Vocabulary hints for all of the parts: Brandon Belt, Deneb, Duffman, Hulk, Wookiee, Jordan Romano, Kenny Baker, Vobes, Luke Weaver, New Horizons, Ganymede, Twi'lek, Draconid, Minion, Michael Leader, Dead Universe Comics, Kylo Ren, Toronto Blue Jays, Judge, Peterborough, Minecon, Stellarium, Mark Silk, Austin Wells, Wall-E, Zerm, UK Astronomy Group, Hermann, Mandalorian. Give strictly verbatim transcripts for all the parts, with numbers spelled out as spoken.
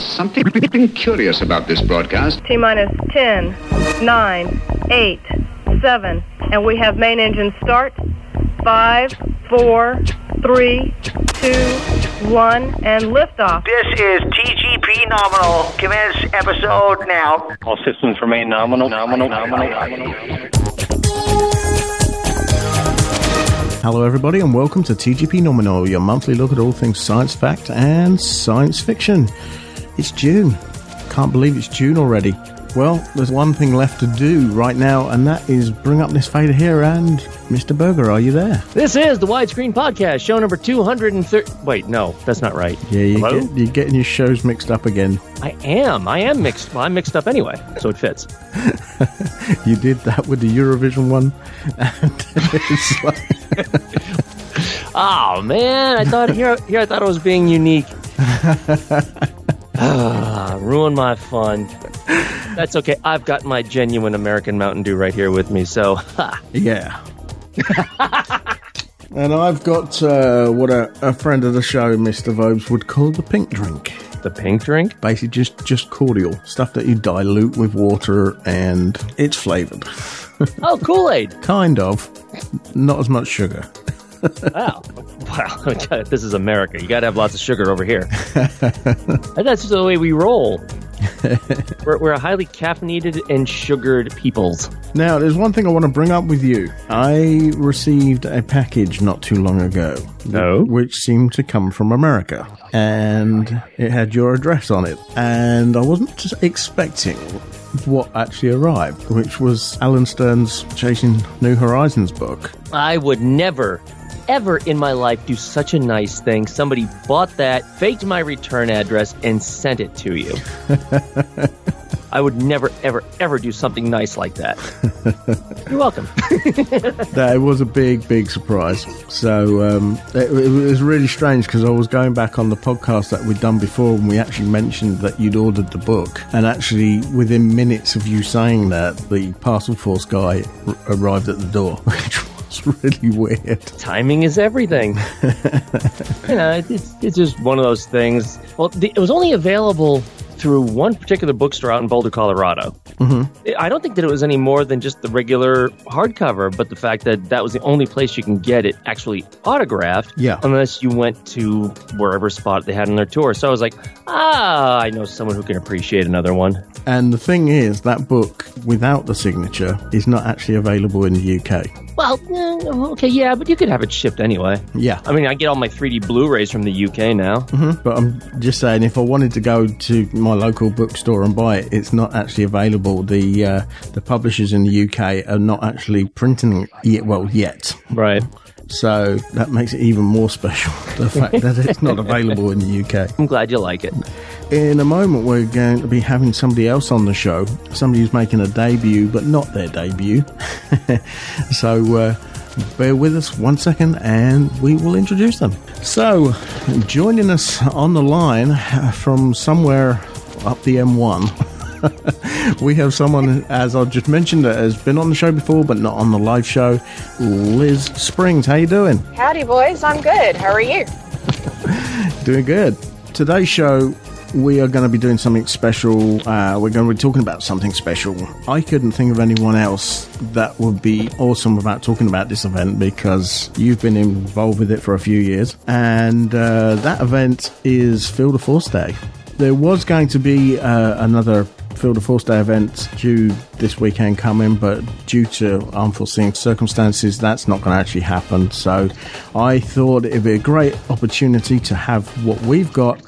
There's something curious about this broadcast. T-minus ten, nine, eight, seven, and we have main engine start. Five, four, three, two, one, and liftoff. This is T G P Nominal. Commence episode now. All systems remain nominal, nominal, nominal, nominal. Hello, everybody, and welcome to T G P Nominal, your monthly look at all things science fact and science fiction. It's June. Can't believe it's June already. Well, there's one thing left to do right now, and that is bring up this fader here. And Mister Berger, are you there? This is the Widescreen Podcast, show number two hundred thirty. Wait, no, that's not right. Yeah, you get, you're getting your shows mixed up again. I am. I am mixed. Well, I'm mixed up anyway, so it fits. You did that with the Eurovision one. And it's like... oh man, I thought here, here I thought I was being unique. Ah, ruin my fun. That's okay. I've got my genuine American Mountain Dew right here with me, so ha. Yeah. And I've got uh, what a, a friend of the show, Mister Vobes, would call the pink drink. The pink drink? Basically just, just cordial. Stuff that you dilute with water and it's flavoured. Oh, Kool-Aid. Kind of. Not as much sugar. Wow. Wow. This is America. You got to have lots of sugar over here. And that's just the way we roll. we're, we're a highly caffeinated and sugared peoples. Now, there's one thing I want to bring up with you. I received a package not too long ago. No. Which seemed to come from America. And it had your address on it. And I wasn't just expecting what actually arrived, which was Alan Stern's Chasing New Horizons book. I would never... ever in my life do such a nice thing. Somebody bought that, faked my return address, and sent it to you. I would never, ever, ever do something nice like that. You're welcome. That was a big, big surprise. So um, it, it was really strange because I was going back on the podcast that we'd done before when we actually mentioned that you'd ordered the book. And actually, within minutes of you saying that, the Parcel Force guy r- arrived at the door, which it's really weird. Timing is everything. You know, it's, it's just one of those things. Well, the, it was only available through one particular bookstore out in Boulder, Colorado. Mm-hmm. I don't think that it was any more than just the regular hardcover, but the fact that that was the only place you can get it actually autographed, yeah. Unless you went to wherever spot they had on their tour. So I was like, ah, I know someone who can appreciate another one. And the thing is, that book, without the signature, is not actually available in the U K. Well, okay, yeah, but you could have it shipped anyway. Yeah. I mean, I get all my three D Blu-rays from the U K now. Mm-hmm. But I'm just saying, if I wanted to go to my local bookstore and buy it, it's not actually available. The uh, the publishers in the U K are not actually printing it well yet. Right. So that makes it even more special, the fact that it's not available in the U K. I'm glad you like it. In a moment, we're going to be having somebody else on the show, somebody who's making a debut, but not their debut. So uh, bear with us one second, and we will introduce them. So joining us on the line from somewhere up the M one... we have someone, as I just mentioned, that has been on the show before, but not on the live show. Liz Springs, how you doing? Howdy, boys. I'm good. How are you? Doing good. Today's show, we are going to be doing something special. Uh, we're going to be talking about something special. I couldn't think of anyone else that would be awesome about talking about this event because you've been involved with it for a few years. And uh, that event is Field of Force Day. There was going to be uh, another Field of Force Day event due this weekend coming, but due to unforeseen circumstances, that's not going to actually happen. So I thought it'd be a great opportunity to have what we've got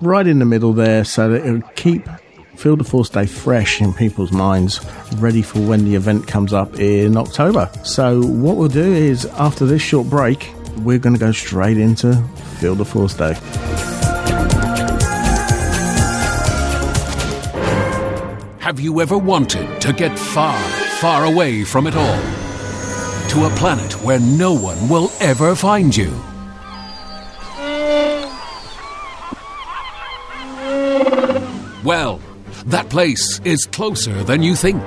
right in the middle there so that it'll keep Field of Force Day fresh in people's minds, ready for when the event comes up in October. So what we'll do is, after this short break, we're going to go straight into Field of Force Day. Have you ever wanted to get far, far away from it all? To a planet where no one will ever find you? Well, that place is closer than you think.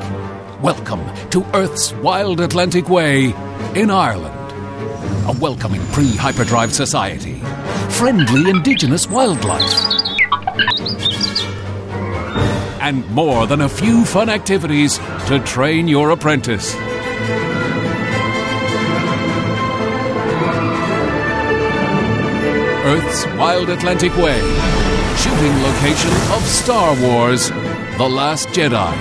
Welcome to Earth's Wild Atlantic Way in Ireland. A welcoming pre-hyperdrive society. Friendly indigenous wildlife. and more than a few fun activities to train your apprentice. Earth's Wild Atlantic Way, shooting location of Star Wars, The Last Jedi.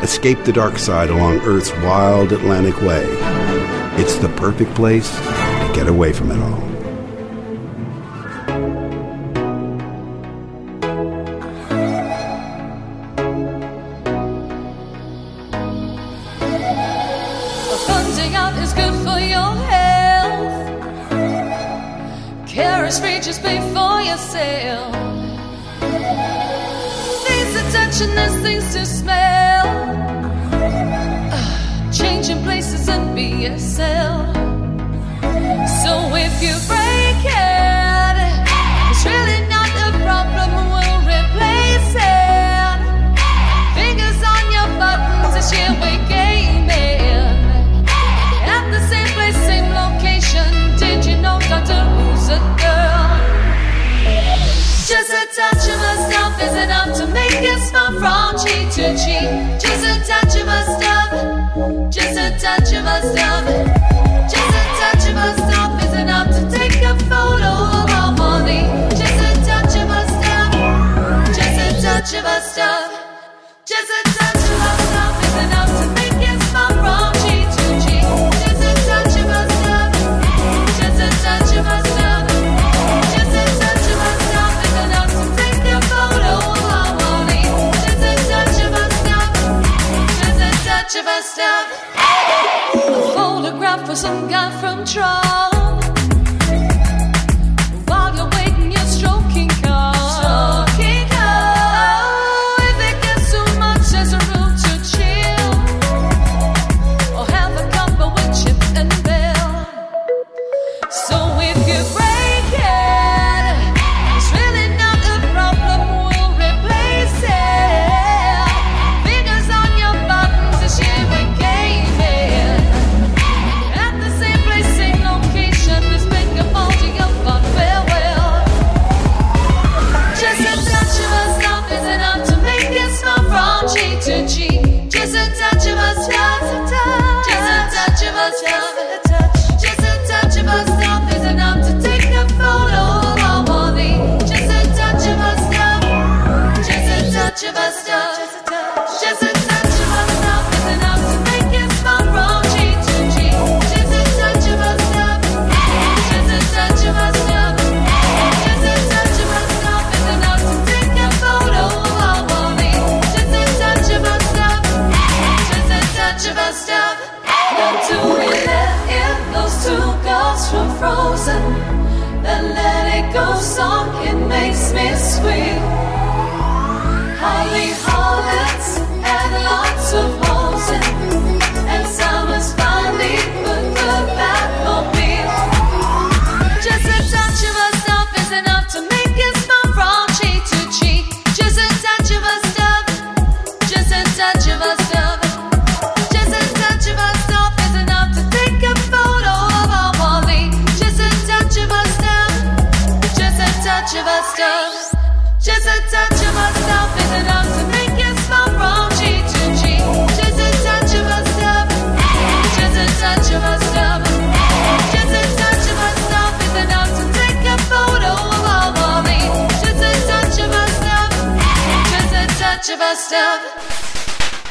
Escape the dark side along Earth's Wild Atlantic Way. It's the perfect place to get away from it all.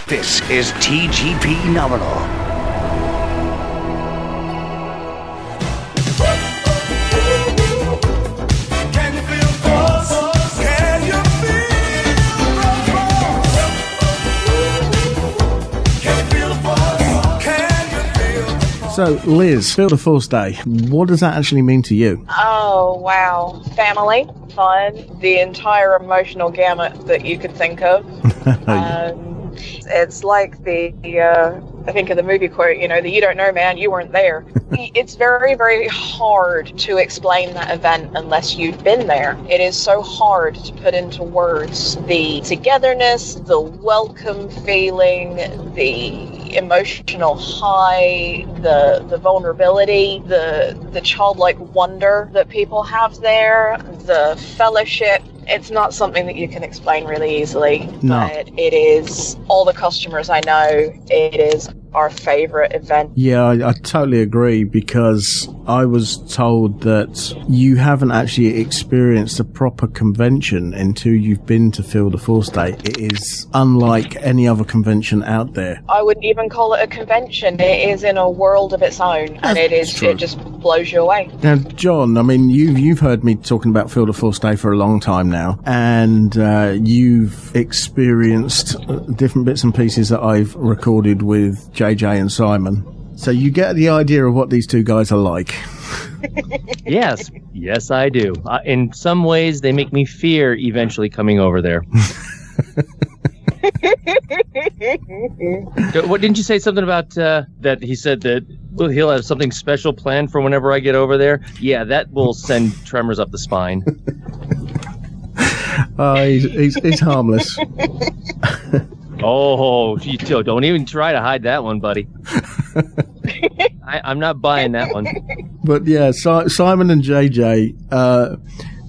This is T G P Nominal. So, Liz, Field of Force Day, what does that actually mean to you? Oh, wow. Family, fun, the entire emotional gamut that you could think of. um, it's like the, uh, I think of the movie quote, you know, the you don't know, man, you weren't there. It's very, very hard to explain that event unless you've been there. It is so hard to put into words the togetherness, the welcome feeling, the emotional high, the the vulnerability, the the childlike wonder that people have there, the fellowship, it's not something that you can explain really easily. No. But it is, all the costumers I know, it is our favourite event. Yeah, I, I totally agree, because I was told that you haven't actually experienced a proper convention until you've been to Field of Force Day. It is unlike any other convention out there. I wouldn't even call it a convention. It is in a world of its own, and it is true. It just blows you away. Now, John, I mean, you've, you've heard me talking about Field of Force Day for a long time now, and uh, you've experienced different bits and pieces that I've recorded with J J and Simon. So you get the idea of what these two guys are like. Yes. Yes, I do. Uh, in some ways, they make me fear eventually coming over there. What, didn't you say something about uh, that he said that he'll have something special planned for whenever I get over there? Yeah, that will send tremors up the spine. uh, he's, he's, he's harmless. Oh, geez, don't even try to hide that one, buddy. I, I'm not buying that one. But yeah, si- Simon and J J, uh,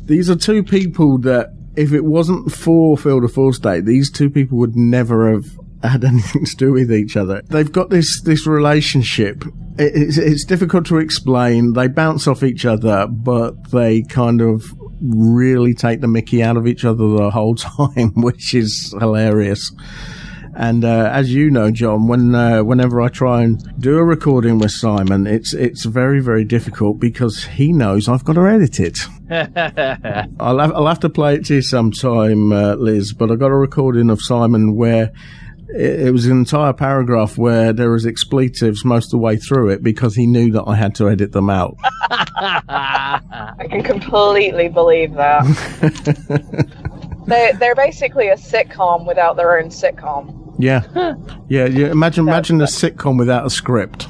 these are two people that, if it wasn't for Field of Force Day, these two people would never have had anything to do with each other. They've got this, this relationship. It, it's, it's difficult to explain. They bounce off each other, but they kind of really take the mickey out of each other the whole time, which is hilarious. And uh, as you know, John, when uh, whenever I try and do a recording with Simon, it's it's very, very difficult because he knows I've got to edit it. I'll, have, I'll have to play it to you sometime, uh, Liz, but I got a recording of Simon where it, it was an entire paragraph where there was expletives most of the way through it because he knew that I had to edit them out. I can completely believe that. They, they're basically a sitcom without their own sitcom. Yeah, yeah. yeah. Imagine, imagine a sitcom without a script.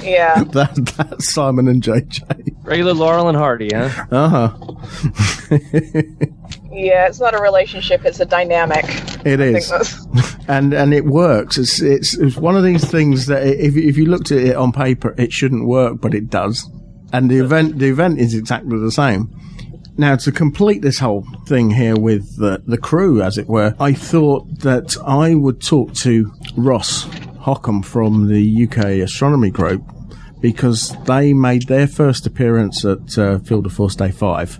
Yeah, that, that's Simon and J J. Regular Laurel and Hardy, huh? Uh huh. Yeah, it's not a relationship; it's a dynamic. It I is, think and and it works. It's it's it's one of these things that if if you looked at it on paper, it shouldn't work, but it does. And the event the event is exactly the same. Now, to complete this whole thing here with the, the crew, as it were, I thought that I would talk to Ross Hockham from the U K Astronomy Group, because they made their first appearance at uh, Field of Force Day five.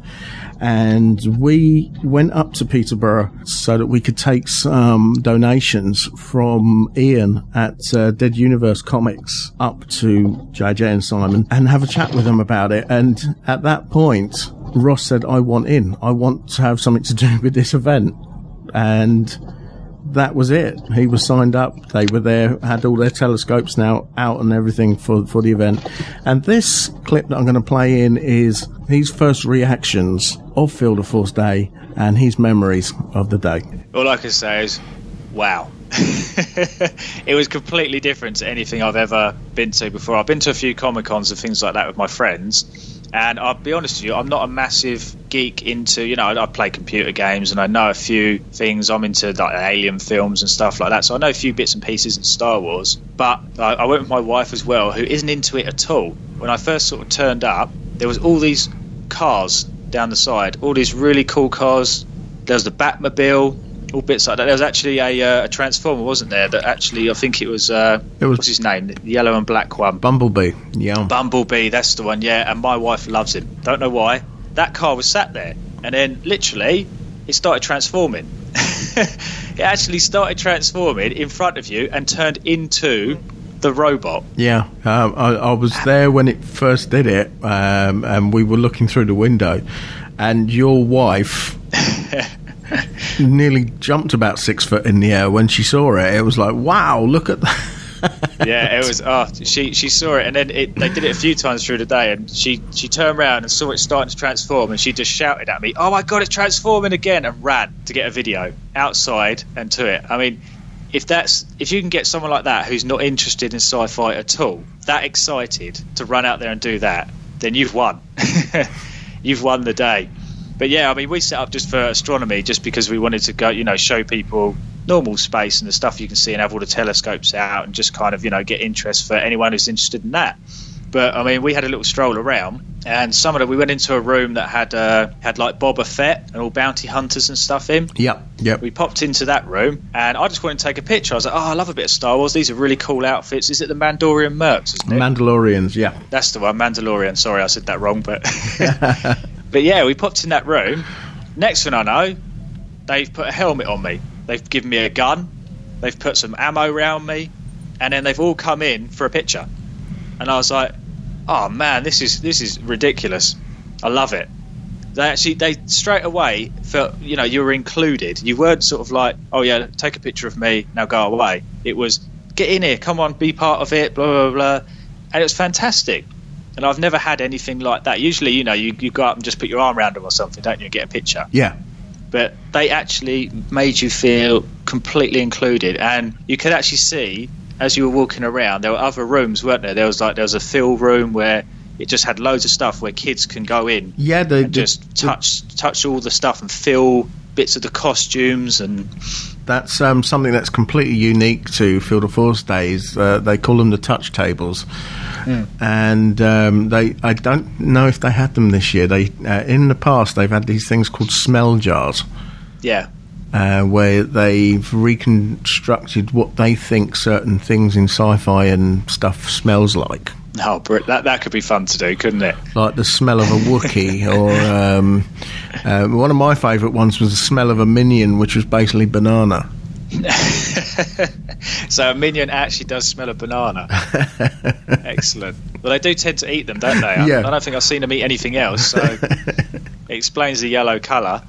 And we went up to Peterborough so that we could take some donations from Ian at uh, Dead Universe Comics up to J J and Simon and have a chat with them about it. And at that point, Ross said, I want in. I want to have something to do with this event. And that was it. He was signed up. They were there, had all their telescopes now out and everything for, for the event. And this clip that I'm going to play in is his first reactions of Field of Force Day and his memories of the day. All I can say is, wow. It was completely different to anything I've ever been to before. I've been to a few Comic Cons and things like that with my friends. And I'll be honest with you, I'm not a massive geek into, you know, I, I play computer games and I know a few things. I'm into like alien films and stuff like that. So I know a few bits and pieces in Star Wars. But I, I went with my wife as well, who isn't into it at all. When I first sort of turned up, there was all these cars down the side, all these really cool cars. There was the Batmobile. All bits like that. There was actually a, uh, a Transformer, wasn't there? That actually, I think it was, uh, it was. What's his name? The yellow and black one. Bumblebee. Yeah. Bumblebee, that's the one, yeah. And my wife loves him. Don't know why. That car was sat there. And then, literally, it started transforming. It actually started transforming in front of you and turned into the robot. Yeah. Um, I, I was there when it first did it, um, and we were looking through the window. And your wife nearly jumped about six foot in the air when she saw it. It was like, wow, look at that. Yeah, it was. Oh, she she saw it, and then it, they did it a few times through the day, and she she turned around and saw it starting to transform, and she just shouted at me, "Oh my God, it's transforming again!" and ran to get a video outside and to it. I mean, if that's if you can get someone like that who's not interested in sci-fi at all, that excited to run out there and do that, then you've won. You've won the day. But yeah, I mean, we set up just for astronomy, just because we wanted to go, you know, show people normal space and the stuff you can see and have all the telescopes out and just kind of, you know, get interest for anyone who's interested in that. But I mean, we had a little stroll around, and some of it, we went into a room that had uh, had like Boba Fett and all bounty hunters and stuff in. Yep, yep. We popped into that room, and I just wanted to take a picture. I was like, oh, I love a bit of Star Wars. These are really cool outfits. Is it the Mandalorian mercs? Isn't it? Mandalorians, yeah. That's the one, Mandalorian. Sorry, I said that wrong, but but yeah, we popped in that room. Next thing I know, they've put a helmet on me. They've given me a gun. They've put some ammo around me, and then they've all come in for a picture. And I was like, oh man, this is this is ridiculous. I love it. They actually, they straight away felt, you know, you were included. You weren't sort of like, oh yeah, take a picture of me, now go away. It was, get in here, come on, be part of it, blah, blah, blah. And it was fantastic. And I've never had anything like that. Usually, you know, you, you go up and just put your arm around them or something, don't you, and get a picture. Yeah. But they actually made you feel completely included. And you could actually see, as you were walking around, there were other rooms, weren't there? There was like there was a fill room where it just had loads of stuff where kids can go in. Yeah, they just the, touch touch all the stuff and fill bits of the costumes, and that's um, something that's completely unique to Field of Force Days. Uh, they call them the touch tables, mm. and um, they I don't know if they had them this year. They uh, in the past they've had these things called smell jars. Yeah. Uh, where they've reconstructed what they think certain things in sci-fi and stuff smells like. Oh, that that could be fun to do, couldn't it? Like the smell of a Wookiee, or um, uh, one of my favourite ones was the smell of a Minion, which was basically banana. So a Minion actually does smell of banana. Excellent. Well, they do tend to eat them, don't they? I, yeah. I don't think I've seen them eat anything else, so it explains the yellow colour.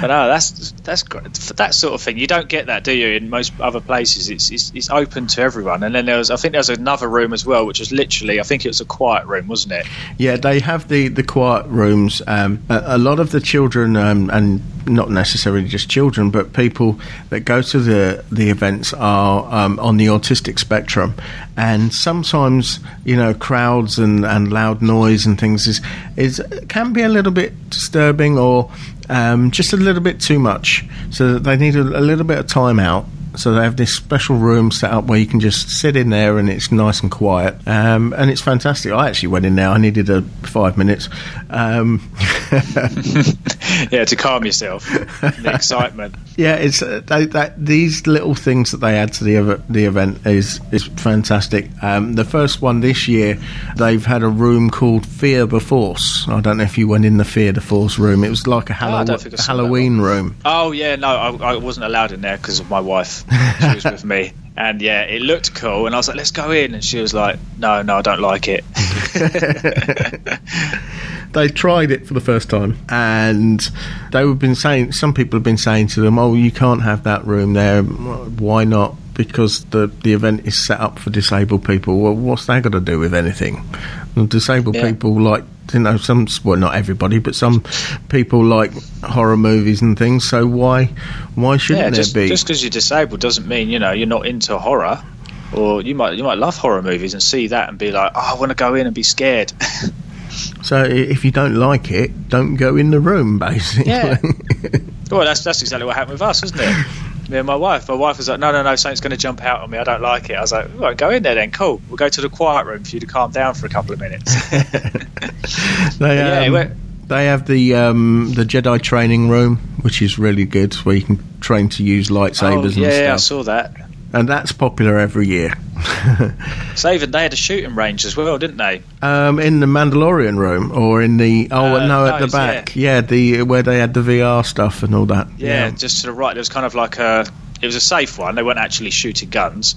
But no, that's that's that sort of thing. You don't get that, do you? In most other places, it's, it's it's open to everyone. And then there was, I think, there was another room as well, which was literally, I think it was a quiet room, wasn't it? Yeah, they have the, the quiet rooms. Um, a, a lot of the children, um, and not necessarily just children, but people that go to the the events are um, on the autistic spectrum, and sometimes, you know, crowds and, and loud noise and things is is can be a little bit disturbing, or Um, just a little bit too much, so that they need a, a little bit of time out. So they have this special room set up where you can just sit in there, and it's nice and quiet, um, and it's fantastic. I actually went in there. I needed a five minutes um. yeah to calm yourself, the excitement. Yeah, it's uh, they, that, these little things that they add to the ev- the event is is fantastic. Um, the first one this year, they've had a room called Fear the Force. I don't know if you went in the Fear the Force room. It was like a Hallow- oh, a Halloween room. Oh yeah, no, I, I wasn't allowed in there because of my wife. She was with me, and yeah, it looked cool, and I was like, let's go in, and she was like, no, no, I don't like it. They tried it for the first time, and they have been saying, some people have been saying to them, oh, you can't have that room there. Why not? Because the the event is set up for disabled people. Well, what's that got to do with anything? Well, disabled yeah. people like, you know, some, well, not everybody, but some people like horror movies and things, so why why shouldn't yeah, just, there be? Just because you're disabled doesn't mean, you know, you're not into horror. Or you might you might love horror movies and see that and be like, oh, I want to go in and be scared. So if you don't like it, don't go in the room, basically. Yeah. Well, that's that's exactly what happened with us, isn't it? Me and my wife. My wife was like, no, no, no, something's going to jump out on me. I don't like it. I was like, all right, go in there then. Cool. We'll go to the quiet room for you to calm down for a couple of minutes. They, yeah, um, anyway. They have the um, the Jedi training room, which is really good, where you can train to use lightsabers oh, yeah, and stuff. Yeah, I saw that. And that's popular every year. So even they had a shooting range as well, didn't they? Um, in the Mandalorian room, or in the oh uh, no, at those, the back, yeah. yeah, the where they had the V R stuff and all that. Yeah, yeah, just to the right. It was kind of like a, it was a safe one. They weren't actually shooting guns,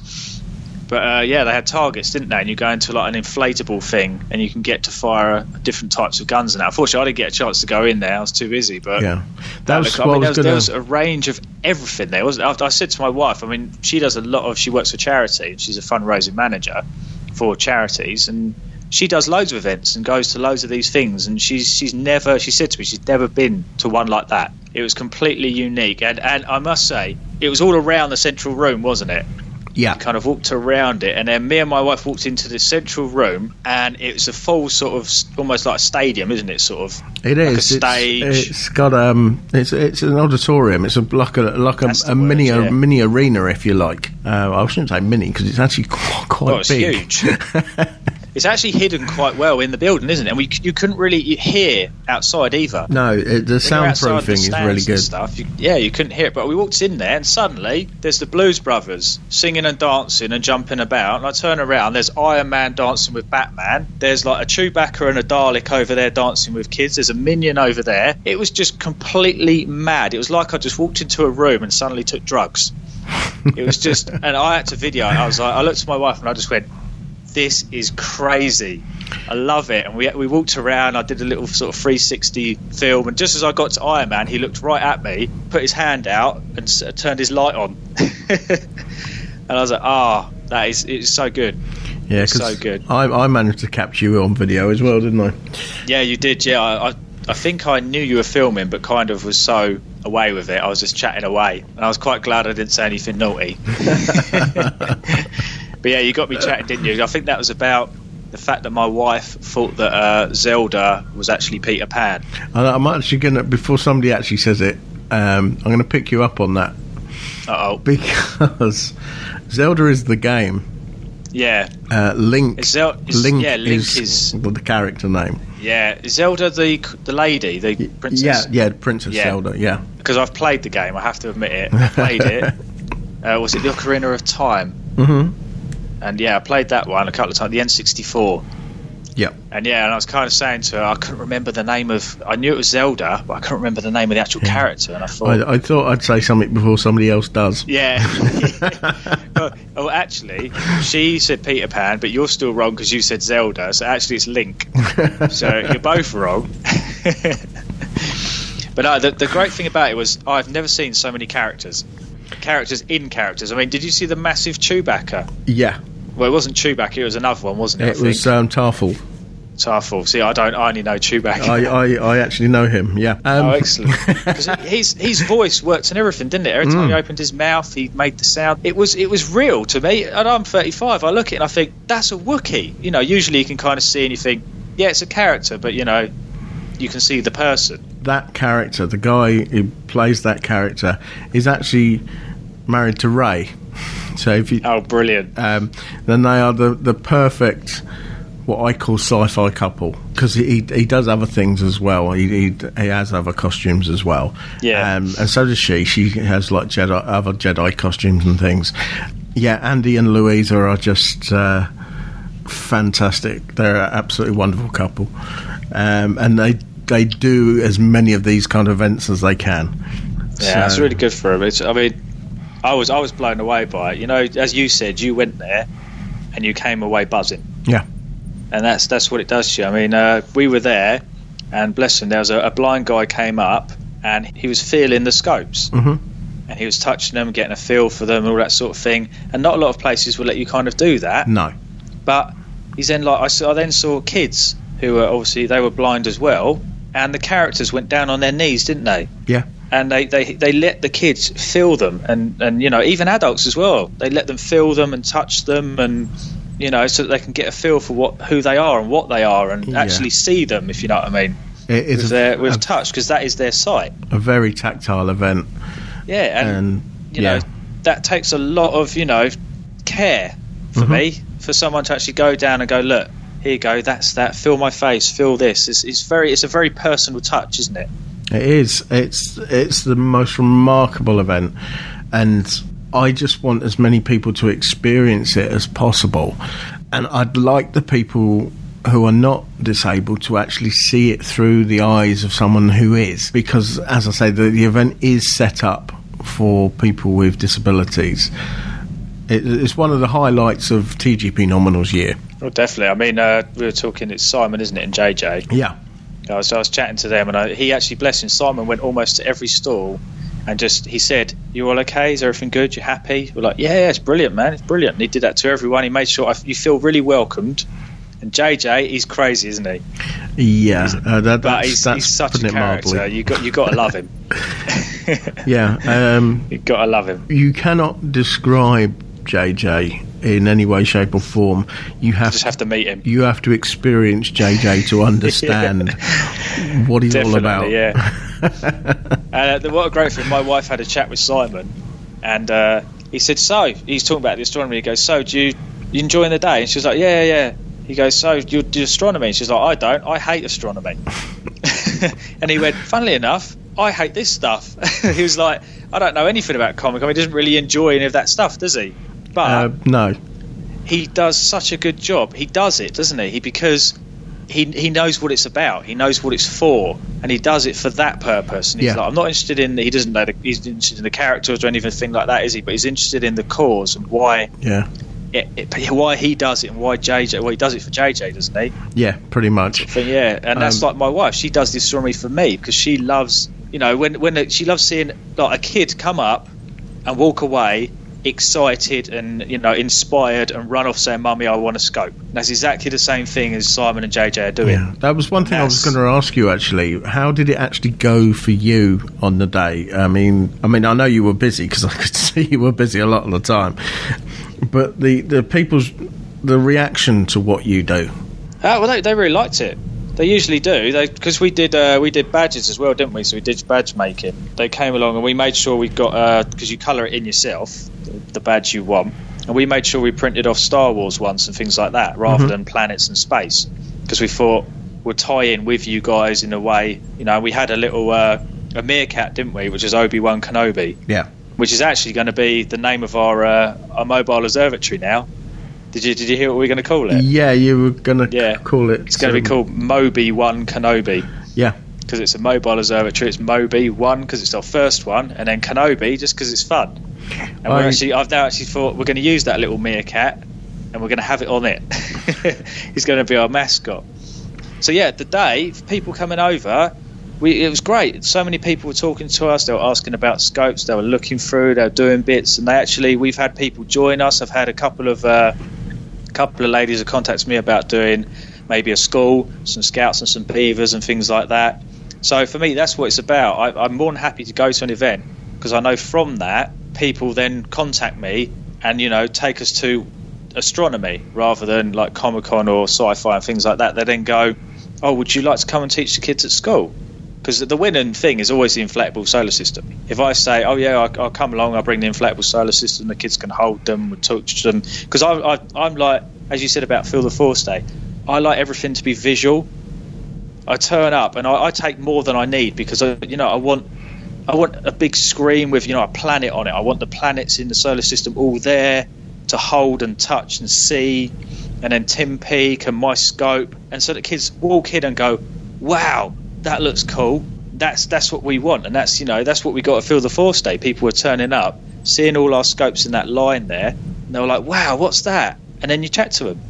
but uh, yeah, they had targets, didn't they? And you go into like an inflatable thing, and you can get to fire different types of guns. And that, unfortunately, I didn't get a chance to go in there. I was too busy. But yeah, that, that was, looked, well, I mean, there was, there was a range of everything there, wasn't it? I said to my wife, I mean, she does a lot of, she works for charity, and she's a fundraising manager for charities, and she does loads of events and goes to loads of these things, and she's she's never, she said to me, she's never been to one like that. It was completely unique, and and I must say, it was all around the central room, wasn't it? Yeah. You kind of walked around it, and then me and my wife walked into the central room, and it was a full sort of, almost like a stadium, isn't it? Sort of. It is. Like a stage. It's, it's got um, it's it's an auditorium. It's a like a like a, a word, mini yeah. mini arena, if you like. Uh, I shouldn't say mini because it's actually quite, quite oh, it's big. Huge. it's actually hidden quite well in the building, isn't it? And we, you couldn't really hear outside either. No, it, the soundproofing is really good. Stuff, you, yeah, you couldn't hear it. But we walked in there, and suddenly there's the Blues Brothers singing and dancing and jumping about. And I turn around, there's Iron Man dancing with Batman. There's like a Chewbacca and a Dalek over there dancing with kids. There's a Minion over there. It was just completely mad. It was like I just walked into a room and suddenly took drugs. It was just, and I had to video it. I was like, I looked at my wife and I just went, this is crazy. I love it. And we we walked around. I did a little sort of three sixty film. And just as I got to Iron Man, he looked right at me, put his hand out, and uh, turned his light on. And I was like, ah, oh, that is, it's so good. Yeah, it's so good. I, I managed to capture you on video as well, didn't I? Yeah, you did. Yeah, I, I I think I knew you were filming, but kind of was so away with it. I was just chatting away, and I was quite glad I didn't say anything naughty. But yeah, you got me chatting, didn't you? I think that was about the fact that my wife thought that uh, Zelda was actually Peter Pan. I'm actually going to, before somebody actually says it, um, I'm going to pick you up on that. Uh-oh. Because Zelda is the game. Yeah. Uh, Link, is Zel- is, Link, yeah, Link is, is the character name. Yeah, is Zelda the the lady, the princess? Yeah, yeah, Princess yeah. Zelda, yeah. Because I've played the game, I have to admit it. I played it. Uh, was it the Ocarina of Time? Mm-hmm. And yeah, I played that one a couple of times, the N sixty-four. Yeah. And yeah, and I was kind of saying to her, I couldn't remember the name of... I knew it was Zelda, but I couldn't remember the name of the actual yeah. character. And I thought... I, I thought I'd say something before somebody else does. Yeah. well, well, actually, she said Peter Pan, but you're still wrong because you said Zelda, so actually it's Link. So you're both wrong. But no, the, the great thing about it was I've never seen so many characters. Characters in characters. I mean, did you see the massive Chewbacca? Yeah. Well, it wasn't Chewbacca, it was another one, wasn't it? It was um, Tarful. Tarful. See, I don't. I only know Chewbacca. I, I, I actually know him, yeah. Um. Oh, excellent. Because his, his voice worked and everything, didn't it? Every time mm. he opened his mouth, he made the sound. It was it was real to me. And I'm thirty-five, I look at it and I think, that's a Wookiee. You know, usually you can kind of see and you think, yeah, it's a character, but, you know, you can see the person. That character, the guy who plays that character, is actually married to Rey. So if you, oh, brilliant! Um, then they are the, the perfect, what I call sci-fi couple, because he he does other things as well. He he, he has other costumes as well. Yeah, um, and so does she. She has like Jedi, other Jedi costumes and things. Yeah, Andy and Louisa are just uh, fantastic. They're an absolutely wonderful couple, um, and they they do as many of these kind of events as they can. Yeah, so, that's really good for them. It's, I mean. I was I was blown away by it. You know, as you said, you went there and you came away buzzing. Yeah. And that's that's what it does to you. I mean, uh, we were there, and bless him, there was a, a blind guy came up, and he was feeling the scopes. Mm-hmm. And he was touching them, getting a feel for them, all that sort of thing. And not a lot of places would let you kind of do that. No. But he's then like I, saw, I then saw kids who were obviously, they were blind as well, and the characters went down on their knees, didn't they? Yeah. And they, they, they let the kids feel them, and, and, you know, even adults as well. They let them feel them and touch them, and, you know, so that they can get a feel for what who they are and what they are, and yeah. actually see them, if you know what I mean, it is with, a, their, with a, touch, because that is their sight. A very tactile event. Yeah, and, and you yeah. know, that takes a lot of, you know, care for mm-hmm. me, for someone to actually go down and go, look, here you go, that's that, feel my face, feel this. It's, it's very, it's a very personal touch, isn't it? It is. It's it's the most remarkable event, and I just want as many people to experience it as possible. And I'd like the people who are not disabled to actually see it through the eyes of someone who is, because, as I say, the, the event is set up for people with disabilities. It, it's one of the highlights of T G P Nominal's year. Well, definitely. I mean, uh, we were talking. It's Simon, isn't it, and J J? Yeah. I was, I was chatting to them, and I, he actually, bless him, Simon went almost to every stall, and just he said, "You all okay? Is everything good? You happy?" We're like, "Yeah, yeah, it's brilliant, man. It's brilliant." And he did that to everyone. He made sure I, you feel really welcomed. And J J, he's crazy, isn't he? Yeah, he's, uh, that, but he's, he's such a character. You got you got to love him. yeah, um, you got to love him. You cannot describe J J in any way, shape or form. You have, just have to meet him. You have to experience J J to understand yeah. what he's Definitely, all about. Yeah. And uh, what a great thing, my wife had a chat with Simon, and uh, he said, so he's talking about the astronomy, he goes, so do you, you enjoying the day? And she was like, yeah yeah yeah. He goes, so do you do astronomy? And she's like, I don't, I hate astronomy. And he went, funnily enough, I hate this stuff. He was like, I don't know anything about comic. I mean, he doesn't really enjoy any of that stuff, does he? But uh, no, he does such a good job. He does it, doesn't he? He because he he knows what it's about. He knows what it's for, and he does it for that purpose. And he's yeah. like, I'm not interested in. He doesn't know. The, he's interested in the characters or anything like that, is he? But he's interested in the cause and why. Yeah. It, it, why he does it and why J J, well, he does it for J J, doesn't he? Yeah, pretty much. But yeah, and that's um, like my wife. She does the astronomy for me because she loves, you know, when when she loves seeing like a kid come up and walk away excited and, you know, inspired and run off saying, "Mummy, I want a scope." And that's exactly the same thing as Simon and J J are doing. Yeah, that was one thing I was going to ask you actually. How did it actually go for you on the day? I mean, I mean, I know you were busy because I could see you were busy a lot of the time. But the, the people's the reaction to what you do. Uh, well, they, they really liked it. They usually do. They because we did uh, we did badges as well, didn't we? So we did badge making. They came along and we made sure we got because uh, you colour it in yourself the, the badge you want, and we made sure we printed off Star Wars ones and things like that rather mm-hmm. than planets and space because we thought we'll tie in with you guys in a way. You know, we had a little uh, a meerkat, didn't we? Which is Obi-Wan Kenobi. Yeah. Which is actually going to be the name of our uh, our mobile observatory now. Did you did you hear what we we're going to call it? Yeah, you were going to yeah. c- call it. It's going to um, be called Mobi One Kenobi. Yeah, because it's a mobile observatory. It's Mobi One because it's our first one, and then Kenobi just because it's fun. And I, we're actually, I've now actually thought we're going to use that little meerkat, and we're going to have it on it. He's going to be our mascot. So yeah, the day people coming over. We, it was great. So many people were talking to us. They were asking about scopes. They were looking through. They were doing bits, and they actually we've had people join us. I've had a couple of uh, couple of ladies who contacted me about doing maybe a school, some scouts and some beavers and things like that. So for me, that's what it's about. I, I'm more than happy to go to an event because I know from that people then contact me and you know take us to astronomy rather than like Comic Con or sci-fi and things like that. They then go, "Oh, would you like to come and teach the kids at school?" Because the winning thing is always the inflatable solar system. If I say, oh, yeah, I'll, I'll come along, I'll bring the inflatable solar system, the kids can hold them, we'll touch them. Because I, I, I'm like, as you said about Field of Force Day, I like everything to be visual. I turn up and I, I take more than I need because, I, you know, I want I want a big screen with, you know, a planet on it. I want the planets in the solar system all there to hold and touch and see. And then Tim Peake and my scope. And so the kids walk in and go, wow. That looks cool. That's that's what we want, and that's you know that's what we got at Field of Force Day. People were turning up, seeing all our scopes in that line there, and they were like, "Wow, what's that?" And then you chat to them.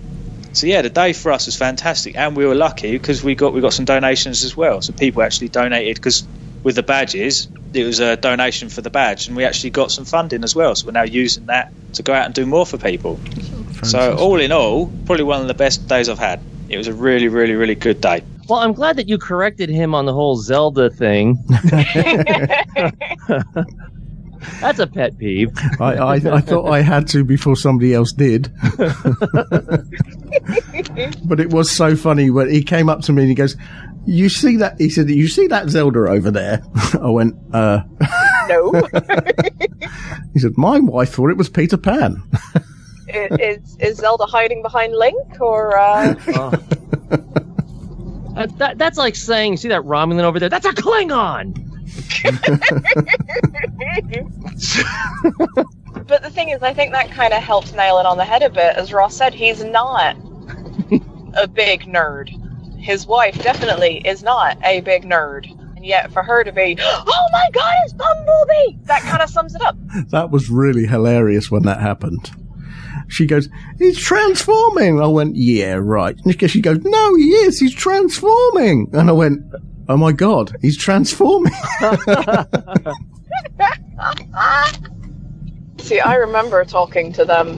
So yeah, the day for us was fantastic, and we were lucky because we got we got some donations as well. So people actually donated because with the badges, it was a donation for the badge, and we actually got some funding as well. So we're now using that to go out and do more for people. Fantastic. So all in all, probably one of the best days I've had. It was a really, really, really good day. Well, I'm glad that you corrected him on the whole Zelda thing. That's a pet peeve. I, I, I thought I had to before somebody else did. But it was so funny when he came up to me and he goes, "You see that?" He said, "You see that Zelda over there?" I went, "Uh, no." He said, "My wife thought it was Peter Pan." is, is Zelda hiding behind Link or? Uh... Oh. Uh, that, that's like saying, see that Romulan over there? That's a Klingon! But the thing is, I think that kind of helped nail it on the head a bit. As Ross said, he's not a big nerd. His wife definitely is not a big nerd. And yet for her to be, oh my god, it's Bumblebee! That kind of sums it up. That was really hilarious when that happened. She goes, he's transforming. I went, yeah, right. And she goes, no, he is. He's transforming. And I went, oh, my God, he's transforming. See, I remember talking to them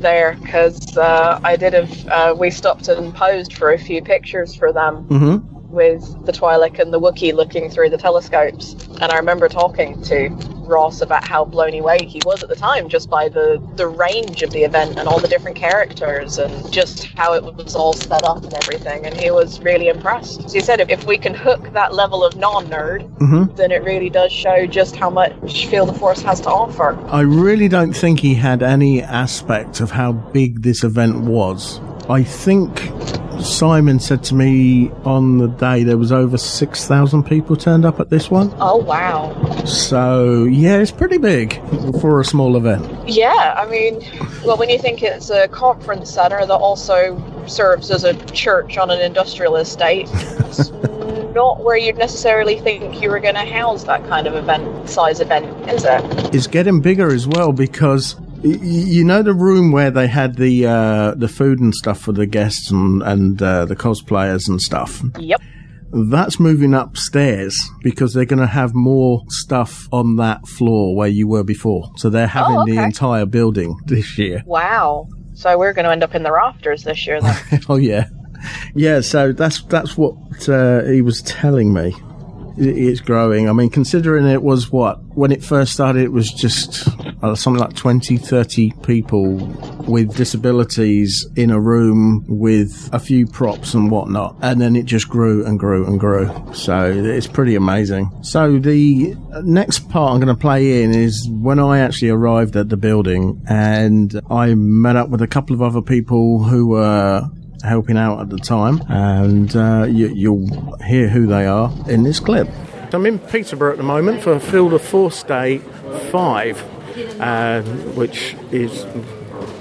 there because uh, I did have, uh, we stopped and posed for a few pictures for them mm-hmm. with the Twi'lek and the Wookiee looking through the telescopes. And I remember talking to Ross about how blown away he was at the time just by the the range of the event and all the different characters and just how it was all set up and everything, and he was really impressed. So he said if, if we can hook that level of non-nerd mm-hmm. then it really does show just how much Field of Force has to offer. I really don't think he had any aspect of how big this event was I think Simon said to me on the day there was over six thousand people turned up at this one. Oh, wow. So, yeah, it's pretty big for a small event. Yeah, I mean, well, when you think it's a conference centre that also serves as a church on an industrial estate, it's not where you'd necessarily think you were going to house that kind of event, size event, is it? It's getting bigger as well because... You know the room where they had the uh, the food and stuff for the guests and, and uh, the cosplayers and stuff? Yep. That's moving upstairs because they're going to have more stuff on that floor where you were before. So they're having oh, okay. the entire building this year. Wow. So we're going to end up in the rafters this year then. Oh, yeah. Yeah, so that's, that's what uh, he was telling me. It's growing. I mean, considering it was what? When it first started, it was just uh, something like twenty, thirty people with disabilities in a room with a few props and whatnot. And then it just grew and grew and grew. So it's pretty amazing. So the next part I'm going to play in is when I actually arrived at the building and I met up with a couple of other people who were helping out at the time, and uh, you, you'll hear who they are in this clip. I'm in Peterborough at the moment for Field of Force Day five, uh, which is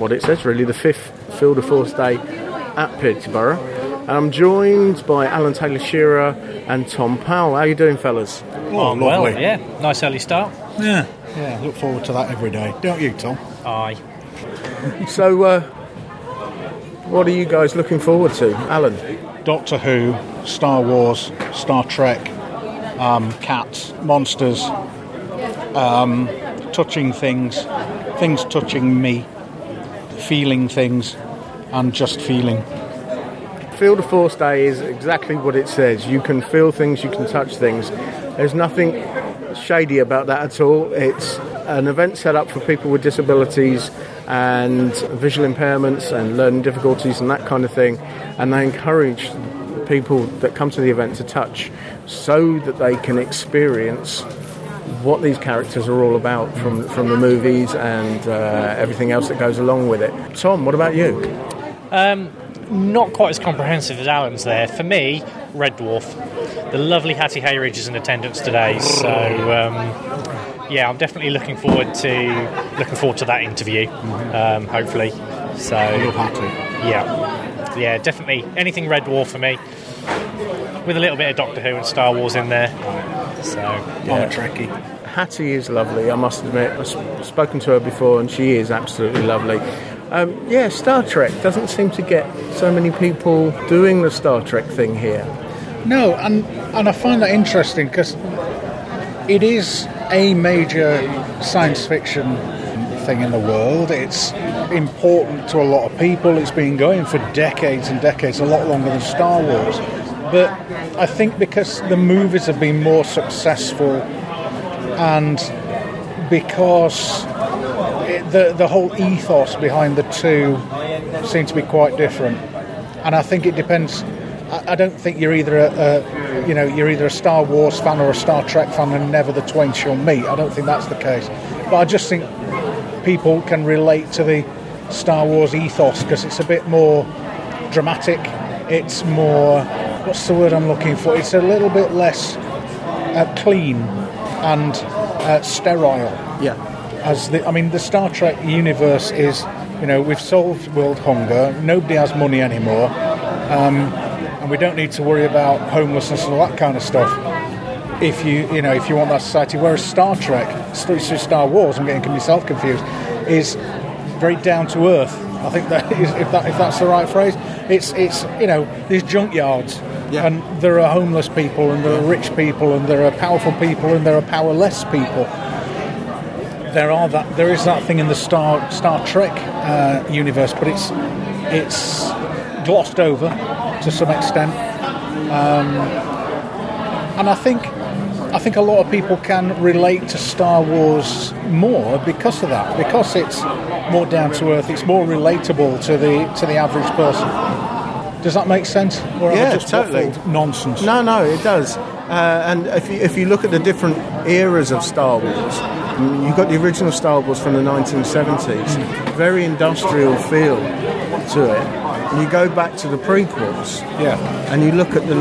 what it says really, the fifth Field of Force Day at Peterborough. And I'm joined by Alan Taylor-Shearer and Tom Powell. How are you doing, fellas? Oh, well, yeah, nice early start. Yeah, yeah. Look forward to that every day, don't you, Tom? Aye. So, uh, what are you guys looking forward to, Alan? Doctor Who, Star Wars, Star Trek, um, cats, monsters, um, touching things, things touching me, feeling things, and just feeling. Field of Force Day is exactly what it says. You can feel things, you can touch things. There's nothing shady about that at all. It's an event set up for people with disabilities and visual impairments and learning difficulties and that kind of thing, and they encourage people that come to the event to touch so that they can experience what these characters are all about from, from the movies and uh, everything else that goes along with it. Tom, what about you? Um, not quite as comprehensive as Alan's there. For me, Red Dwarf. The lovely Hattie Hayridge is in attendance today, so... Um, yeah, I'm definitely looking forward to looking forward to that interview. Mm-hmm. um, hopefully. So yeah, yeah, definitely anything Red Dwarf for me, with a little bit of Doctor Who and Star Wars in there. So yeah. I'm a Trekkie. Hattie is lovely. I must admit, I've spoken to her before, and she is absolutely lovely. Um, yeah, Star Trek doesn't seem to get so many people doing the Star Trek thing here. No, and and I find that interesting because it is a major science fiction thing in the world. It's important to a lot of people. It's been going for decades and decades, a lot longer than Star Wars. But I think because the movies have been more successful and because it, the, the whole ethos behind the two seems to be quite different. And I think it depends... I don't think you're either a, a, you know, you're either a Star Wars fan or a Star Trek fan, and never the twain shall meet. I don't think that's the case. But I just think people can relate to the Star Wars ethos because it's a bit more dramatic. It's more, what's the word I'm looking for? It's a little bit less uh, clean and uh, sterile. Yeah. As the, I mean, the Star Trek universe is, you know, we've solved world hunger. Nobody has money anymore. Um, And we don't need to worry about homelessness and all that kind of stuff. If you, you know, if you want that society, whereas Star Trek, Star Wars, I'm getting myself confused, is very down to earth. I think that is, if that if that's the right phrase, it's it's you know, there's junkyards, yeah. And there are homeless people, and there are rich people, and there are powerful people, and there are powerless people. There are that there is that thing in the Star Star Trek uh, universe, but it's it's glossed over to some extent, um, and I think I think a lot of people can relate to Star Wars more because of that, because it's more down to earth, it's more relatable to the to the average person. Does that make sense? Or am yeah, I just totally nonsense. No, no, it does. Uh, and if you, if you look at the different eras of Star Wars, you've got the original Star Wars from the nineteen seventies, very industrial feel to it. you go back to the prequels, yeah, and you look at the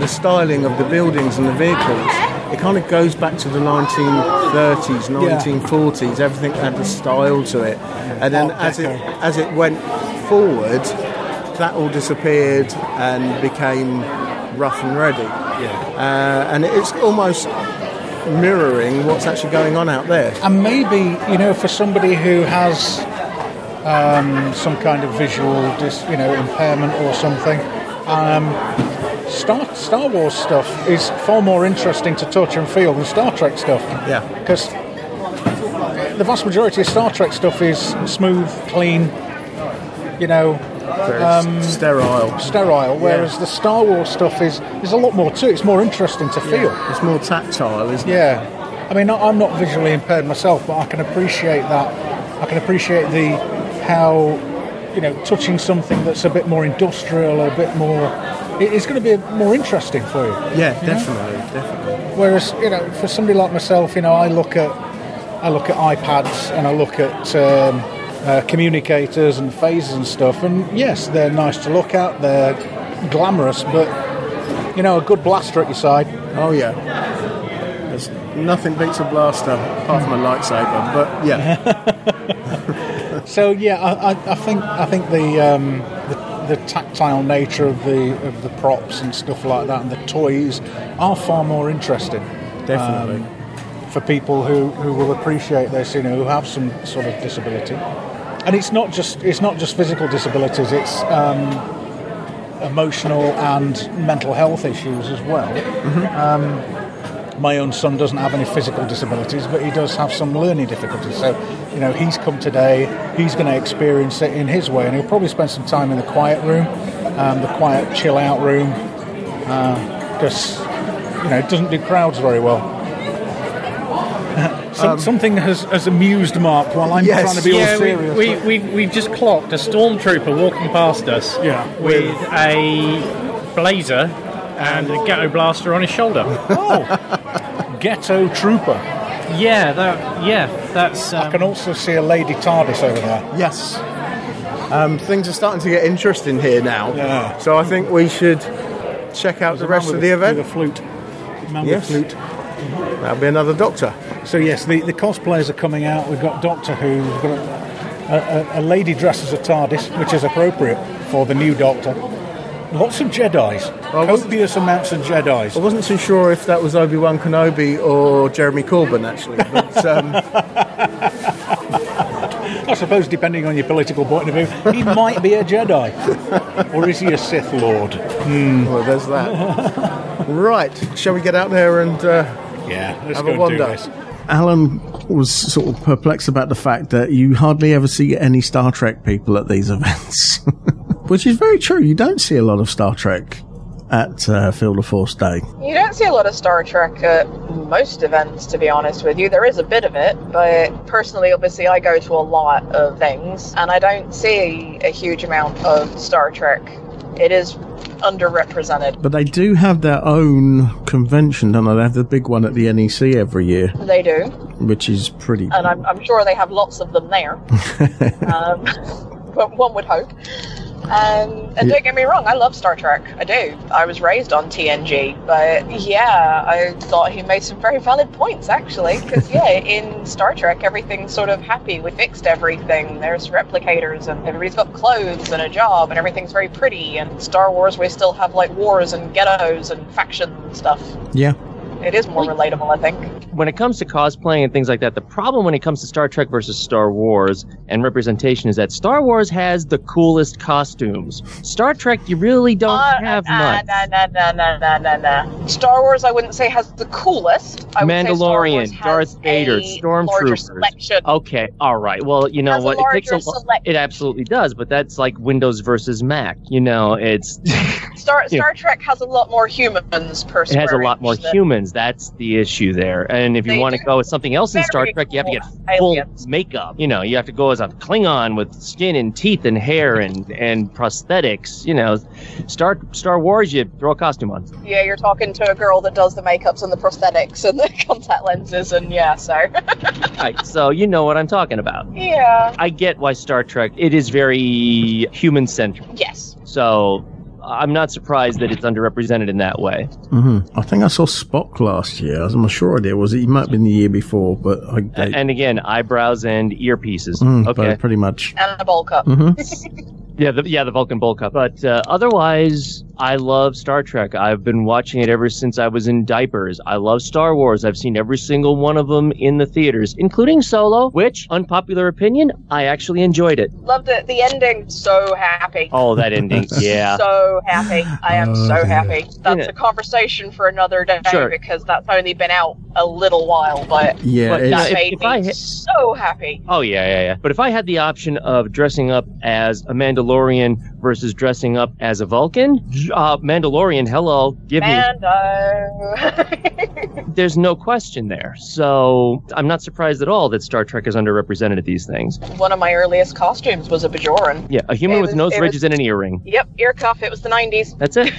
the styling of the buildings and the vehicles, it kind of goes back to the nineteen thirties, nineteen forties. Yeah. Everything had the style to it, and then as it as it went forward, that all disappeared and became rough and ready. Yeah, uh, and it's almost mirroring what's actually going on out there. And maybe, you know, for somebody who has um, some kind of visual dis, you know, impairment or something, um, Star, Star Wars stuff is far more interesting to touch and feel than Star Trek stuff. Yeah. Because the vast majority of Star Trek stuff is smooth, clean, you know, um, sterile. Sterile, whereas yeah. the Star Wars stuff is, is a lot more too. It's more interesting to feel. Yeah. It's more tactile, isn't yeah. it? Yeah. I mean, I'm not visually impaired myself, but I can appreciate that. I can appreciate the how, you know, touching something that's a bit more industrial, a bit more... It's going to be more interesting for you. Yeah, you definitely, know? definitely. Whereas, you know, for somebody like myself, you know, I look at I look at iPads and I look at um, uh, communicators and phasers and stuff. And yes, they're nice to look at, they're glamorous, but you know, a good blaster at your side. Oh yeah, there's nothing beats a blaster apart from a lightsaber. But yeah. So yeah, I, I, I think I think the. Um, the the tactile nature of the of the props and stuff like that and the toys are far more interesting. Definitely. Um, for people who, who will appreciate this, you know, who have some sort of disability. And it's not just it's not just physical disabilities, it's um, emotional and mental health issues as well. Mm-hmm. Um, my own son doesn't have any physical disabilities, but he does have some learning difficulties. So, you know, he's come today, he's going to experience it in his way, and he'll probably spend some time in the quiet room, um, the quiet chill-out room, because, uh, you know, it doesn't do crowds very well. Some, um, something has, has amused Mark while I'm yes, trying to be yeah, all serious. We, we, we, we've just clocked a Stormtrooper walking past us yeah, with, with a blazer and a ghetto blaster on his shoulder. Oh, ghetto trooper. Yeah, that. Yeah, that's. Um... I can also see a Lady TARDIS over there. Yes. Um, things are starting to get interesting here now. Yeah. So I think we should check out There's the rest of the event. With a flute. Man yes. With a flute. Mm-hmm. That'll be another Doctor. So yes, the, the cosplayers are coming out. We've got Doctor Who. We've got a, a, a lady dressed as a TARDIS, which is appropriate for the new Doctor. Lots of Jedis. Copious amounts of Jedis. I wasn't too sure if that was Obi-Wan Kenobi or Jeremy Corbyn, actually. But, um... I suppose, depending on your political point of view, he might be a Jedi. Or is he a Sith Lord? Mm. Well, there's that. Right, shall we get out there and uh, yeah, let's have go a wander? Alan was sort of perplexed about the fact that you hardly ever see any Star Trek people at these events. Which is very true. You don't see a lot of Star Trek at uh, Field of Force Day. You don't see a lot of Star Trek at most events, to be honest with you. There is a bit of it, but personally, obviously, I go to a lot of things, and I don't see a huge amount of Star Trek. It is underrepresented. But they do have their own convention, don't they? They have the big one at the N E C every year. They do. Which is pretty... And I'm, I'm sure they have lots of them there. um, but one would hope. And, and yeah. Don't get me wrong, I love Star Trek. I do. I was raised on T N G, but yeah, I thought he made some very valid points, actually, because yeah, in Star Trek, everything's sort of happy. We fixed everything. There's replicators, and everybody's got clothes and a job, and everything's very pretty. And Star Wars, we still have like wars and ghettos and faction and stuff. Yeah. It is more relatable, I think. When it comes to cosplaying and things like that, the problem when it comes to Star Trek versus Star Wars and representation is that Star Wars has the coolest costumes. Star Trek, you really don't uh, have uh, much. Nah, nah, nah, nah, nah, nah, nah. Star Wars, I wouldn't say has the coolest. I Mandalorian, say Darth Vader, Stormtroopers. Okay, all right. Well, you know what? It takes a lot. It absolutely does, but that's like Windows versus Mac. You know, it's Star Star Trek has a lot more humans per square inch. It has a lot more humans. lines. That's the issue there. And if you they want do. to go with something else in Very Star Trek, cool. you have to get full aliens. makeup. You know, you have to go as a Klingon with skin and teeth and hair and, and prosthetics. You know, Star Star Wars, you throw a costume on. Yeah, you're talking to a girl that does the makeups and the prosthetics and the contact lenses and yeah, so. Right, so you know what I'm talking about. Yeah. I get why Star Trek, it is very human-centric. Yes. So I'm not surprised that it's underrepresented in that way. Mm-hmm. I think I saw Spock last year. I'm not sure I did. Was it? It might have been the year before, but I, they... and again, eyebrows and earpieces. Mm, okay, pretty much. And a bowl cup. Mm-hmm. yeah, the, yeah, the Vulcan bowl cup. But uh, otherwise, I love Star Trek. I've been watching it ever since I was in diapers. I love Star Wars. I've seen every single one of them in the theaters, including Solo, which, unpopular opinion, I actually enjoyed it. Loved it. The ending, so happy. Oh, that ending, yeah. So happy. I am oh, so dear. happy. That's yeah. a conversation for another day sure. because that's only been out a little while, but, yeah, but that if, made if me I ha- so happy. Oh, yeah, yeah, yeah. But if I had the option of dressing up as a Mandalorian versus dressing up as a Vulcan... Uh, Mandalorian, hello, give Mando. me. There's no question there. So I'm not surprised at all that Star Trek is underrepresented at these things. One of my earliest costumes was a Bajoran. Yeah, a human it with was, nose ridges was, and an ear ring. Yep, ear cuff. It was the nineties. That's it.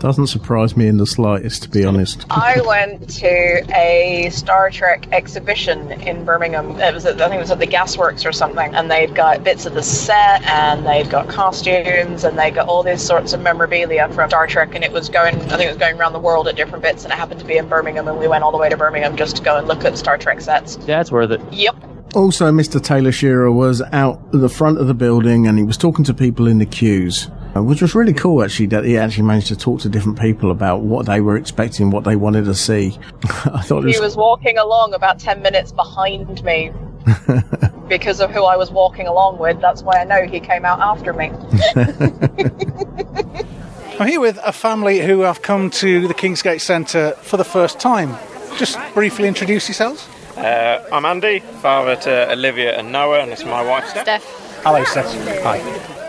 Doesn't surprise me in the slightest, to be honest. I went to a Star Trek exhibition in Birmingham. It was, at, I think, it was at the Gasworks or something, and they've got bits of the set, and they've got costumes, and they got all this. Sorts of memorabilia from Star Trek, and it was going, I think it was going around the world at different bits, and it happened to be in Birmingham, and we went all the way to Birmingham just to go and look at Star Trek sets. That's worth it. Yep. Also, Mister Taylor-Shearer was out at the front of the building, and he was talking to people in the queues, which was really cool, actually, that he actually managed to talk to different people about what they were expecting, what they wanted to see. I thought He was... was walking along about ten minutes behind me. Because of who I was walking along with, that's why I know he came out after me. I'm here with a family who have come to the Kingsgate Centre for the first time. Just briefly introduce yourselves. Uh, I'm Andy, father to Olivia and Noah, and it's my wife, Steph. Steph. Hello, Steph. Hi.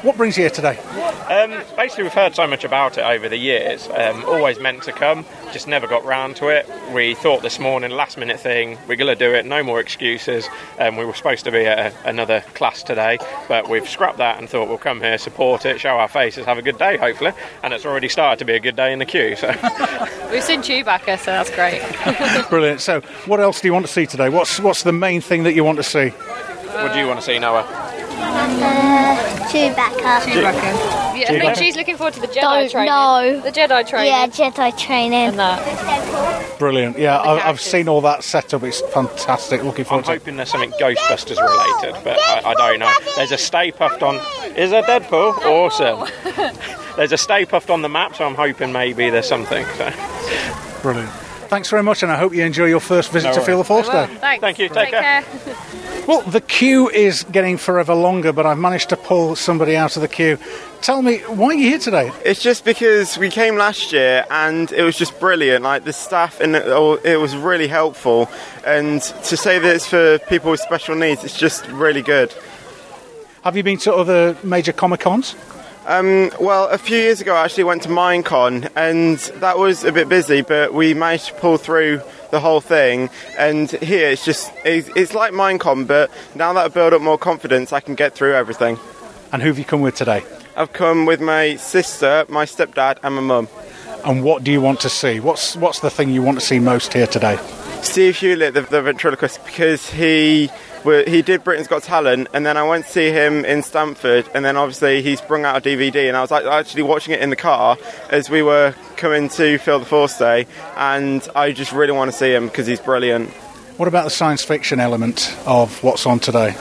What brings you here today? Um, basically, we've heard so much about it over the years. Um, always meant to come, just never got round to it. We thought this morning, last minute thing, we're going to do it, no more excuses. Um, we were supposed to be at a, another class today, but we've scrapped that and thought we'll come here, support it, show our faces, have a good day, hopefully. And it's already started to be a good day in the queue. So we've seen Chewbacca, so that's great. Brilliant. So what else do you want to see today? What's, what's the main thing that you want to see? What do you want to see, Noah? Uh, Chewbacca. Chewbacca. Yeah, I think she's looking forward to the Jedi Don't, training. No. The Jedi training. Yeah, Jedi training. And that. Brilliant. Yeah, I, I've seen all that set up. It's fantastic. Looking forward I'm to I'm hoping there's something Ghostbusters related, but I, I don't know. There's a Stay Puft on... Is there Deadpool? Awesome. There's a Stay Puft on the map, so I'm hoping maybe there's something. So. Brilliant. Thanks very much, and I hope you enjoy your first visit no to Field of Force Day. Thanks. Thank you. Take, Take care. care. Well, the queue is getting forever longer, but I've managed to pull somebody out of the queue. Tell me, why are you here today? It's just because we came last year and it was just brilliant. Like, the staff, and it was really helpful. And to say that it's for people with special needs, it's just really good. Have you been to other major Comic-Cons? Um, well, a few years ago I actually went to Minecon, and that was a bit busy, but we managed to pull through the whole thing. And here it's just, it's, it's like Minecon, but now that I build up more confidence, I can get through everything. And who have you come with today? I've come with my sister, my stepdad and my mum. And what do you want to see? What's what's the thing you want to see most here today? Steve Hewlett, the, the ventriloquist, because he... He did Britain's Got Talent, and then I went to see him in Stamford, and then obviously he sprung out a D V D, and I was actually watching it in the car as we were coming to Field of Force Day, and I just really want to see him because he's brilliant. What about the science fiction element of what's on today?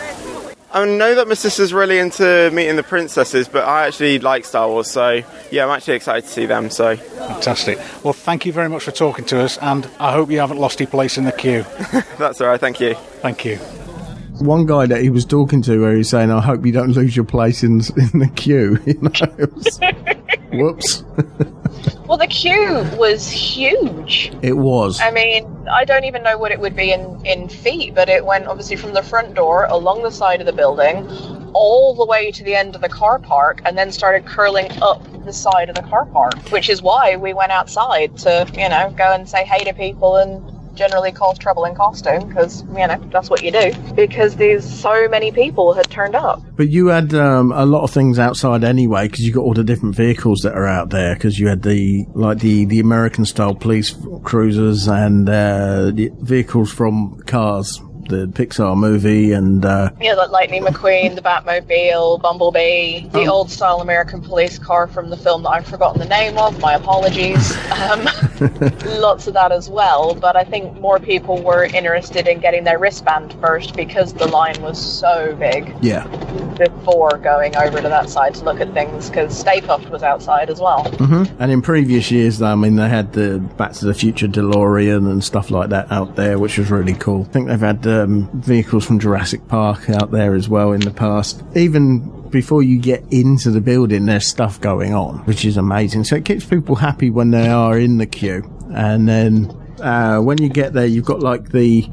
I know that my sister's really into Meeting the Princesses, but I actually like Star Wars, so yeah, I'm actually excited to see them. So fantastic. Well, thank you very much for talking to us, and I hope you haven't lost your place in the queue. That's all right, thank you. Thank you. One guy that he was talking to, where he was saying, "I hope you don't lose your place in in the queue." You know, it was, whoops. Well, the queue was huge. It was. I mean, I don't even know what it would be in in feet, but it went obviously from the front door along the side of the building, all the way to the end of the car park, and then started curling up the side of the car park, which is why we went outside to, you know, go and say hey to people and generally cause trouble in costume, because, you know, that's what you do, because there's so many people had turned up. But you had um, a lot of things outside anyway, because you got all the different vehicles that are out there, because you had the, like, the, the American-style police cruisers and uh, the vehicles from Cars, the Pixar movie, and uh yeah, like Lightning McQueen, the Batmobile, Bumblebee, the um, old style American police car from the film that I've forgotten the name of, my apologies. Um lots of that as well, but I think more people were interested in getting their wristband first because the line was so big, yeah, before going over to that side to look at things, because Stay Puft was outside as well. Mm-hmm. And in previous years, I mean, they had the Back to the Future DeLorean and stuff like that out there, which was really cool. I think they've had um, vehicles from Jurassic Park out there as well in the past. Even before you get into the building, there's stuff going on, which is amazing. So it keeps people happy when they are in the queue. And then Uh, when you get there, you've got like the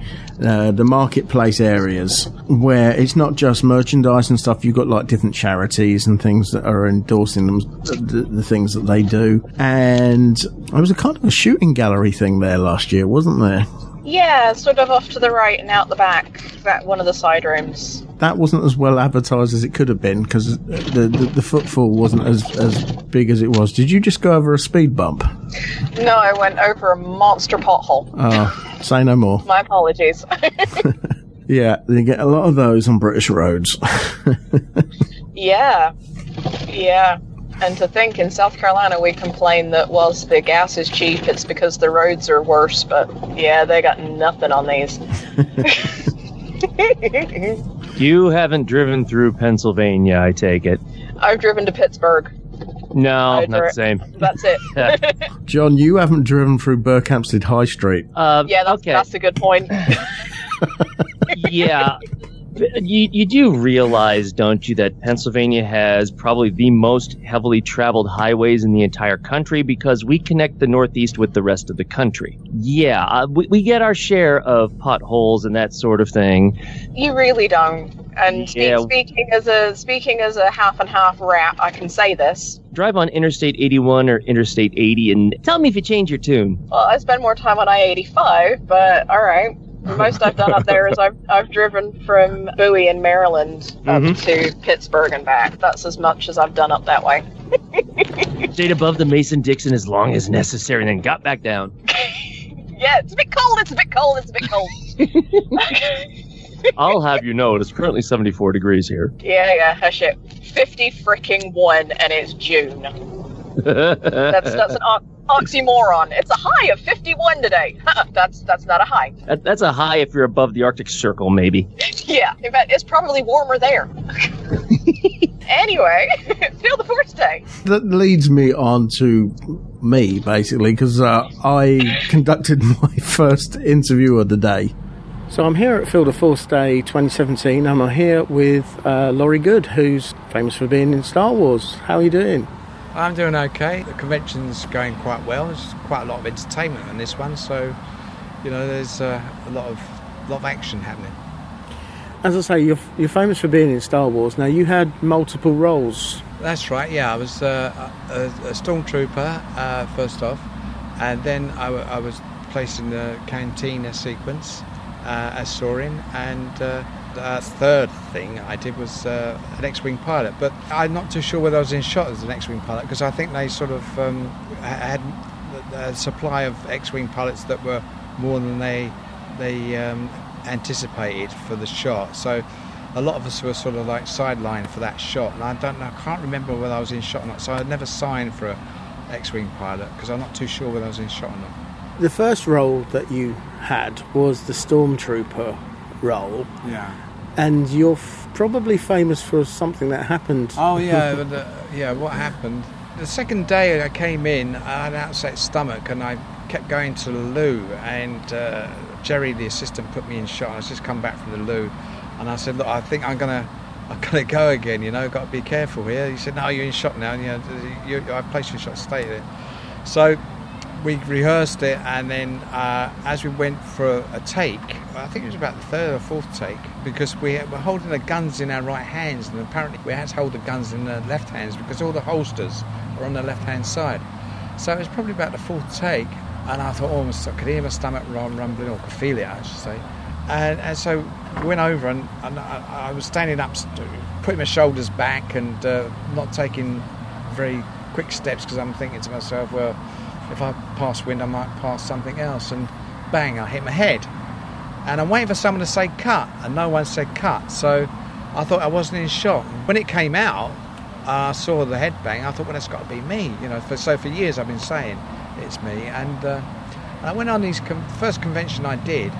uh, the marketplace areas where it's not just merchandise and stuff. You've got like different charities and things that are endorsing them, the, the things that they do. And there was a kind of a shooting gallery thing there last year, wasn't there? Yeah, sort of off to the right and out the back, that one of the side rooms. That wasn't as well advertised as it could have been, because the, the the footfall wasn't as, as big as it was. Did you just go over a speed bump? No, I went over a monster pothole. Oh, say no more. My apologies. Yeah, you get a lot of those on British roads. Yeah, yeah. And to think, in South Carolina, we complain that whilst the gas is cheap, it's because the roads are worse. But, yeah, they got nothing on these. You haven't driven through Pennsylvania, I take it. I've driven to Pittsburgh. No, not the same. That's it. Yeah. John, you haven't driven through Berkhamsted High Street. Uh, yeah, that's, okay. That's a good point. Yeah. You, you do realize, don't you, that Pennsylvania has probably the most heavily traveled highways in the entire country, because we connect the Northeast with the rest of the country. Yeah, uh, we, we get our share of potholes and that sort of thing. You really don't. And speak, yeah. speaking as a speaking as a half and half rap, I can say this. Drive on Interstate eighty-one or Interstate eighty and tell me if you change your tune. Well, I spend more time on I eighty-five, but all right. The most I've done up there is I've I've driven from Bowie in Maryland up mm-hmm. to Pittsburgh and back. That's as much as I've done up that way. Stayed above the Mason-Dixon as long as necessary and then got back down. Yeah, it's a bit cold, it's a bit cold, it's a bit cold. I'll have you know, it's currently seventy-four degrees here. Yeah, yeah, hush it. fifty freaking one, and it's June. That's, that's an awkward oxymoron. It's a high of fifty-one today. that's that's not a high. That, that's a high if you're above the Arctic Circle, maybe. Yeah, in fact, it's probably warmer there. Anyway, Field of Force Day. That leads me on to me, basically, because uh, I conducted my first interview of the day. So I'm here at Field of Force Day twenty seventeen, and I'm here with uh, Laurie Good, who's famous for being in Star Wars. How are you doing? I'm doing okay. The convention's going quite well. There's quite a lot of entertainment on this one, so you know there's uh, a lot of lot of action happening. As I say, you're you're famous for being in Star Wars. Now you had multiple roles. That's right. Yeah, I was uh, a, a stormtrooper uh, first off, and then I, w- I was placed in the cantina sequence uh, as Sorin, and. Uh, Uh, third thing I did was uh, an X-Wing pilot, but I'm not too sure whether I was in shot as an X-Wing pilot, because I think they sort of um, had a supply of X-Wing pilots that were more than they they um, anticipated for the shot, so a lot of us were sort of like sidelined for that shot, and I don't know, I can't remember whether I was in shot or not, so I'd never signed for an X-Wing pilot because I'm not too sure whether I was in shot or not. The first role that you had was the Stormtrooper role, yeah, and you're f- probably famous for something that happened. Oh yeah, but, uh, yeah. What happened? The second day I came in, I had an upset stomach, and I kept going to the loo. And uh, Jerry, the assistant, put me in shot. I was just come back from the loo, and I said, "Look, I think I'm gonna, I'm gonna go again. You know, got to be careful here." He said, "No, you're in shot now. And, you know, you, I've placed you in shot. Stay there." So we rehearsed it, and then uh, as we went for a take, I think it was about the third or fourth take, because we were holding the guns in our right hands, and apparently we had to hold the guns in the left hands because all the holsters are on the left-hand side. So it was probably about the fourth take, and I thought, oh, I could hear my stomach rumbling, or could feel it, I should say. And, and so we went over, and, and I, I was standing up, putting my shoulders back, and uh, not taking very quick steps, because I'm thinking to myself, well, if I pass wind, I might pass something else. And bang, I hit my head. And I'm waiting for someone to say cut, and no one said cut. So I thought I wasn't in shock. When it came out, I uh, saw the head bang. I thought, well, that's got to be me. You know. For, so for years I've been saying it's me. And uh, I went on these com- first convention I did.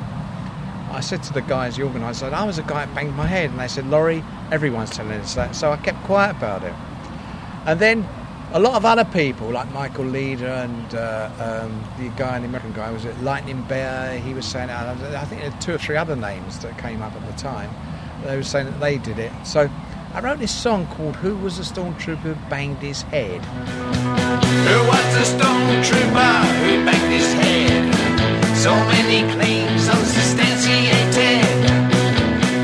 I said to the guys, the organiser, I was the guy that banged my head. And they said, Laurie, everyone's telling us that. So I kept quiet about it. And then a lot of other people, like Michael Leader and uh, um, the guy, the American guy, was it Lightning Bear? He was saying, I think there were two or three other names that came up at the time. They were saying that they did it. So I wrote this song called Who Was the Stormtrooper Who Banged His Head? Who was the stormtrooper who banged his head? So many claims unsubstantiated.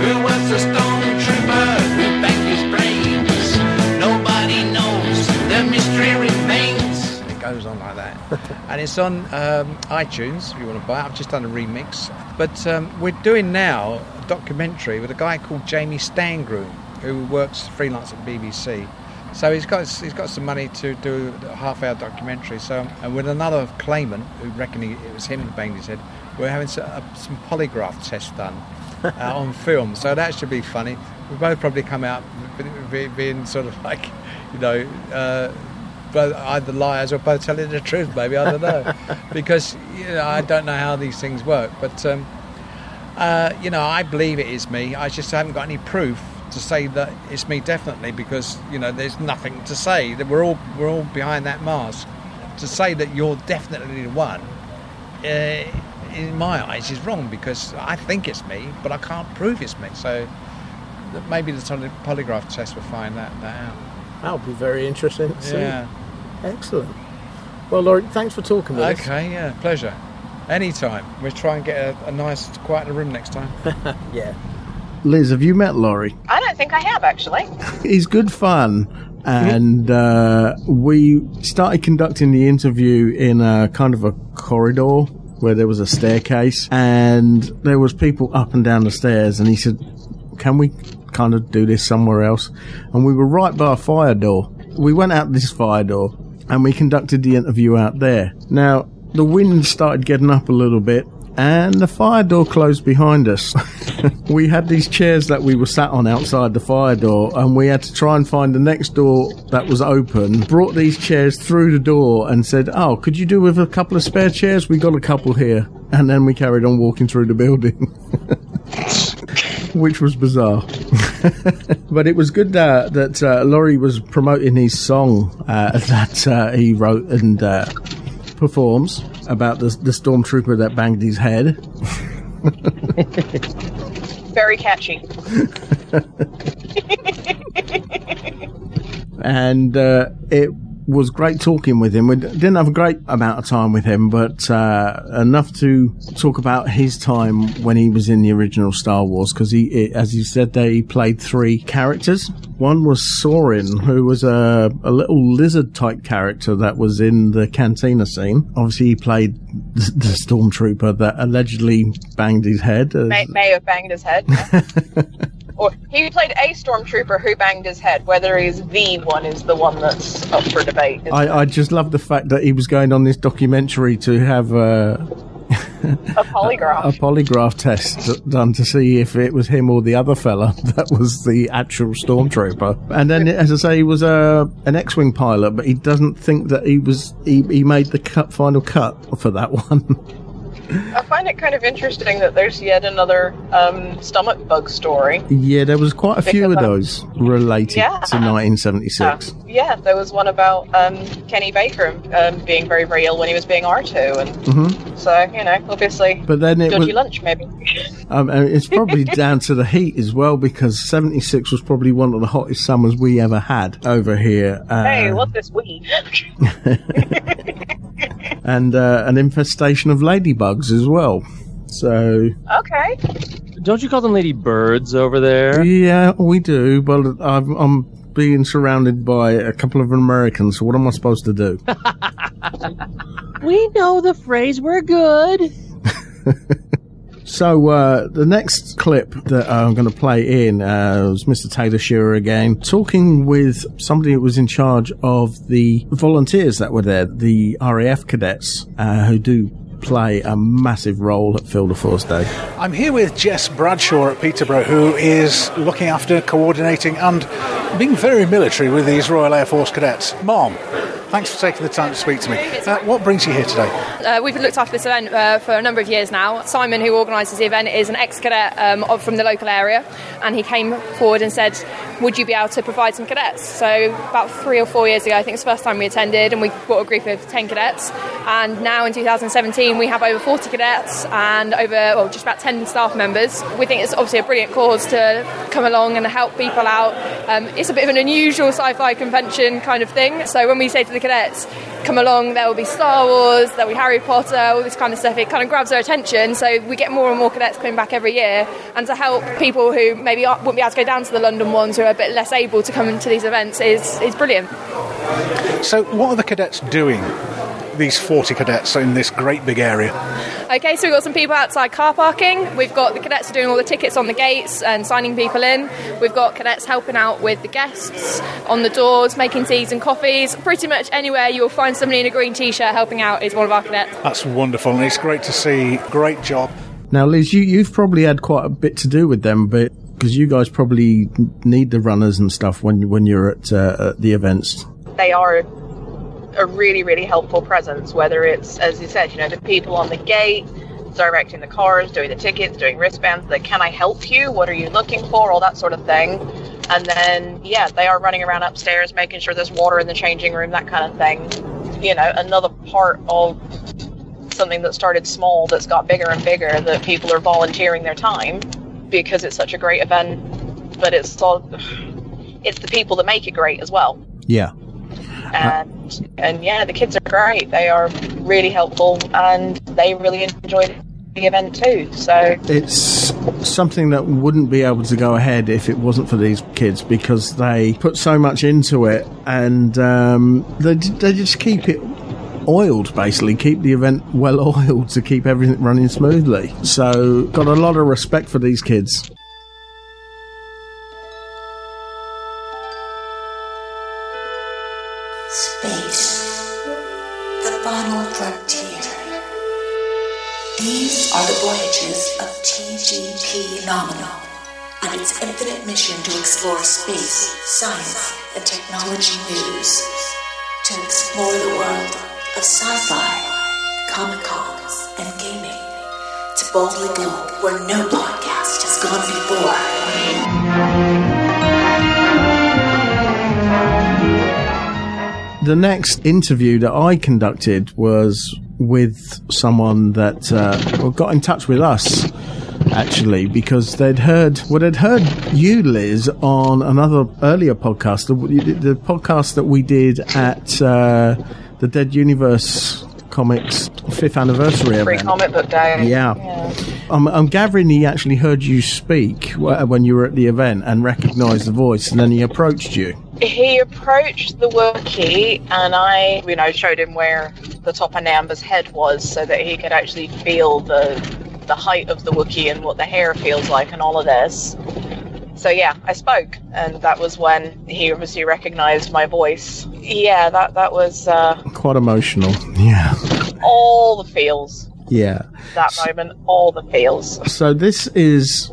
Who was the stormtrooper who banged his brains? Nobody knows, the mystery remains. It goes on like that. And it's on um, iTunes, if you want to buy it. I've just done a remix. But um, we're doing now a documentary with a guy called Jamie Stangroom, who works freelance at B B C. So he's got he's got some money to do a half-hour documentary. So and with another claimant who reckoning it was him that banged his head, we're having some polygraph tests done uh, on film. So that should be funny. We'll both probably come out being sort of like, you know, uh, both either liars or both telling the truth. Maybe I don't know, because you know, I don't know how these things work. But um, uh, you know, I believe it is me. I just haven't got any proof to say that it's me definitely, because you know there's nothing to say. That we're all we're all behind that mask. To say that you're definitely the one, uh, in my eyes, is wrong, because I think it's me, but I can't prove it's me. So maybe the polygraph test will find that, that out. That'll be very interesting to see. Yeah, excellent. Well, Laurie, thanks for talking with us. Okay, yeah, pleasure. Anytime. We'll try and get a, a nice, quiet room next time. Yeah. Liz, have you met Laurie? I don't think I have, actually. He's good fun. And uh, we started conducting the interview in a kind of a corridor where there was a staircase. And there was people up and down the stairs. And he said, can we kind of do this somewhere else? And we were right by a fire door. We went out this fire door and we conducted the interview out there. Now, the wind started getting up a little bit. And the fire door closed behind us. We had these chairs that we were sat on outside the fire door, and we had to try and find the next door that was open. Brought these chairs through the door and said, oh, could you do with a couple of spare chairs? We got a couple here. And then we carried on walking through the building. Which was bizarre. But it was good uh, that uh, Laurie was promoting his song uh, that uh, he wrote and uh, performs about the, the stormtrooper that banged his head. Very catchy. And uh, it was great talking with him. We didn't have a great amount of time with him, but uh, enough to talk about his time when he was in the original Star Wars, because he, it, as you said there, he played three characters. One was Sorin, who was a, a little lizard-type character that was in the cantina scene. Obviously, he played the, the stormtrooper that allegedly banged his head. May, may have banged his head. Yeah. Or he played a stormtrooper who banged his head. Whether he's the one is the one that's up for debate. I, I just love the fact that he was going on this documentary to have a, a polygraph a, a polygraph test done to see if it was him or the other fella that was the actual stormtrooper. And then, as I say, he was a an X-wing pilot, but he doesn't think that he was. He, he made the cut, final cut for that one. I find it kind of interesting that there's yet another um, stomach bug story. Yeah, there was quite a few of those related yeah. to nineteen seventy-six. Yeah. yeah, there was one about um, Kenny Baker um, being very, very ill when he was being R two. And mm-hmm. So, you know, obviously, but then it dodgy was, lunch, maybe. um, and it's probably down to the heat as well, because seventy-six was probably one of the hottest summers we ever had over here. Uh, hey, what's this we? and uh, an infestation of ladybugs as well. So okay, don't you call them lady birds over there? Yeah, we do, but I'm, I'm being surrounded by a couple of Americans. So what am I supposed to do? We know the phrase. We're good. So uh, the next clip that I'm going to play in uh, was Mister Taylor-Shearer again, talking with somebody who was in charge of the volunteers that were there, the R A F cadets, uh, who do play a massive role at Field of Force Day. I'm here with Jess Bradshaw at Peterborough, who is looking after, coordinating and being very military with these Royal Air Force cadets. Mom, thanks for taking the time to speak to me. Uh, what brings you here today? Uh, we've looked after this event uh, for a number of years now. Simon, who organises the event, is an ex-cadet um, from the local area, and he came forward and said, would you be able to provide some cadets? So about three or four years ago, I think it's the first time we attended, and we brought a group of ten cadets, and now in two thousand seventeen we have over forty cadets and over, well, just about ten staff members. We think it's obviously a brilliant cause to come along and help people out. Um, it's a bit of an unusual sci-fi convention kind of thing, so when we say to the cadets, come along, there will be Star Wars, there will be Harry Potter, all this kind of stuff, it kind of grabs their attention, so we get more and more cadets coming back every year. And to help people who maybe wouldn't be able to go down to the London ones, who a bit less able to come to these events, is is brilliant. So what are the cadets doing, these forty cadets in this great big area? Okay, so we've got some people outside car parking, we've got the cadets doing all the tickets on the gates and signing people in, we've got cadets helping out with the guests on the doors, making teas and coffees. Pretty much anywhere you'll find somebody in a green t-shirt helping out is one of our cadets. That's wonderful, and it's great to see. Great job. Now Liz, you, you've probably had quite a bit to do with them, but because you guys probably need the runners and stuff when when you're at, uh, at the events. They are a, a really, really helpful presence, whether it's, as you said, you know, the people on the gate, directing the cars, doing the tickets, doing wristbands, the can I help you, what are you looking for, all that sort of thing. And then, yeah, they are running around upstairs, making sure there's water in the changing room, that kind of thing. You know, another part of something that started small that's got bigger and bigger, that people are volunteering their time, because it's such a great event, but it's sort of, it's the people that make it great as well. Yeah. And uh, and yeah, the kids are great. They are really helpful, and they really enjoyed the event too. So it's something that wouldn't be able to go ahead if it wasn't for these kids, because they put so much into it, and um, they they just keep it oiled, basically keep the event well oiled to keep everything running smoothly. So got a lot of respect for these kids. Space, the final frontier. These are the voyages of T G P Nominal and its infinite mission to explore space, science, and technology news, to explore the world of sci-fi, comic-cons, and gaming, to boldly go where no podcast has gone before. The next interview that I conducted was with someone that uh, got in touch with us, actually, because they'd heard, well, they'd heard you, Liz, on another earlier podcast, the, the podcast that we did at... Uh, the Dead Universe Comics fifth anniversary Free event. Comic Book Day. Yeah. yeah. I'm, I'm gathering he actually heard you speak when you were at the event and recognised the voice, and then he approached you. He approached the Wookiee, and I, you know, showed him where the top of Namba's head was so that he could actually feel the the height of the Wookiee and what the hair feels like and all of this. So yeah, I spoke, and that was when he obviously recognised my voice. Yeah, that that was... Uh, quite emotional, yeah. All the feels. Yeah. That so, moment, all the feels. So this is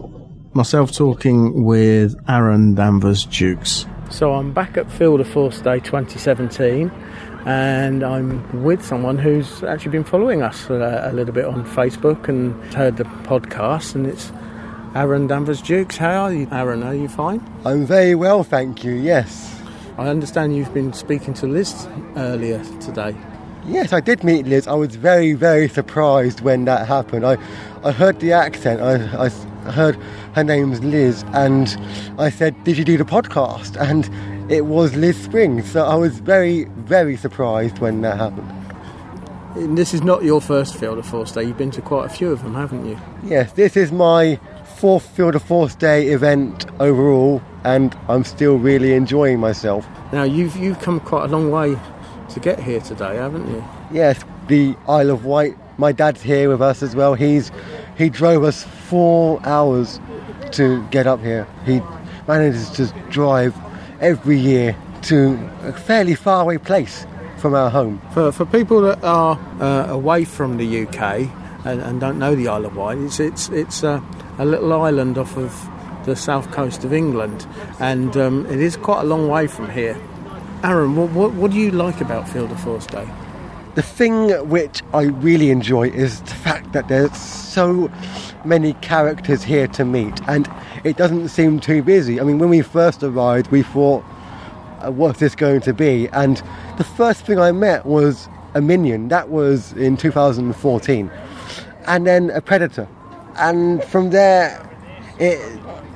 myself talking with Aaron Danvers-Dukes. So I'm back at Field of Force Day twenty seventeen, and I'm with someone who's actually been following us a, a little bit on Facebook and heard the podcast, and it's... Aaron Danvers-Dukes. How are you, Aaron? Are you fine? I'm very well, thank you, yes. I understand you've been speaking to Liz earlier today. Yes, I did meet Liz. I was very, very surprised when that happened. I, I heard the accent. I, I heard her name's Liz, and I said, did you do the podcast? And it was Liz Springs. So I was very, very surprised when that happened. This is not your first Field of Force Day. You've been to quite a few of them, haven't you? Yes, this is my fourth Field of Force Day event overall, and I'm still really enjoying myself. Now, you've you've come quite a long way to get here today, haven't you? Yes, the Isle of Wight. My dad's here with us as well. He's he drove us four hours to get up here. He manages to drive every year to a fairly faraway place from our home. For for people that are uh, away from the U K and, and don't know the Isle of Wight, it's it's it's uh, a little island off of the south coast of England, and um, it is quite a long way from here. Aaron, what, what what do you like about Field of Force Day? The thing which I really enjoy is the fact that there's so many characters here to meet, and it doesn't seem too busy. I mean, when we first arrived, we thought, what's this going to be? And the first thing I met was a Minion. That was in two thousand fourteen, and then a Predator, and from there it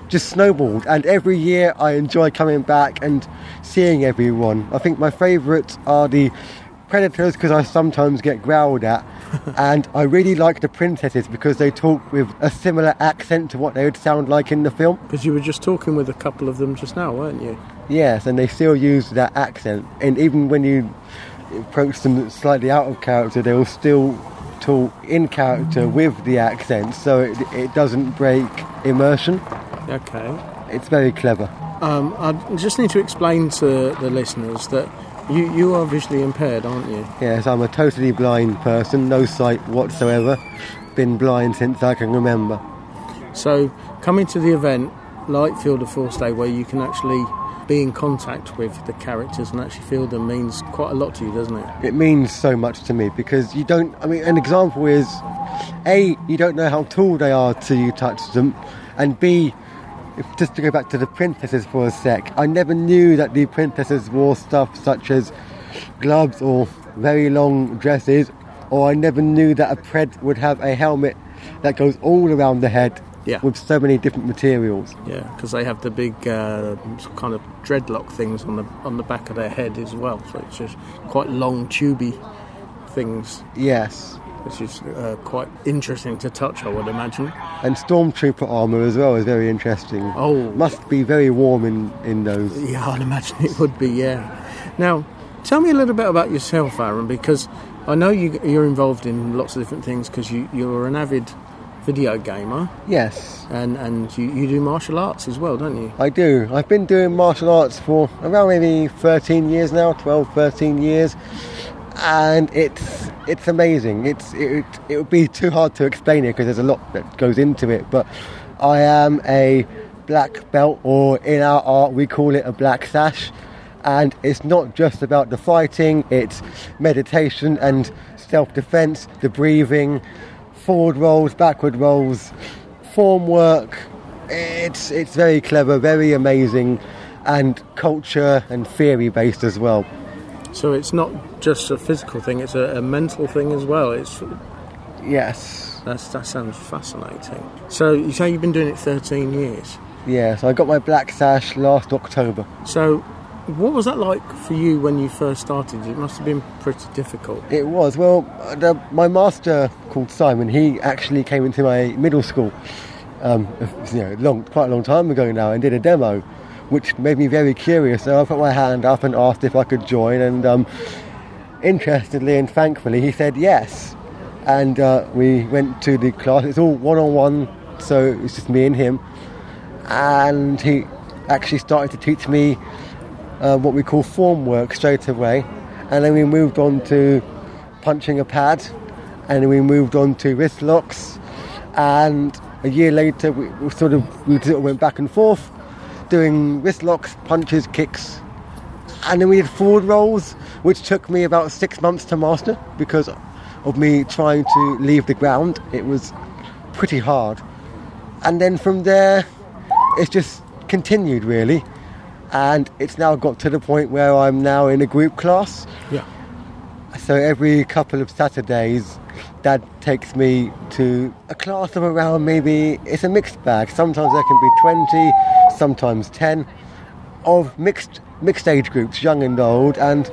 just snowballed, and every year I enjoy coming back and seeing everyone. I think my favourites are the Predators because I sometimes get growled at, and I really like the Princesses because they talk with a similar accent to what they would sound like in the film. Because you were just talking with a couple of them just now, weren't you? Yes, and they still use that accent, and even when you approach them slightly out of character, they will still talk in character with the accent, so it, it doesn't break immersion. Okay. It's very clever. Um, I just need to explain to the listeners that you, you are visually impaired, aren't you? Yes, I'm a totally blind person, no sight whatsoever. Been blind since I can remember. So, coming to the event like Field of Force Day, where you can actually be in contact with the characters and actually feel them, means quite a lot to you, doesn't it? It means so much to me because you don't, I mean, an example is A, you don't know how tall they are till you touch them, and B, if, just to go back to the Princesses for a sec, I never knew that the Princesses wore stuff such as gloves or very long dresses, or I never knew that a Pred would have a helmet that goes all around the head. Yeah. With so many different materials. Yeah, because they have the big uh, kind of dreadlock things on the on the back of their head as well. So it's just quite long, tubey things. Yes. Which is uh, quite interesting to touch, I would imagine. And Stormtrooper armour as well is very interesting. Oh. Must be very warm in, in those. Yeah, I'd imagine it would be, yeah. Now, tell me a little bit about yourself, Aaron, because I know you, you're involved in lots of different things because you, you're an avid video gamer. Yes. And and you, you do martial arts as well, don't you? I do. I've been doing martial arts for around maybe thirteen years now, twelve, thirteen years. And it's it's amazing. It's It, it would be too hard to explain it because there's a lot that goes into it. But I am a black belt, or in our art we call it a black sash. And it's not just about the fighting, it's meditation and self-defense, the breathing, forward rolls, backward rolls, form work. It's it's very clever, very amazing, and culture and theory based as well. So it's not just a physical thing, it's a, a mental thing as well. It's Yes. That's, that sounds fascinating. So you say you've been doing it thirteen years? Yeah, so I got my black sash last October. So what was that like for you when you first started? It must have been pretty difficult. It was. Well, the, my master, called Simon, he actually came into my middle school um, you know, long, quite a long time ago now and did a demo, which made me very curious. So I put my hand up and asked if I could join, and um, interestedly and thankfully he said yes. And uh, we went to the class. It's all one-on-one, so it's just me and him. And he actually started to teach me Uh, what we call form work straight away, and then we moved on to punching a pad, and then we moved on to wrist locks, and a year later we, we sort of we sort of went back and forth doing wrist locks, punches, kicks, and then we did forward rolls, which took me about six months to master because of me trying to leave the ground. It was pretty hard, and then from there it's just continued really. And it's now got to the point where I'm now in a group class. Yeah. So every couple of Saturdays, Dad takes me to a class of around maybe, it's a mixed bag. Sometimes there can be twenty, sometimes ten, of mixed mixed age groups, young and old. And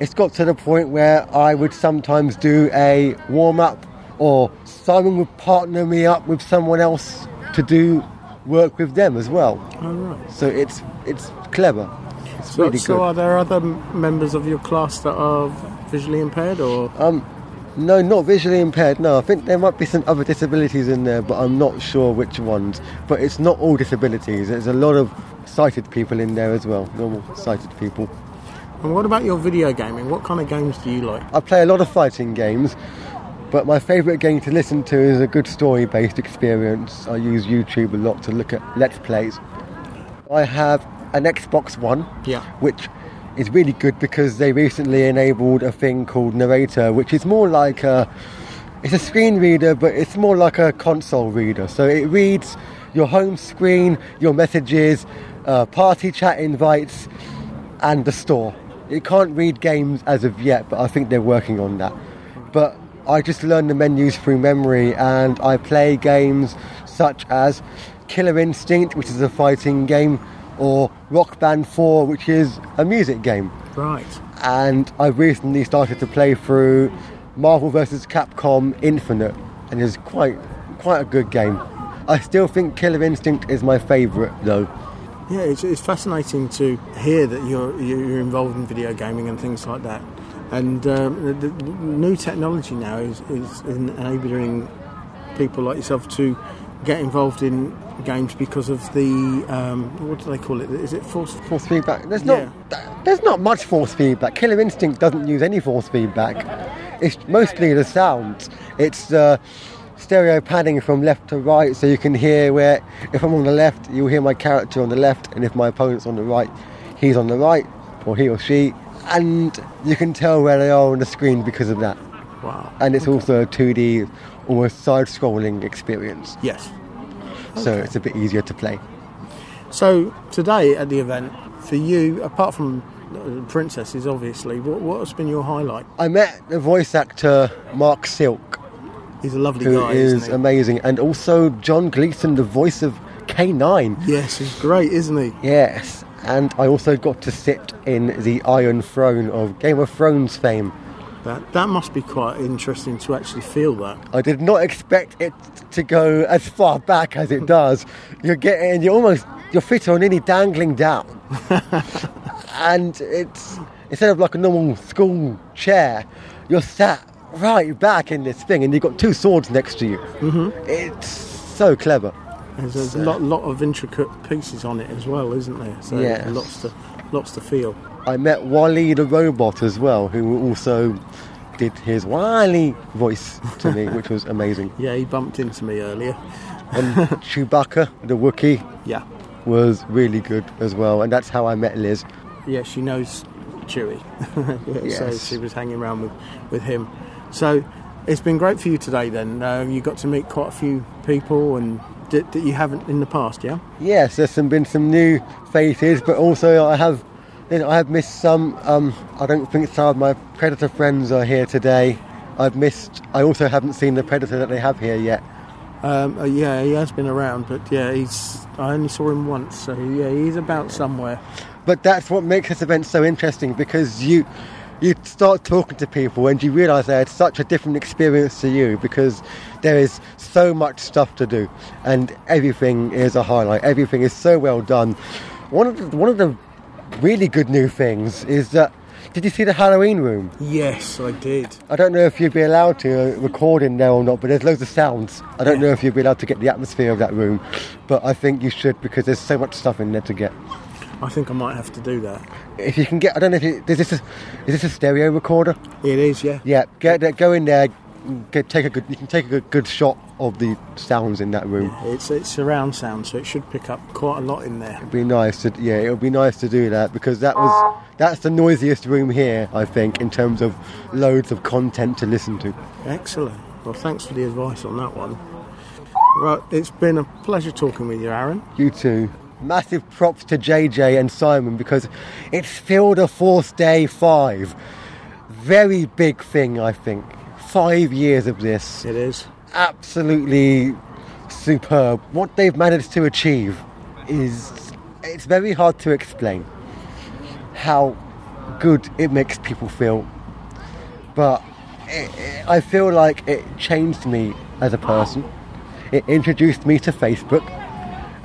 it's got to the point where I would sometimes do a warm-up, or someone would partner me up with someone else to do work with them as well. Oh, right. So it's it's clever. It's so, really so good. So are there other members of your class that are visually impaired, or...? Um, no, not visually impaired, no. I think there might be some other disabilities in there, but I'm not sure which ones. But it's not all disabilities. There's a lot of sighted people in there as well, normal sighted people. And what about your video gaming? What kind of games do you like? I play a lot of fighting games, but my favourite game to listen to is a good story-based experience. I use YouTube a lot to look at Let's Plays. I have an Xbox One, yeah, which is really good because they recently enabled a thing called Narrator, which is more like a... It's a screen reader, but it's more like a console reader. So it reads your home screen, your messages, uh, party chat invites, and the store. It can't read games as of yet, but I think they're working on that. But I just learn the menus through memory, and I play games such as Killer Instinct, which is a fighting game, or Rock Band four, which is a music game. Right. And I've recently started to play through Marvel versus. Capcom Infinite, and it's quite quite a good game. I still think Killer Instinct is my favourite, though. Yeah, it's, it's fascinating to hear that you're you're involved in video gaming and things like that. And um, the, the new technology now is, is enabling people like yourself to get involved in games because of the um, what do they call it? Is it force force feedback? There's not yeah. there's not much force feedback. Killer Instinct doesn't use any force feedback. It's mostly the sounds. It's uh, stereo padding from left to right, so you can hear where if I'm on the left, you'll hear my character on the left, and if my opponent's on the right, he's on the right, or he or she, and you can tell where they are on the screen because of that. Wow! And it's okay. Also a two D or a side-scrolling experience. Yes. Okay. So it's a bit easier to play. So today at the event, for you, apart from princesses, obviously, what what's been your highlight? I met the voice actor Mark Silk. He's a lovely who guy, is isn't he? Amazing, and also John Gleeson, the voice of K nine. Yes, he's great, isn't he? Yes, and I also got to sit in the Iron Throne of Game of Thrones fame. That that must be quite interesting to actually feel that. I did not expect it to go as far back as it does. You're getting, you're almost, your feet are nearly dangling down, and it's instead of like a normal school chair, you're sat right back in this thing, and you've got two swords next to you. Mm-hmm. It's so clever. There's a so. lot, lot of intricate pieces on it as well, isn't there? So yes. lots to, lots to feel. I met Wall-E the robot as well, who also did his Wall-E voice to me, which was amazing. Yeah, he bumped into me earlier. And Chewbacca, the Wookiee, yeah, was really good as well, and that's how I met Liz. Yeah, she knows Chewie, yeah, yes. So she was hanging around with, with him. So it's been great for you today then. Uh, you got to meet quite a few people and d- that you haven't in the past, yeah? Yes, there's some, been some new faces, but also I have I have missed some. Um, I don't think some of my Predator friends are here today. I've missed... I also haven't seen the Predator that they have here yet. Um, uh, yeah, he has been around, but yeah, he's... I only saw him once, so yeah, he's about somewhere. But that's what makes this event so interesting, because you... You start talking to people and you realise they had such a different experience to you, because there is so much stuff to do and everything is a highlight. Everything is so well done. One of the, one of the really good new things is that... Did you see the Halloween room? Yes, I did. I don't know if you'd be allowed to record in there or not, but there's loads of sounds. I don't yeah. know if you'd be allowed to get the atmosphere of that room, but I think you should, because there's so much stuff in there to get. I think I might have to do that. If you can get, I don't know if it, is this a, is this a stereo recorder? It is, yeah. Yeah, get, go in there. Get, take a good. You can take a good, good shot of the sounds in that room. Yeah, it's it's surround sound, so it should pick up quite a lot in there. It'd be nice to, yeah, it would be nice to do that, because that was that's the noisiest room here, I think, in terms of loads of content to listen to. Excellent. Well, thanks for the advice on that one. Right, it's been a pleasure talking with you, Aaron. You too. Massive props to J J and Simon, because it's Field of Force Day five. Very big thing, I think. Five years of this. It is. Absolutely superb. What they've managed to achieve is... It's very hard to explain how good it makes people feel, but it, it, I feel like it changed me as a person. It introduced me to Facebook,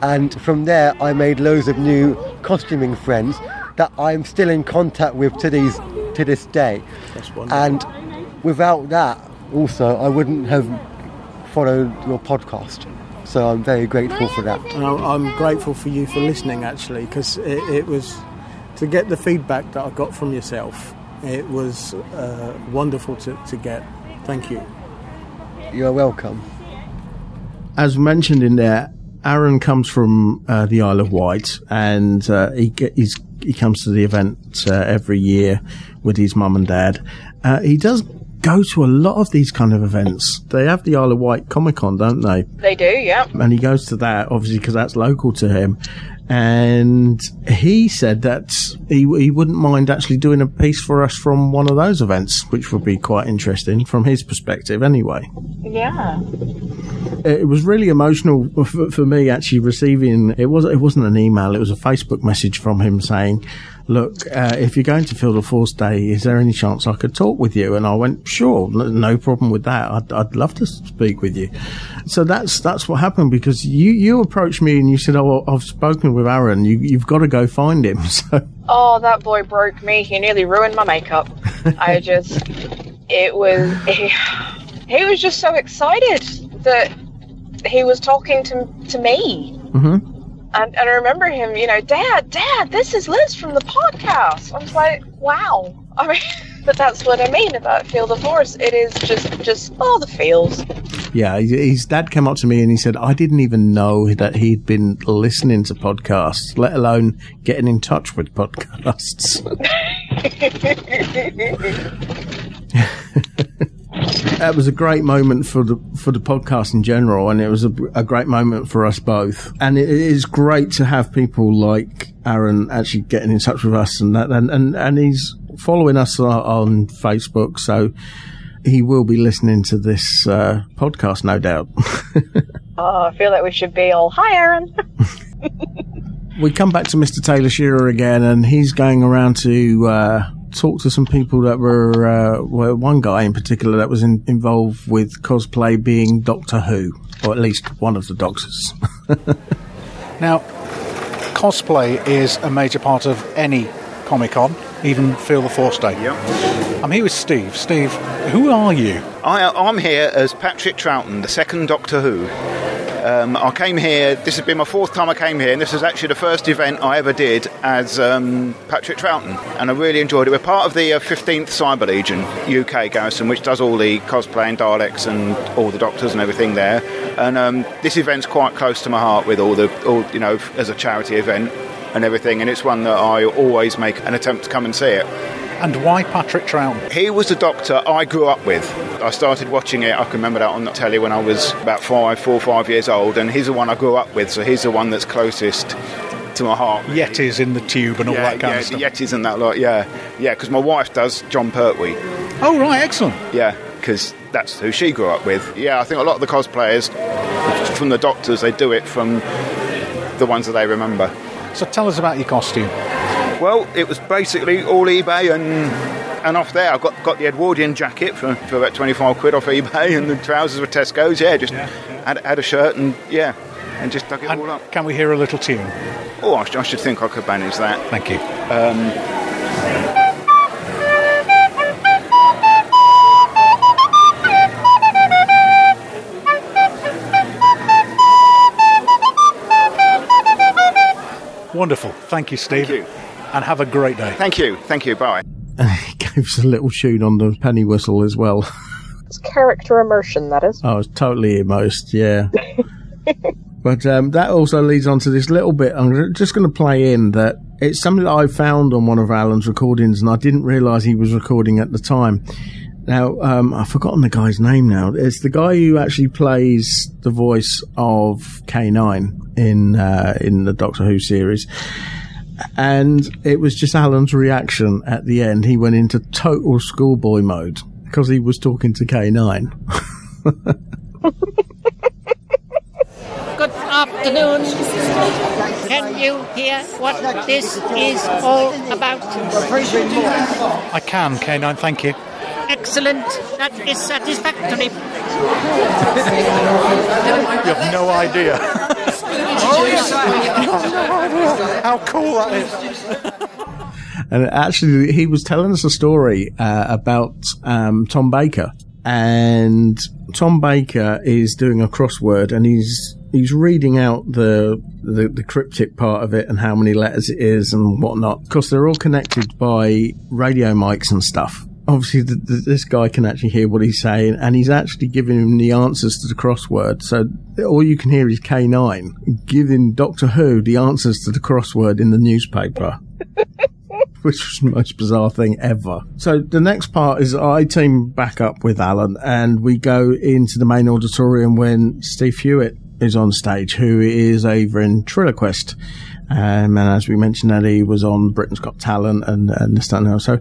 and from there I made loads of new costuming friends that I'm still in contact with to these to this day. That's wonderful. And without that, also, I wouldn't have followed your podcast. So I'm very grateful for that. And I'm grateful for you for listening, actually, because it, it was, to get the feedback that I got from yourself, it was uh, wonderful to, to get. Thank you. You're welcome. As mentioned in there, Aaron comes from uh, the Isle of Wight, and uh, he, he's, he comes to the event uh, every year with his mum and dad. Uh, he does go to a lot of these kind of events. They have the Isle of Wight Comic Con, don't they? They do, yeah. And he goes to that, obviously, because that's local to him. And he said that he, he wouldn't mind actually doing a piece for us from one of those events, which would be quite interesting from his perspective anyway. Yeah. It was really emotional for, for me actually receiving, it, was, it wasn't an email, it was a Facebook message from him saying, look, uh, if you're going to Field of Force Day, is there any chance I could talk with you? And I went, sure, no problem with that. I'd, I'd love to speak with you. So that's that's what happened, because you, you approached me and you said, oh, I've spoken with Aaron. You, you've got to go find him. So. Oh, that boy broke me. He nearly ruined my makeup. I just, it was, he, he was just so excited that he was talking to, to me. Mm-hmm. And, and I remember him, you know, Dad, Dad, this is Liz from the podcast. I was like, wow. I mean, but that's what I mean about Field of Force. It is just, just all the feels. Yeah, his dad came up to me and he said, I didn't even know that he'd been listening to podcasts, let alone getting in touch with podcasts. That was a great moment for the for the podcast in general, and it was a, a great moment for us both. And it, it is great to have people like Aaron actually getting in touch with us, and that, and, and, and he's following us on, on Facebook, so he will be listening to this uh, podcast, no doubt. Oh, I feel like we should be all, hi, Aaron. We come back to Mister Taylor-Shearer again, and he's going around to... Uh, talk to some people that were, uh, well, one guy in particular that was in, involved with cosplay being Doctor Who, or at least one of the doctors. Now, cosplay is a major part of any Comic-Con, even Field of Force Day. Yep. I'm here with Steve. Steve, who are you? I, I'm here as Patrick Troughton, the second Doctor Who. Um, I came here, this has been my fourth time I came here, and this is actually the first event I ever did as um, Patrick Troughton, and I really enjoyed it. We're part of the uh, fifteenth Cyber Legion U K garrison, which does all the cosplay and Daleks and all the doctors and everything there, and um, this event's quite close to my heart with all the, all, you know, as a charity event and everything, and it's one that I always make an attempt to come and see it. And why Patrick Troughton? He was the doctor I grew up with. I started watching it, I can remember that on the telly when I was about five, four or five years old, and he's the one I grew up with, so he's the one that's closest to my heart. Yetis in the tube and all yeah, that kind yeah, of stuff. Yeah, Yetis and that lot, yeah. Yeah, because my wife does John Pertwee. Oh, right, excellent. Yeah, because that's who she grew up with. Yeah, I think a lot of the cosplayers from the doctors, they do it from the ones that they remember. So tell us about your costume. Well, it was basically all eBay and and off there. I got got the Edwardian jacket for, for about twenty-five quid off eBay, and the trousers were Tesco's. Yeah, just yeah, yeah. Had, had a shirt and yeah, and just dug it and all up. Can we hear a little tune? Oh, I, sh- I should think I could manage that. Thank you. Um, Wonderful. Thank you, Steve. Thank you. And have a great day. Thank you. Thank you. Bye. And he gave us a little tune on the penny whistle as well. It's character immersion, that is. Oh, it's totally immersed, yeah. But um, that also leads on to this little bit. I'm just going to play in that it's something that I found on one of Alan's recordings, and I didn't realise he was recording at the time. Now, um, I've forgotten the guy's name now. It's the guy who actually plays the voice of K nine in uh, in the Doctor Who series. And it was just Alan's reaction at the end. He went into total schoolboy mode because he was talking to K nine. Good afternoon. Can you hear what this is all about? I can, K nine, thank you. Excellent. That is satisfactory. You have no idea. How cool that is. And actually, he was telling us a story uh, about um, Tom Baker. And Tom Baker is doing a crossword, and he's he's reading out the, the the cryptic part of it and how many letters it is and whatnot. Of course, they're all connected by radio mics and stuff. Obviously, the, the, this guy can actually hear what he's saying, and he's actually giving him the answers to the crossword. So all you can hear is K nine giving Doctor Who the answers to the crossword in the newspaper. Which was the most bizarre thing ever. So the next part is I team back up with Alan, and we go into the main auditorium when Steve Hewitt is on stage, who is a ventriloquist. Um, and as we mentioned, that he was on Britain's Got Talent and, and this and that. So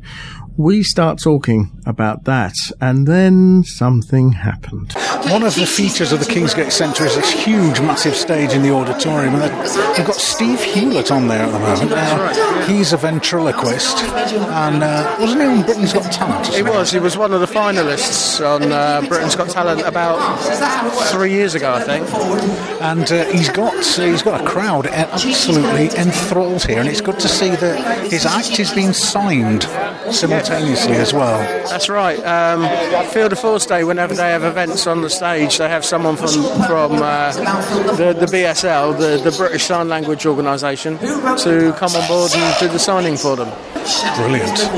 we start talking about that, and then something happened. One of the features of the Kingsgate Centre is this huge, massive stage in the auditorium, and we've got Steve Hewlett on there at the moment. Uh, he's a ventriloquist, and uh, wasn't he on Britain's Got Talent? He was. He was one of the finalists on uh, Britain's Got Talent about three years ago, I think. And uh, he's got so he's got a crowd absolutely enthralled here, and it's good to see that his act is being signed simultaneously. Simultaneously as well. That's right. Um, Field of Force Day, whenever they have events on the stage, they have someone from from uh, the, the B S L, the, the British Sign Language Organisation, to come on board and do the signing for them. Brilliant.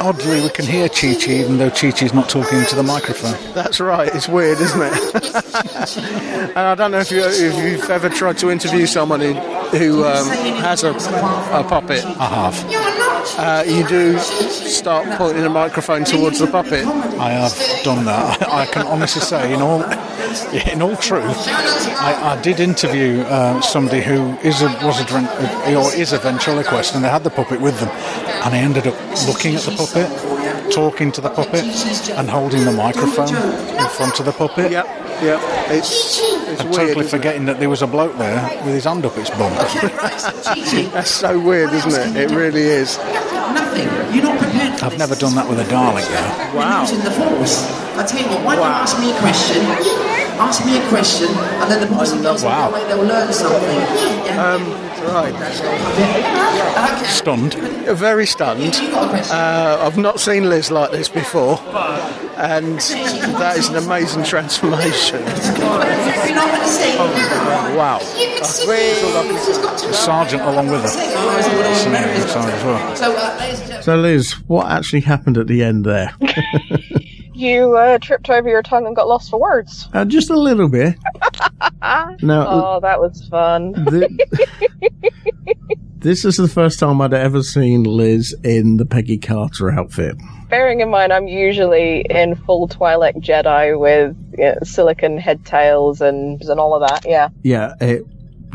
Oddly, we can hear Chi Chi even though Chi Chi's not talking into the microphone. That's right. It's weird, isn't it? And I don't know if you if you've ever tried to interview someone who, who um, has a, a puppet. I have. Uh, you do start pointing the microphone towards the puppet. I have done that. I, I can honestly say, in all in all truth, I, I did interview uh, somebody who is a, was a, or is a ventriloquist, and they had the puppet with them, and I ended up looking at the puppet, talking to the puppet, and holding the microphone in front of the puppet. Yep, yep. It's, it's I'm weird, totally forgetting it? that there was a bloke there with his hand up his bum. That's so weird, isn't it? It really is. I've never done that with a Dalek, though. Wow. I tell you what, why don't you ask me a question? Ask me a question, and then the person goes, wow. They'll learn something. Um, right. Okay. Stunned. Very stunned. Uh, I've not seen Liz like this before, and that is an amazing transformation. Oh, wow. The sergeant along with her. So, Liz, what actually happened at the end there? You uh, tripped over your tongue and got lost for words. Uh, just a little bit. Now, oh, that was fun. the, this is the first time I'd ever seen Liz in the Peggy Carter outfit. Bearing in mind, I'm usually in full Twi'lek Jedi with you know, silicon head tails and, and all of that, yeah. Yeah, it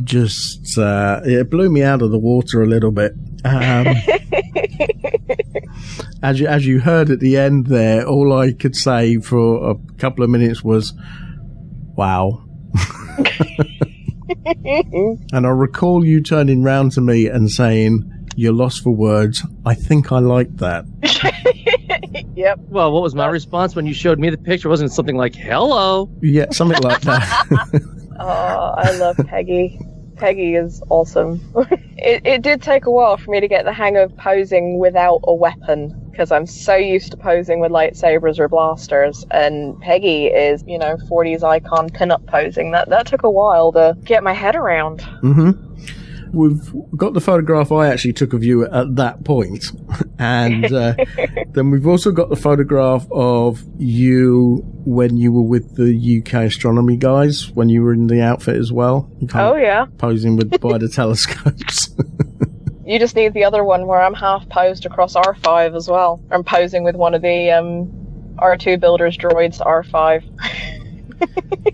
just uh, it blew me out of the water a little bit. Um, as you, as you heard at the end there, all I could say for a couple of minutes was, wow. And I recall you turning round to me and saying, you're lost for words. I think I liked that. Yep. Well, what was my response when you showed me the picture? Wasn't it something like, hello? Yeah, something like that. Oh, I love Peggy. Peggy is awesome. it, it did take a while for me to get the hang of posing without a weapon, because I'm so used to posing with lightsabers or blasters, and Peggy is, you know, forties icon pin-up posing. That that took a while to get my head around. Mm-hmm. We've got the photograph I actually took of you at that point, and uh, then we've also got the photograph of you when you were with the U K astronomy guys, when you were in the outfit as well. Oh, yeah. Posing with by the telescopes. You just need the other one where I'm half posed across R five as well. I'm posing with one of the um, R two Builders droids, R five. um,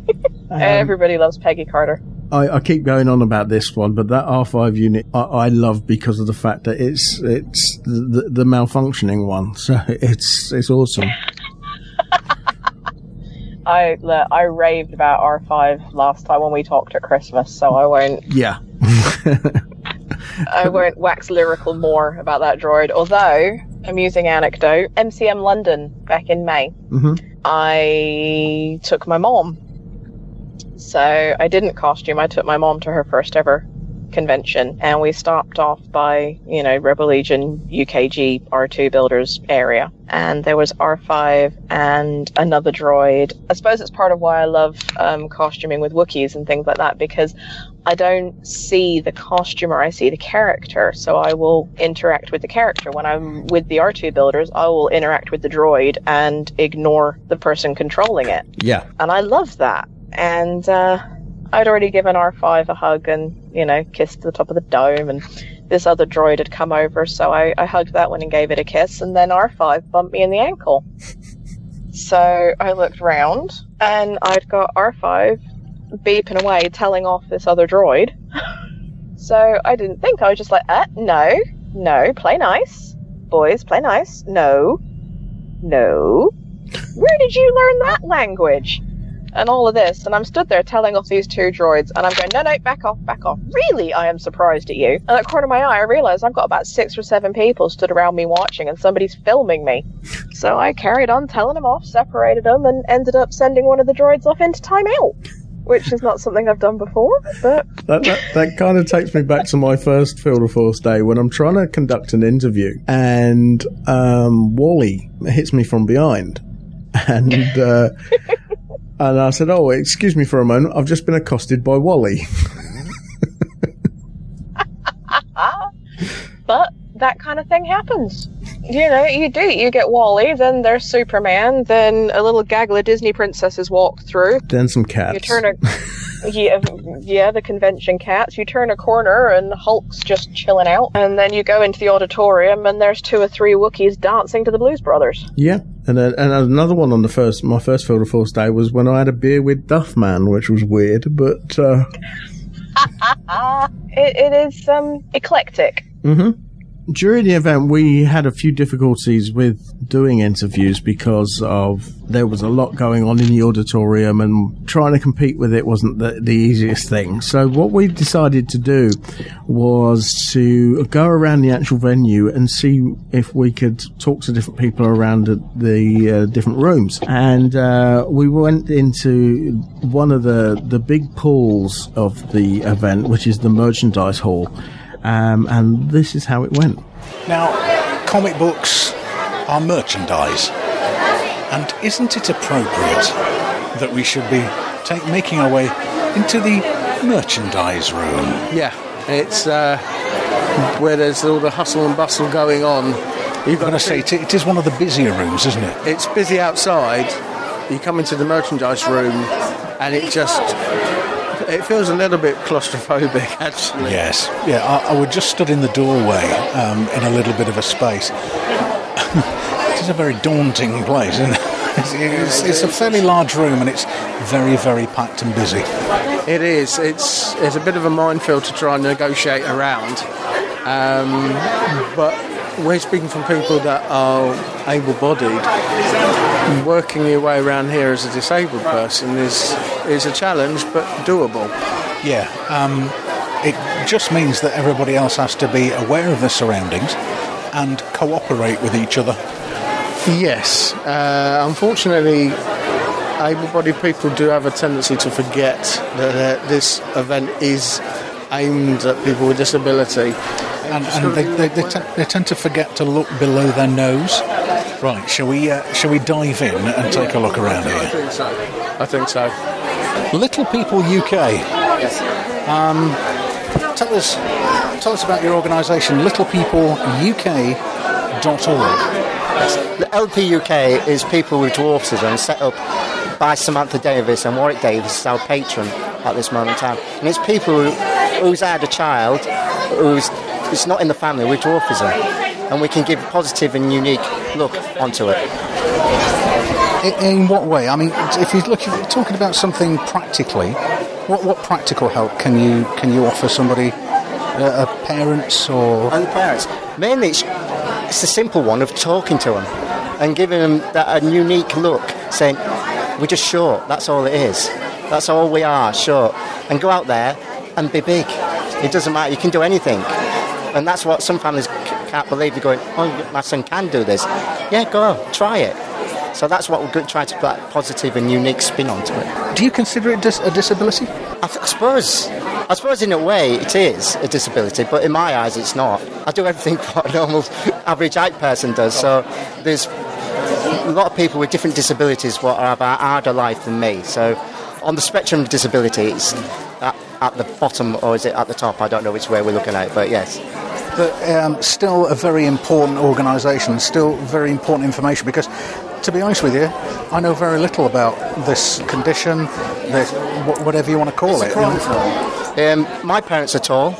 Everybody loves Peggy Carter. I, I keep going on about this one, but that R five unit I, I love because of the fact that it's it's the, the malfunctioning one, so it's it's awesome. I look, I raved about R five last time when we talked at Christmas, so I won't. Yeah. I won't wax lyrical more about that droid. Although, amusing anecdote, M C M London back in May, mm-hmm. I took my mom. So I didn't costume. I took my mom to her first ever convention, and we stopped off by, you know, Rebel Legion U K G R two builders area, and there was R five and another droid. I suppose it's part of why I love um, costuming with Wookiees and things like that, because I don't see the costumer, I see the character, so I will interact with the character. When I'm with the R two builders, I will interact with the droid and ignore the person controlling it. Yeah. And I love that. And uh, I'd already given R five a hug and, you know, kissed the top of the dome, and this other droid had come over, so I, I hugged that one and gave it a kiss, and then R five bumped me in the ankle. So I looked round, and I'd got R five beeping away, telling off this other droid. So I didn't think. I was just like, uh, no, no, play nice. Boys, play nice. No, no. Where did you learn that language? And all of this, and I'm stood there telling off these two droids, and I'm going, no, no, back off, back off. Really, I am surprised at you. And at the corner of my eye, I realised I've got about six or seven people stood around me watching, and somebody's filming me. So I carried on telling them off, separated them, and ended up sending one of the droids off into timeout, which is not something I've done before. But that, that, that kind of takes me back to my first Field of Force Day, when I'm trying to conduct an interview, and um, Wall-E hits me from behind, and... Uh, And I said, oh, excuse me for a moment, I've just been accosted by Wall-E. But that kind of thing happens. You know, you do. You get Wall-E, then there's Superman, then a little gaggle of Disney princesses walk through. Then some cats. You turn a, yeah, yeah, the convention cats. You turn a corner and Hulk's just chilling out. And then you go into the auditorium and there's two or three Wookiees dancing to the Blues Brothers. Yeah. And then, and another one on the first, my first Field of Force Day was when I had a beer with Duffman, which was weird, but uh... it, it is um, eclectic. Mm-hmm. During the event, we had a few difficulties with doing interviews because of there was a lot going on in the auditorium, and trying to compete with it wasn't the, the easiest thing. So what we decided to do was to go around the actual venue and see if we could talk to different people around the uh, different rooms. And uh, we went into one of the, the big pools of the event, which is the merchandise hall, um, and this is how it went. Now, comic books are merchandise. And isn't it appropriate that we should be take, making our way into the merchandise room? Yeah, it's uh, where there's all the hustle and bustle going on. You've got to say, it, it is one of the busier rooms, isn't it? It's busy outside. You come into the merchandise room and it just... It feels a little bit claustrophobic, actually. Yes. Yeah, I, I was just stood in the doorway um, in a little bit of a space. It's a very daunting place, isn't it? It's, it's, it's a fairly large room, and it's very, very packed and busy. It is. It's it's a bit of a minefield to try and negotiate around. Um, but we're speaking from people that are able-bodied. Working your way around here as a disabled person is is a challenge, but doable. Yeah. Um, it just means that everybody else has to be aware of their surroundings and cooperate with each other. Yes, uh, unfortunately, able-bodied people do have a tendency to forget that uh, this event is aimed at people with disability. And, and they, they, they, te- they tend to forget to look below their nose. Right, shall we, uh, shall we dive in and take a look around here? I think so. I think so. Little People U K. Yes. Um, tell us, tell us about your organisation, little people u k dot org. The L P U K is People with Dwarfism, set up by Samantha Davis, and Warwick Davis is our patron at this moment in time. And it's people who, who's had a child who's it's not in the family with dwarfism, and we can give a positive and unique look onto it. In, in what way? I mean, if you're looking, talking about something practically, what, what practical help can you can you offer somebody, uh, uh, parents or and parents? Mainly, it's, it's the simple one of talking to them and giving them that a unique look, saying we're just short. That's all it is. That's all we are, short. And go out there and be big. It doesn't matter. You can do anything. And that's what some families c- can't believe. They're going, oh, my son can do this. Yeah, go on, try it. So that's what we're trying to put that positive and unique spin onto it. Do you consider it dis- a disability? I, th- I suppose. I suppose in a way it is a disability, but in my eyes it's not. I do everything what a normal average height person does. So there's a lot of people with different disabilities what are about harder life than me. So on the spectrum of disability, it's at, at the bottom or is it at the top? I don't know which way we're looking at it, but yes. But um, still a very important organisation, still very important information, because to be honest with you, I know very little about this condition, this, whatever you want to call it's it. You know? um, my parents are tall,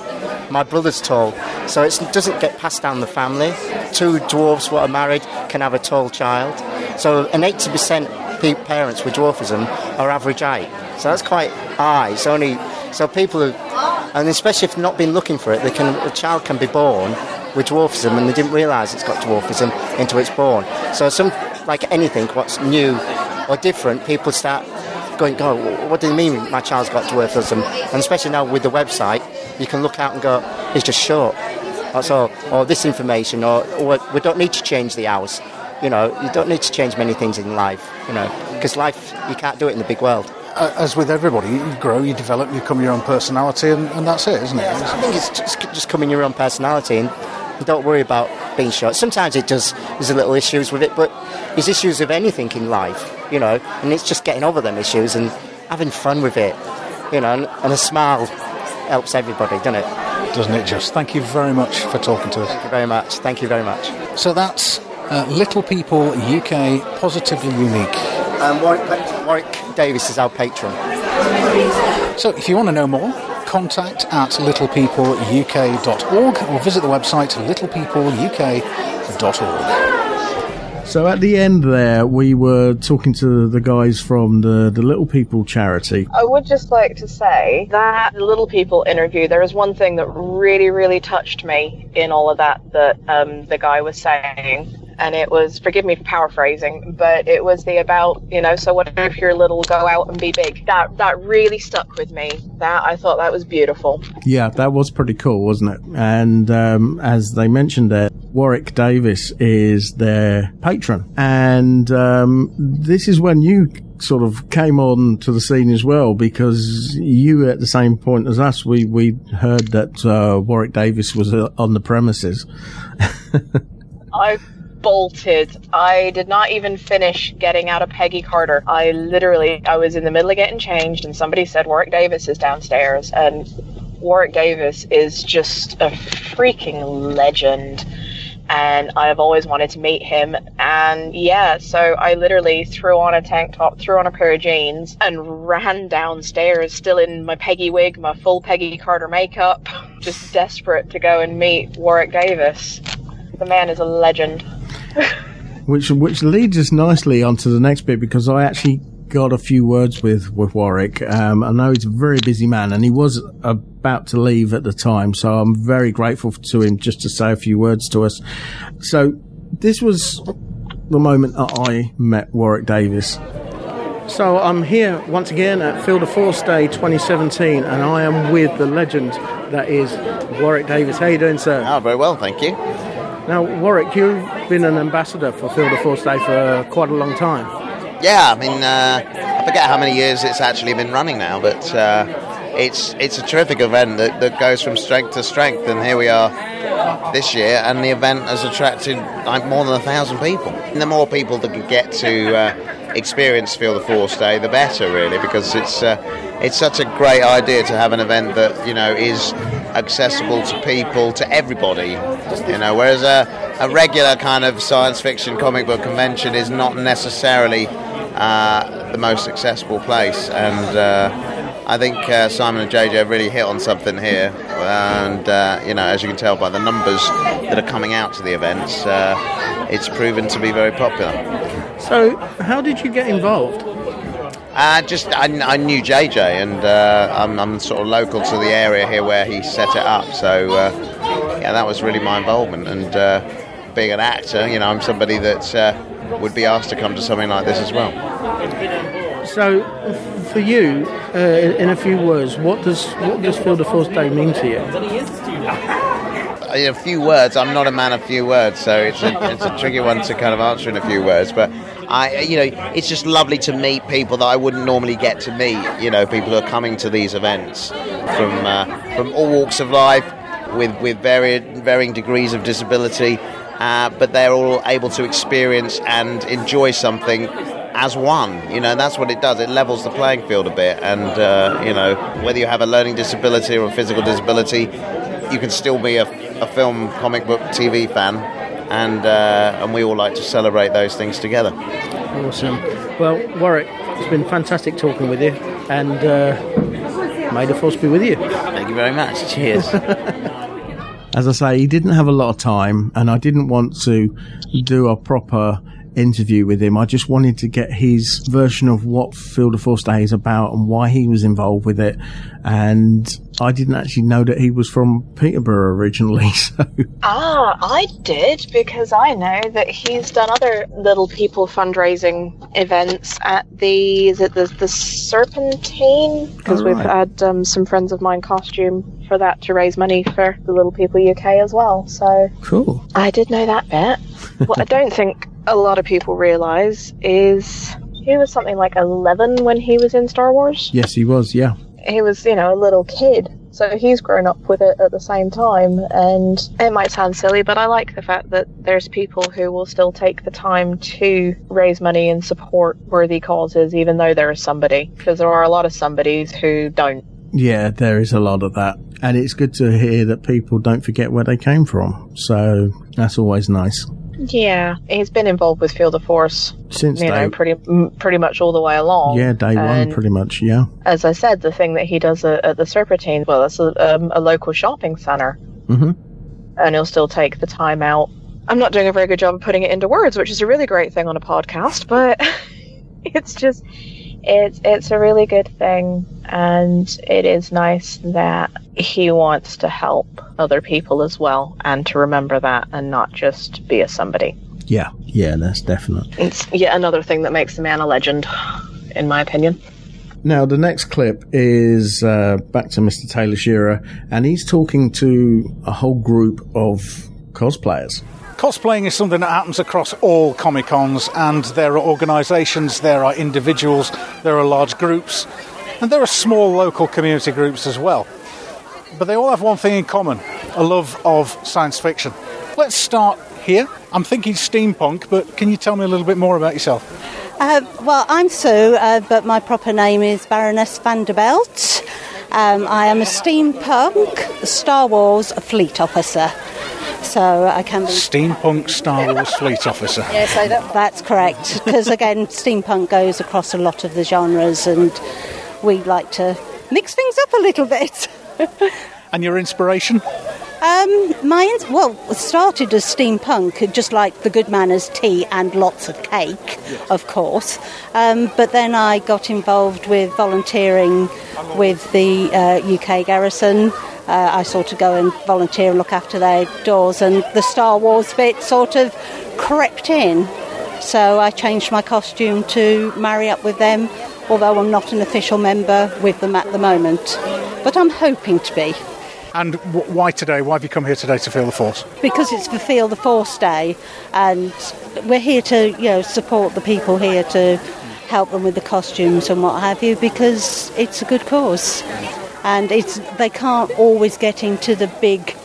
my brother's tall, so it doesn't get passed down the family. Two dwarfs who are married can have a tall child, so an eighty percent of parents with dwarfism are average height, so that's quite high. It's only so people who. And especially if not been looking for it, they can, a child can be born with dwarfism and they didn't realise it's got dwarfism until it's born. So some, like anything, what's new or different, people start going, oh, what do you mean my child's got dwarfism? And especially now with the website, you can look out and go, it's just short. That's all. Or this information, or, or we don't need to change the hours. You know, you don't need to change many things in life, you know, because life, you can't do it in the big world. As with everybody, you grow, you develop, you become your own personality, and, and that's it, isn't it? Yeah, I think it's just, just coming your own personality, and don't worry about being short. Sometimes it does, there's a little issues with it, but there's issues with anything in life, you know, and it's just getting over them issues and having fun with it, you know, and, and a smile helps everybody, doesn't it? Doesn't it just? Thank you very much for talking to us. Thank you very much. Thank you very much. So that's uh, Little People U K, Positively Unique. Um, Warwick, Warwick Davis is our patron. So if you want to know more, contact at little people u k dot org or visit the website little people u k dot org. So at the end there, we were talking to the guys from the, the Little People charity. I would just like to say that the Little People interview, there is one thing that really, really touched me in all of that that um, the guy was saying. And it was, forgive me for paraphrasing, but it was the about, you know, so what if you're little, go out and be big. That that really stuck with me. That, I thought that was beautiful. Yeah, that was pretty cool, wasn't it? And um, as they mentioned there, Warwick Davis is their patron. And um, this is when you sort of came on to the scene as well, because you at the same point as us, we, we heard that uh, Warwick Davis was uh, on the premises. I... bolted. I did not even finish getting out of Peggy Carter. I literally, I was in the middle of getting changed and somebody said Warwick Davis is downstairs, and Warwick Davis is just a freaking legend and I've always wanted to meet him. And yeah, so I literally threw on a tank top, threw on a pair of jeans and ran downstairs still in my Peggy wig, my full Peggy Carter makeup, just desperate to go and meet Warwick Davis. The man is a legend. which which leads us nicely onto the next bit, because I actually got a few words with, with Warwick. Um, I know he's a very busy man, and he was about to leave at the time, so I'm very grateful to him just to say a few words to us. So this was the moment that I met Warwick Davis. So I'm here once again at Field of Force Day twenty seventeen, and I am with the legend that is Warwick Davis. How are you doing, sir? Ah, very well, thank you. Now, Warwick, you've been an ambassador for Field of Force Day for quite a long time. Yeah, I mean, uh, I forget how many years it's actually been running now, but uh, it's it's a terrific event that, that goes from strength to strength, and here we are this year, and the event has attracted like more than a thousand people. And the more people that can get to uh, experience Field of Force Day, the better, really, because it's uh, it's such a great idea to have an event that, you know, is accessible to people, to everybody, you know, whereas a, a regular kind of science fiction comic book convention is not necessarily uh, the most accessible place. And uh, I think uh, Simon and J J have really hit on something here, and uh, you know, as you can tell by the numbers that are coming out to the events, uh, it's proven to be very popular. So how did you get involved? Uh, just I, I knew J J, and uh, I'm, I'm sort of local to the area here where he set it up. So uh, yeah, that was really my involvement. And uh, being an actor, you know, I'm somebody that uh, would be asked to come to something like this as well. So, for you, uh, in a few words, what does what does Field of Force Day mean to you? In a few words, I'm not a man of few words, so it's a, it's a tricky one to kind of answer in a few words. But I, you know, it's just lovely to meet people that I wouldn't normally get to meet. You know, people who are coming to these events from uh, from all walks of life, with with varying varying degrees of disability, uh, but they're all able to experience and enjoy something as one. You know, that's what it does. It levels the playing field a bit, and uh, you know, whether you have a learning disability or a physical disability, you can still be a, a film, comic book, T V fan, and uh, and we all like to celebrate those things together. Awesome. Well, Warwick, it's been fantastic talking with you, and uh, may the force be with you. Thank you very much. Cheers. As I say, he didn't have a lot of time, and I didn't want to do a proper interview with him. I just wanted to get his version of what Field of Force Day is about and why he was involved with it. And I didn't actually know that he was from Peterborough originally. So. Ah, I did, because I know that he's done other Little People fundraising events at the, is it the, the Serpentine? Because oh, right. We've had um, some friends of mine costume for that to raise money for the Little People U K as well. So cool. I did know that bit. What I don't think a lot of people realise is he was something like eleven when he was in Star Wars. Yes, he was, yeah. He was, you know, a little kid, so he's grown up with it at the same time. And it might sound silly, but I like the fact that there's people who will still take the time to raise money and support worthy causes, even though there is somebody, because there are a lot of somebodies who don't. Yeah, there is a lot of that. And it's good to hear that people don't forget where they came from. So that's always nice. Yeah, he's been involved with Field of Force since, you know, pretty pretty much all the way along. Yeah, day one, pretty much. Yeah. As I said, the thing that he does at the Serpentine, well, that's a, um, a local shopping centre, mm-hmm. and he'll still take the time out. I'm not doing a very good job of putting it into words, which is a really great thing on a podcast, but it's just it's it's a really good thing, and it is nice that he wants to help other people as well, and to remember that and not just be a somebody. Yeah, yeah, that's definite. It's yet another thing that makes the man a legend, in my opinion. Now, the next clip is uh, back to Mister Taylor-Shearer, and he's talking to a whole group of cosplayers. Cosplaying is something that happens across all Comic-Cons, and there are organisations, there are individuals, there are large groups, and there are small local community groups as well. But they all have one thing in common, a love of science fiction. Let's start here. I'm thinking steampunk, but can you tell me a little bit more about yourself? Uh, well, I'm Sue, uh, but my proper name is Baroness Vanderbilt. Um, I am a steampunk Star Wars fleet officer. So I can be... Steampunk Star Wars fleet officer. Yes, I don't... That's correct, because again, steampunk goes across a lot of the genres, and we like to mix things up a little bit. And your inspiration? Um, my ins- well, it started as steampunk, just like the good manners tea and lots of cake, yes. Of course. Um, but then I got involved with volunteering with the uh, U K garrison. Uh, I sort of go and volunteer and look after their doors, and the Star Wars bit sort of crept in. So I changed my costume to marry up with them, although I'm not an official member with them at the moment. But I'm hoping to be. And w- why today? Why have you come here today to Feel the Force? Because it's for Feel the Force Day, and we're here to, you know, support the people here, to help them with the costumes and what have you, because it's a good cause. And it's they can't always get into the big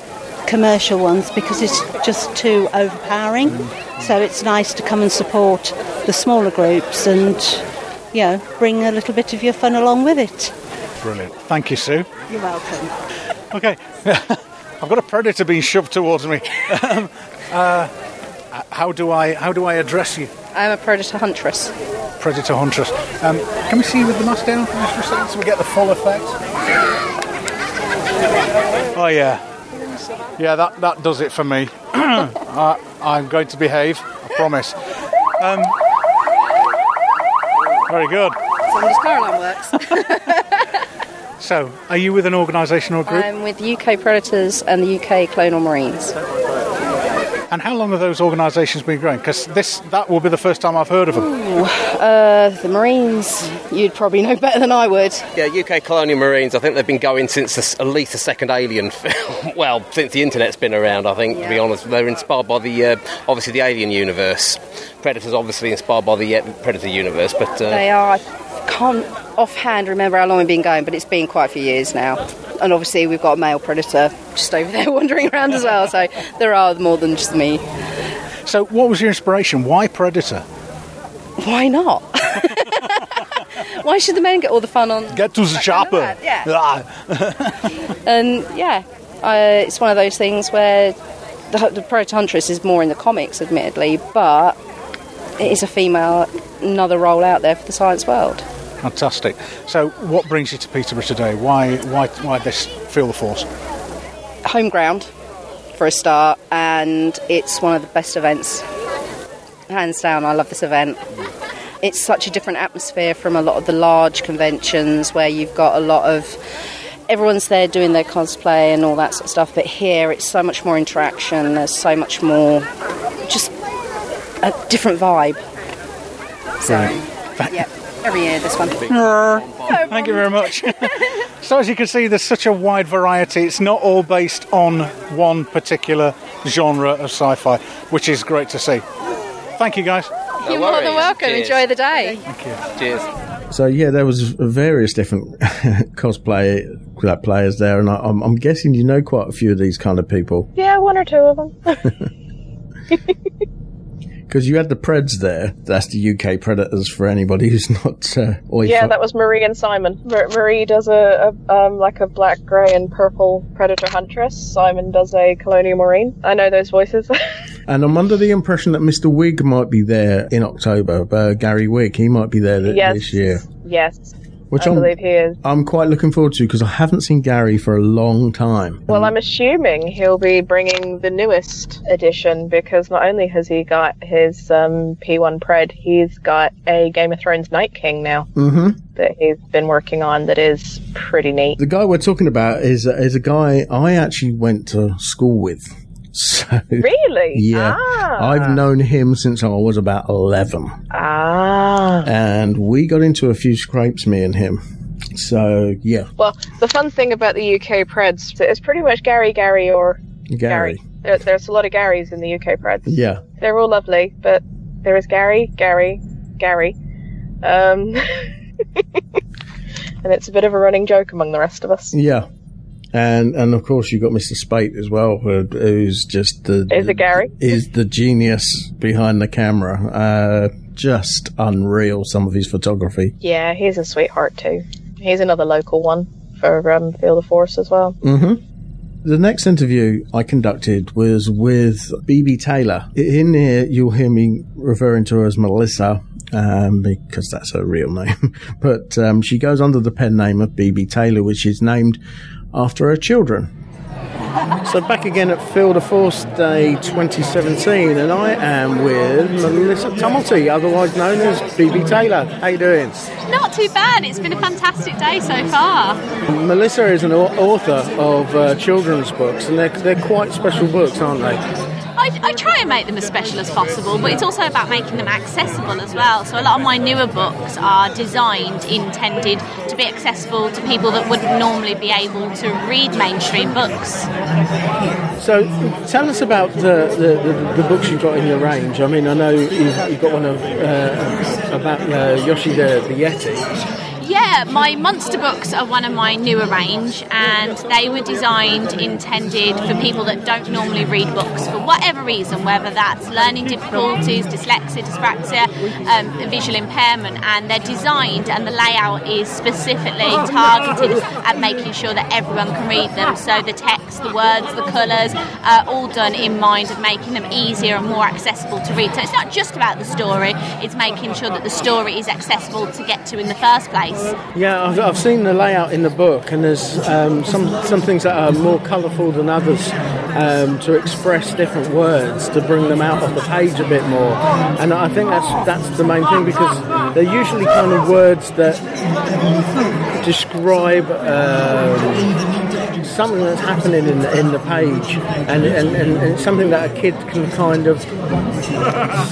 commercial ones because it's just too overpowering. Mm. So it's nice to come and support the smaller groups and, you know, bring a little bit of your fun along with it. Brilliant. Thank you, Sue. You're welcome. Okay. I've got a predator being shoved towards me. um, uh, how do I how do I address you? I'm a predator huntress. Predator huntress. Um, can we see you with the mask down for just a second so we get the full effect? Oh, yeah. Yeah, that, that does it for me. uh, I'm going to behave, I promise. Um, very good. when this car alarm works. So, are you with an organisation or group? I'm with U K Predators and the U K Clonal Marines. And how long have those organisations been going? Because this that will be the first time I've heard of them. Ooh, uh, the Marines, you'd probably know better than I would. Yeah, U K Colonial Marines, I think they've been going since the, at least the second Alien film. Well, since the internet's been around, I think, yeah. To be honest. They're inspired by, the uh, obviously, the Alien universe. Predators obviously inspired by the uh, Predator universe. but uh, They are. I can't offhand remember how long we've been going, but it's been quite a few years now. And obviously we've got a male predator just over there wandering around as well, so there are more than just me. So what was your inspiration? Why Predator? Why not? Why should the men get all the fun on... Get to the chopper! Yeah. And yeah, uh, it's one of those things where the, the Predator Huntress is more in the comics, admittedly, but it is a female, another role out there for the science world. Fantastic. So what brings you to Peterborough today? Why why, why this Feel the Force? Home ground, for a start, and it's one of the best events. Hands down, I love this event. It's such a different atmosphere from a lot of the large conventions where you've got a lot of... Everyone's there doing their cosplay and all that sort of stuff, but here it's so much more interaction, there's so much more... Just a different vibe. So, right. Yeah. Every year, this one. Thank you very much. So as you can see, there's such a wide variety. It's not all based on one particular genre of sci-fi, which is great to see. Thank you, guys. No You're worries. More than welcome. Cheers. Enjoy the day. Thank you. Cheers. So, yeah, there was various different cosplay players there, and I, I'm, I'm guessing you know quite a few of these kind of people. Yeah, one or two of them. Because you had the Preds there. That's the U K Predators for anybody who's not... Uh, yeah, that was Marie and Simon. Marie does a, a um, like a black, grey and purple Predator Huntress. Simon does a Colonial Marine. I know those voices. And I'm under the impression that Mister Wig might be there in October. Uh, Gary Wig, he might be there th yes. this year. Yes, Which I I'm, believe he is. I'm quite looking forward to, because I haven't seen Gary for a long time. Well, I'm assuming he'll be bringing the newest edition, because not only has he got his um, P one Pred, he's got a Game of Thrones Night King now. Mm-hmm. That he's been working on that is pretty neat. The guy we're talking about is, is a guy I actually went to school with. So, really? Yeah. Ah. I've known him since I was about eleven. Ah. And we got into a few scrapes, me and him. So, yeah. Well, the fun thing about the U K Preds is pretty much Gary, Gary, or Gary. Gary. There, there's a lot of Garys in the U K Preds. Yeah. They're all lovely, but there is Gary, Gary, Gary. Um, and it's a bit of a running joke among the rest of us. Yeah. And, and of course, you've got Mister Spate as well, who, who's just the... Is it Gary? Is the genius behind the camera. Uh, just unreal, some of his photography. Yeah, he's a sweetheart, too. He's another local one for um, Field of Force as well. Mm-hmm. The next interview I conducted was with B B Taylor. In here, you'll hear me referring to her as Melissa, um, because that's her real name. But um, she goes under the pen name of B B Taylor, which is named... after her children. So back again at Field of Force Day twenty seventeen, and I am with Melissa Tumulty, otherwise known as B B Taylor. How you doing? Not too bad. It's been a fantastic day so far. Melissa is an author of uh, children's books, and they're, they're quite special books, aren't they? I, I try and make them as special as possible, but it's also about making them accessible as well. So a lot of my newer books are designed, intended to be accessible to people that wouldn't normally be able to read mainstream books. So tell us about the, the, the, the books you've got in your range. I mean, I know you've, you've got one of, uh, about uh, Yoshi the, the Yeti. Yeah, my monster books are one of my newer range, and they were designed, intended for people that don't normally read books for whatever reason, whether that's learning difficulties, dyslexia, dyspraxia, um, visual impairment, and they're designed and the layout is specifically targeted at making sure that everyone can read them. So the text, the words, the colours are all done in mind of making them easier and more accessible to read. So it's not just about the story, it's making sure that the story is accessible to get to in the first place. Yeah, I've, I've seen the layout in the book, and there's um, some some things that are more colourful than others. um, to express different words, to bring them out off the page a bit more. And I think that's that's the main thing, because they're usually kind of words that describe um, something that's happening in the, in the page, and, and, and, and something that a kid can kind of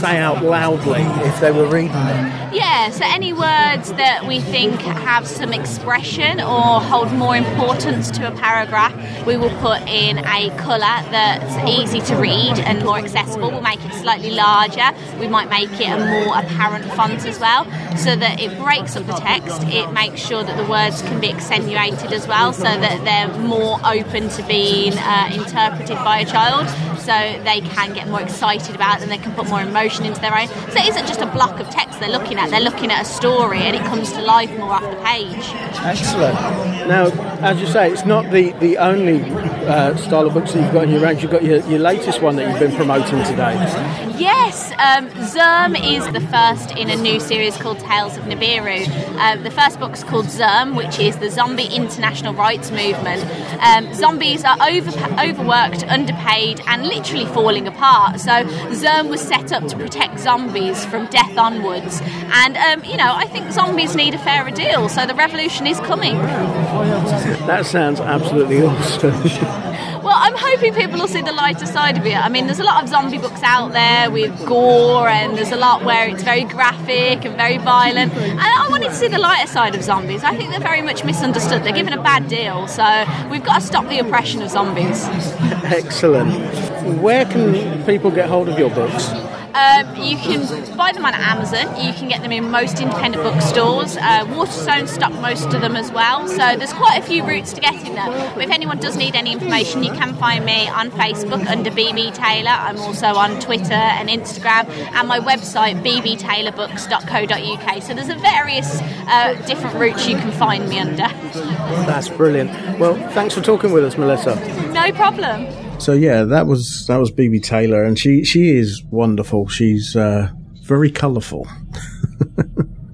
say out loudly if they were reading them. Yeah, so any words that we think have some expression or hold more importance to a paragraph, we will put in a colour that's easy to read and more accessible. We'll make it slightly larger. We might make it a more apparent font as well, so that it breaks up the text. It makes sure that the words can be accentuated as well, so that they're more open to being uh, interpreted by a child, so they can get more excited about them, they can put more emotion into their own. So it isn't just a block of text they're looking at, they're looking at a story, and it comes to life more off the page. Excellent. Now, as you say, it's not the, the only uh, style of books that you've got in your range. You've got your, your latest one that you've been promoting today. Yes, um, Zerm is the first in a new series called Tales of Nibiru. Uh, the first book's called Zerm, which is the zombie international rights movement. Um, zombies are over, overworked, underpaid, and literally falling apart. So Zerm was set up to protect zombies from death onwards. And, um, you know, I think zombies need a fairer deal, so the revolution is coming. That sounds absolutely awesome. Well, I'm hoping people will see the lighter side of it. I mean, there's a lot of zombie books out there with gore, and there's a lot where it's very graphic and very violent. And I wanted to see the lighter side of zombies. I think they're very much misunderstood. They're given a bad deal, so we've got to stop the oppression of zombies. Excellent. Where can people get hold of your books? Um, you can buy them on Amazon. You can get them in most independent bookstores. Uh, Waterstone stock most of them as well, so there's quite a few routes to getting them. But if anyone does need any information, you can find me on Facebook under B B Taylor. I'm also on Twitter and Instagram, and my website b b taylor books dot co dot u k. So there's a various uh, different routes you can find me under. That's brilliant. Well, thanks for talking with us, Melissa. No problem. So yeah, that was that was B B Taylor, and she, she is wonderful. She's uh, very colourful,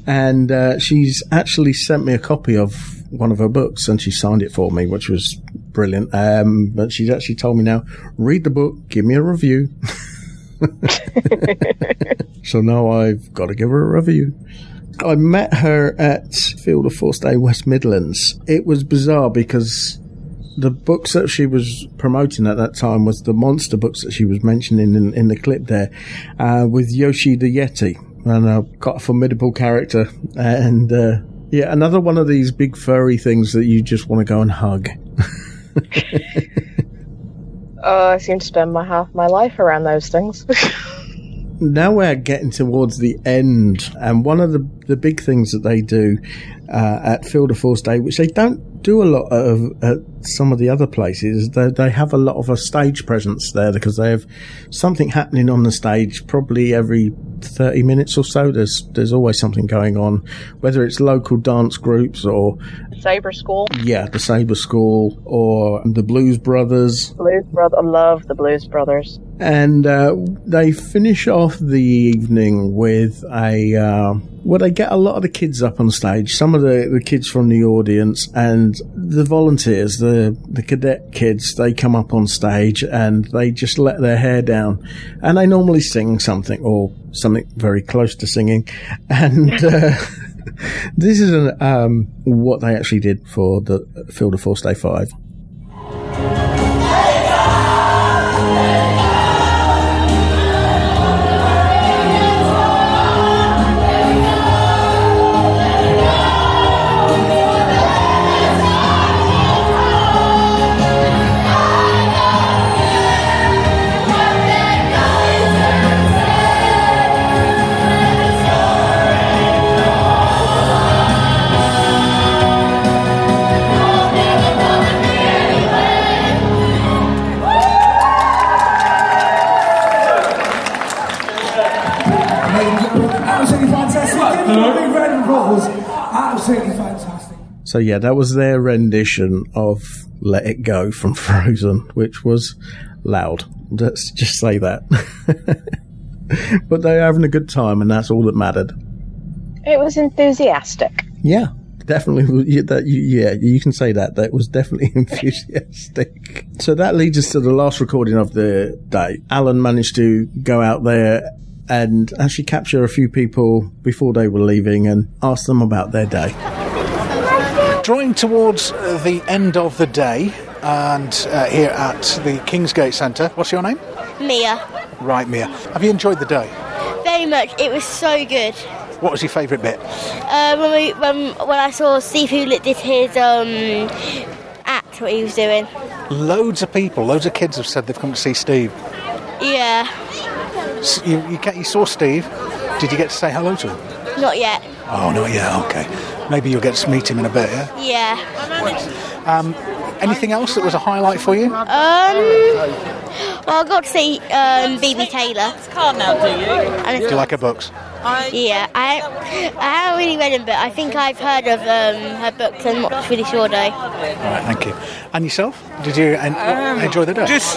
and uh, she's actually sent me a copy of one of her books, and she signed it for me, which was brilliant. Um, but she's actually told me now, read the book, give me a review. So now I've got to give her a review. I met her at Field of Force Day, West Midlands. It was bizarre because the books that she was promoting at that time was the monster books that she was mentioning in, in the clip there, uh, with Yoshi the Yeti, and uh, quite a formidable character, and uh, yeah, another one of these big furry things that you just want to go and hug. uh, I seem to spend my half my life around those things. Now we're getting towards the end, and one of the, the big things that they do uh, at Field of Force Day, which they don't do a lot of at some of the other places, they, they have a lot of a stage presence there, because they have something happening on the stage probably every thirty minutes or so. There's there's always something going on, whether it's local dance groups or Sabre School. Yeah, the Sabre School or the Blues Brothers. Blues Brothers. I love the Blues Brothers. And uh, they finish off the evening with a uh, well, they get a lot of the kids up on stage, some of the, the kids from the audience, and the volunteers, the, the cadet kids, they come up on stage and they just let their hair down, and they normally sing something or something very close to singing, and uh, this is an, um, what they actually did for the Field of Force Day five. So yeah, that was their rendition of Let It Go from Frozen, which was loud. Let's just say that. But they're having a good time, and that's all that mattered. It was enthusiastic. Yeah, definitely that you, yeah, you can say that that was definitely enthusiastic. So that leads us to the last recording of the day. Alan managed to go out there and actually capture a few people before they were leaving and ask them about their day. Drawing towards the end of the day, and uh, here at the Kingsgate Centre. What's your name? Mia. Right, Mia. Have you enjoyed the day? Very much. It was so good. What was your favourite bit? Uh, when, we, when, when I saw Steve who did his um, act, what he was doing. Loads of people, loads of kids have said they've come to see Steve. Yeah. So you, you, you saw Steve. Did you get to say hello to him? Not yet. Oh, not yet. Okay. Maybe you'll get to meet him in a bit, yeah? Yeah. Um, anything else that was a highlight for you? Um... Well, I got to see um, B B Taylor. Do you like her books? Yeah, I I haven't really read them, but I think I've heard of um, her books and watched really sure day. All right, thank you. And yourself? Did you en- um, enjoy the day? Just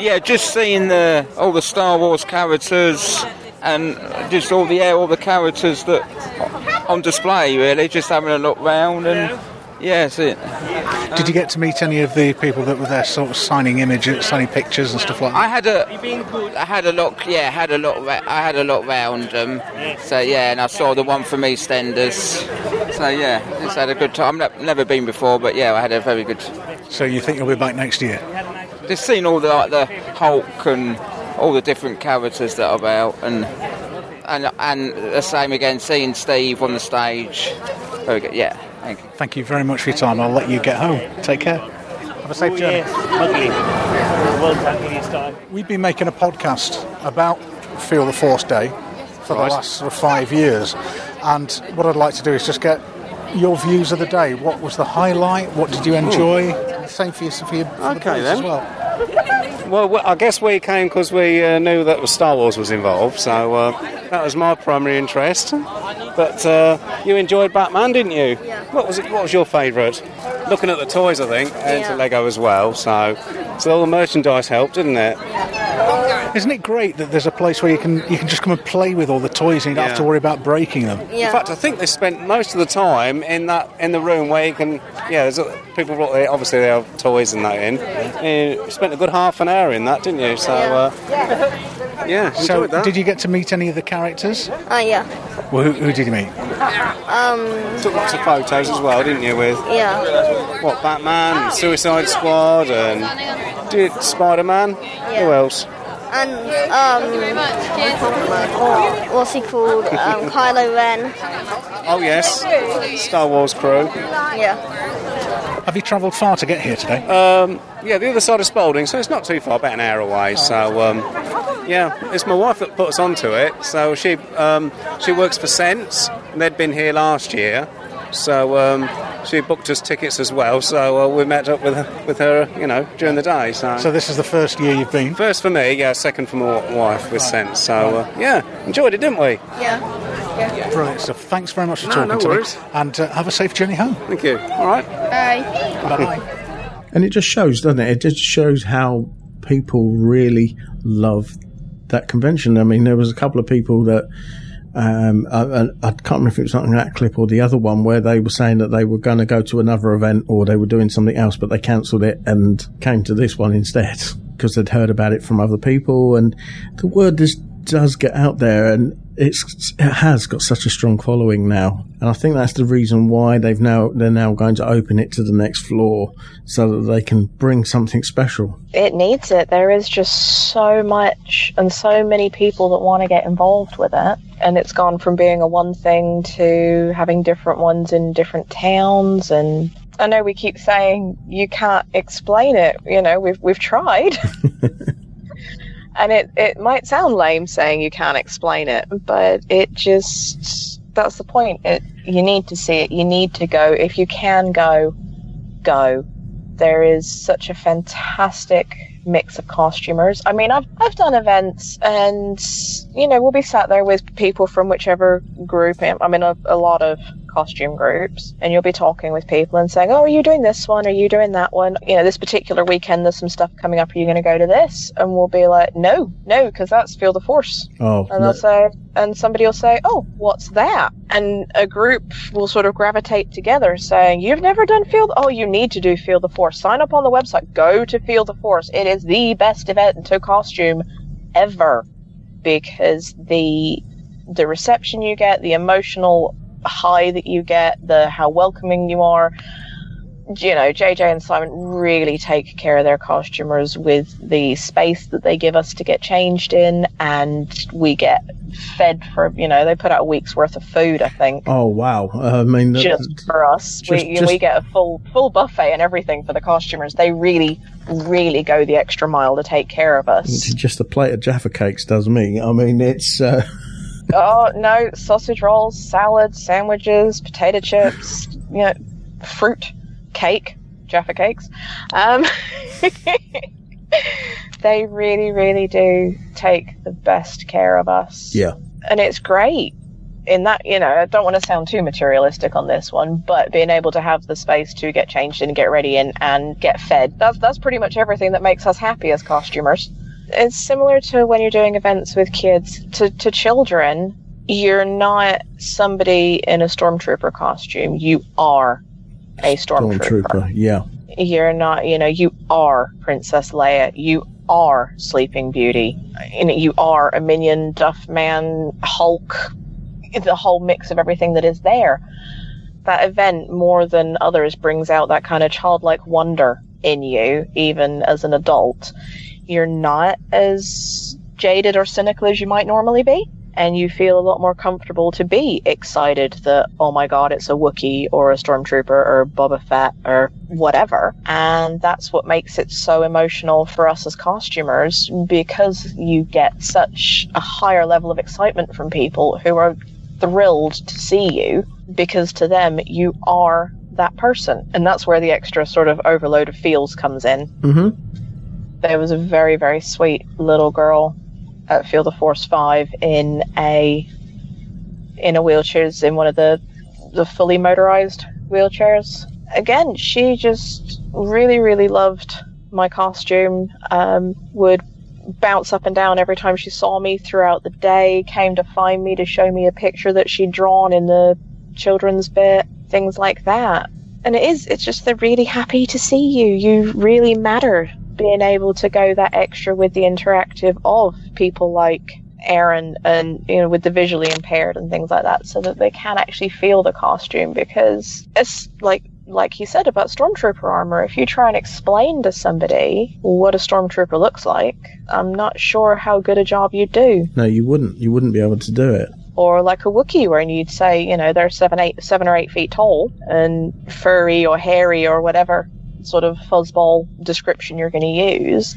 yeah, just seeing the all the Star Wars characters and just all the yeah, all the characters that on display. Really, just having a look round and. Yes, yeah, it. Um, Did you get to meet any of the people that were there, sort of signing images, signing pictures and stuff like that? I had a, I had a look. Yeah, had a look. I had a look round them. Um, so yeah, and I saw the one from EastEnders. So yeah, just had a good time. I've never been before, but yeah, I had a very good. So you think you'll be back next year? Just seen all the like the Hulk and all the different characters that are out, and and and the same again, seeing Steve on the stage. Very good. Yeah. Thank you. Thank you very much for your time. I'll let you get home. Take care. Have a safe oh, journey. Yes. We've been making a podcast about Field of Force Day for right. the last sort of five years. And what I'd like to do is just get your views of the day. What was the highlight? What did you enjoy? Ooh. Same for you, for your for okay, the then. As well. Well, I guess we came because we uh, knew that Star Wars was involved. So uh, that was my primary interest. But uh, you enjoyed Batman, didn't you? Yeah. What was it? What was your favourite? Looking at the toys, I think, and yeah. the Lego as well. So, so all the merchandise helped, didn't it? Isn't it great that there's a place where you can you can just come and play with all the toys and you don't yeah. have to worry about breaking them? Yeah. In fact, I think they spent most of the time in that in the room where you can. Yeah, there's a, people brought their, obviously they have toys and that in. And you spent a good half an hour in that, didn't you? So. Uh, yeah. Yeah, so that. Did you get to meet any of the characters? Oh, uh, yeah. Well, who, who did you meet? Um, Took lots of photos as well, didn't you, with... Yeah. What, Batman, Suicide Squad, and... Did Spider-Man? Yeah. Who else? And, um... what's he called? Um, Kylo Ren. Oh, yes. Star Wars crew. Yeah. Have you travelled far to get here today? Um, yeah, the other side of Spalding, so it's not too far, about an hour away, oh. so, um... Yeah, it's my wife that put us onto it. So she um, she works for Sense, and they'd been here last year. So um, she booked us tickets as well. So uh, we met up with her, with her, you know, during the day. So. so this is the first year you've been? First for me, yeah. Second for my wife with Sense. So uh, yeah, enjoyed it, didn't we? Yeah. yeah. Brilliant stuff. Thanks very much for no, talking no to worries. me, and uh, have a safe journey home. Thank you. All right. Bye. Bye. And it just shows, doesn't it? It just shows how people really love. That convention. I mean, there was a couple of people that um, I, I can't remember if it was something that clip or the other one where they were saying that they were going to go to another event or they were doing something else, but they cancelled it and came to this one instead because they'd heard about it from other people. And the word just does get out there, and it's it has got such a strong following now. And I think that's the reason why they've now they're now going to open it to the next floor so that they can bring something special. It needs it. There is just so much and so many people that want to get involved with it. And it's gone from being a one thing to having different ones in different towns. And I know we keep saying you can't explain it. You know, we've we've tried. And it, it might sound lame saying you can't explain it, but it just, that's the point. It, you need to see it. You need to go. If you can go, go. There is such a fantastic mix of costumers. I mean, I've, I've done events and, you know, we'll be sat there with people from whichever group. I mean, a, a lot of costume groups, and you'll be talking with people and saying, oh, are you doing this one? Are you doing that one? You know, this particular weekend, there's some stuff coming up. Are you going to go to this? And we'll be like, no, no, because that's Field of Force. Oh, and no. They'll say, and somebody will say, oh, what's that? And a group will sort of gravitate together saying, you've never done Field? Oh, you need to do Field of Force. Sign up on the website. Go to Field of Force. It is the best event to costume ever, because the the reception you get, the emotional high that you get, the how welcoming you are. You know, J J and Simon really take care of their costumers with the space that they give us to get changed in, and we get fed for, you know, they put out a week's worth of food, I think. Oh, wow. Uh, I mean, just uh, for us. Just, we just... we get a full full buffet and everything for the costumers. They really, really go the extra mile to take care of us. It's just a plate of Jaffa cakes does me. I mean, it's... Uh... oh, no, sausage rolls, salad, sandwiches, potato chips, you know, fruit. Cake, Jaffa cakes. Um, they really, really do take the best care of us. Yeah. And it's great in that, you know, I don't want to sound too materialistic on this one, but being able to have the space to get changed and get ready in and get fed, that's, that's pretty much everything that makes us happy as costumers. It's similar to when you're doing events with kids, to, to children, you're not somebody in a Stormtrooper costume. You are a stormtrooper. Stormtrooper, yeah. You're not, you know, you are Princess Leia. You are Sleeping Beauty. You are a Minion, Duffman, Hulk, the whole mix of everything that is there. That event, more than others, brings out that kind of childlike wonder in you, even as an adult. You're not as jaded or cynical as you might normally be. And you feel a lot more comfortable to be excited that, oh my god, it's a Wookiee or a Stormtrooper or Boba Fett or whatever. And that's what makes it so emotional for us as costumers, because you get such a higher level of excitement from people who are thrilled to see you, because to them, you are that person. And that's where the extra sort of overload of feels comes in. Mm-hmm. There was a very, very sweet little girl at Field of Force five in a in a wheelchair, in one of the the fully motorized wheelchairs. Again, she just really, really loved my costume, um, would bounce up and down every time she saw me throughout the day, came to find me to show me a picture that she'd drawn in the children's bit, things like that. And it is, it's just, they're really happy to see you. You really matter. Being able to go that extra with the interactive of people like Aaron and, you know, with the visually impaired and things like that, so that they can actually feel the costume, because it's like, like he said about Stormtrooper armor, if you try and explain to somebody what a Stormtrooper looks like, I'm not sure how good a job you do. No, you wouldn't. You wouldn't be able to do it. Or like a Wookiee, where you'd say, you know, they're seven, eight, seven or eight feet tall and furry or hairy or whatever sort of fuzzball description you're going to use.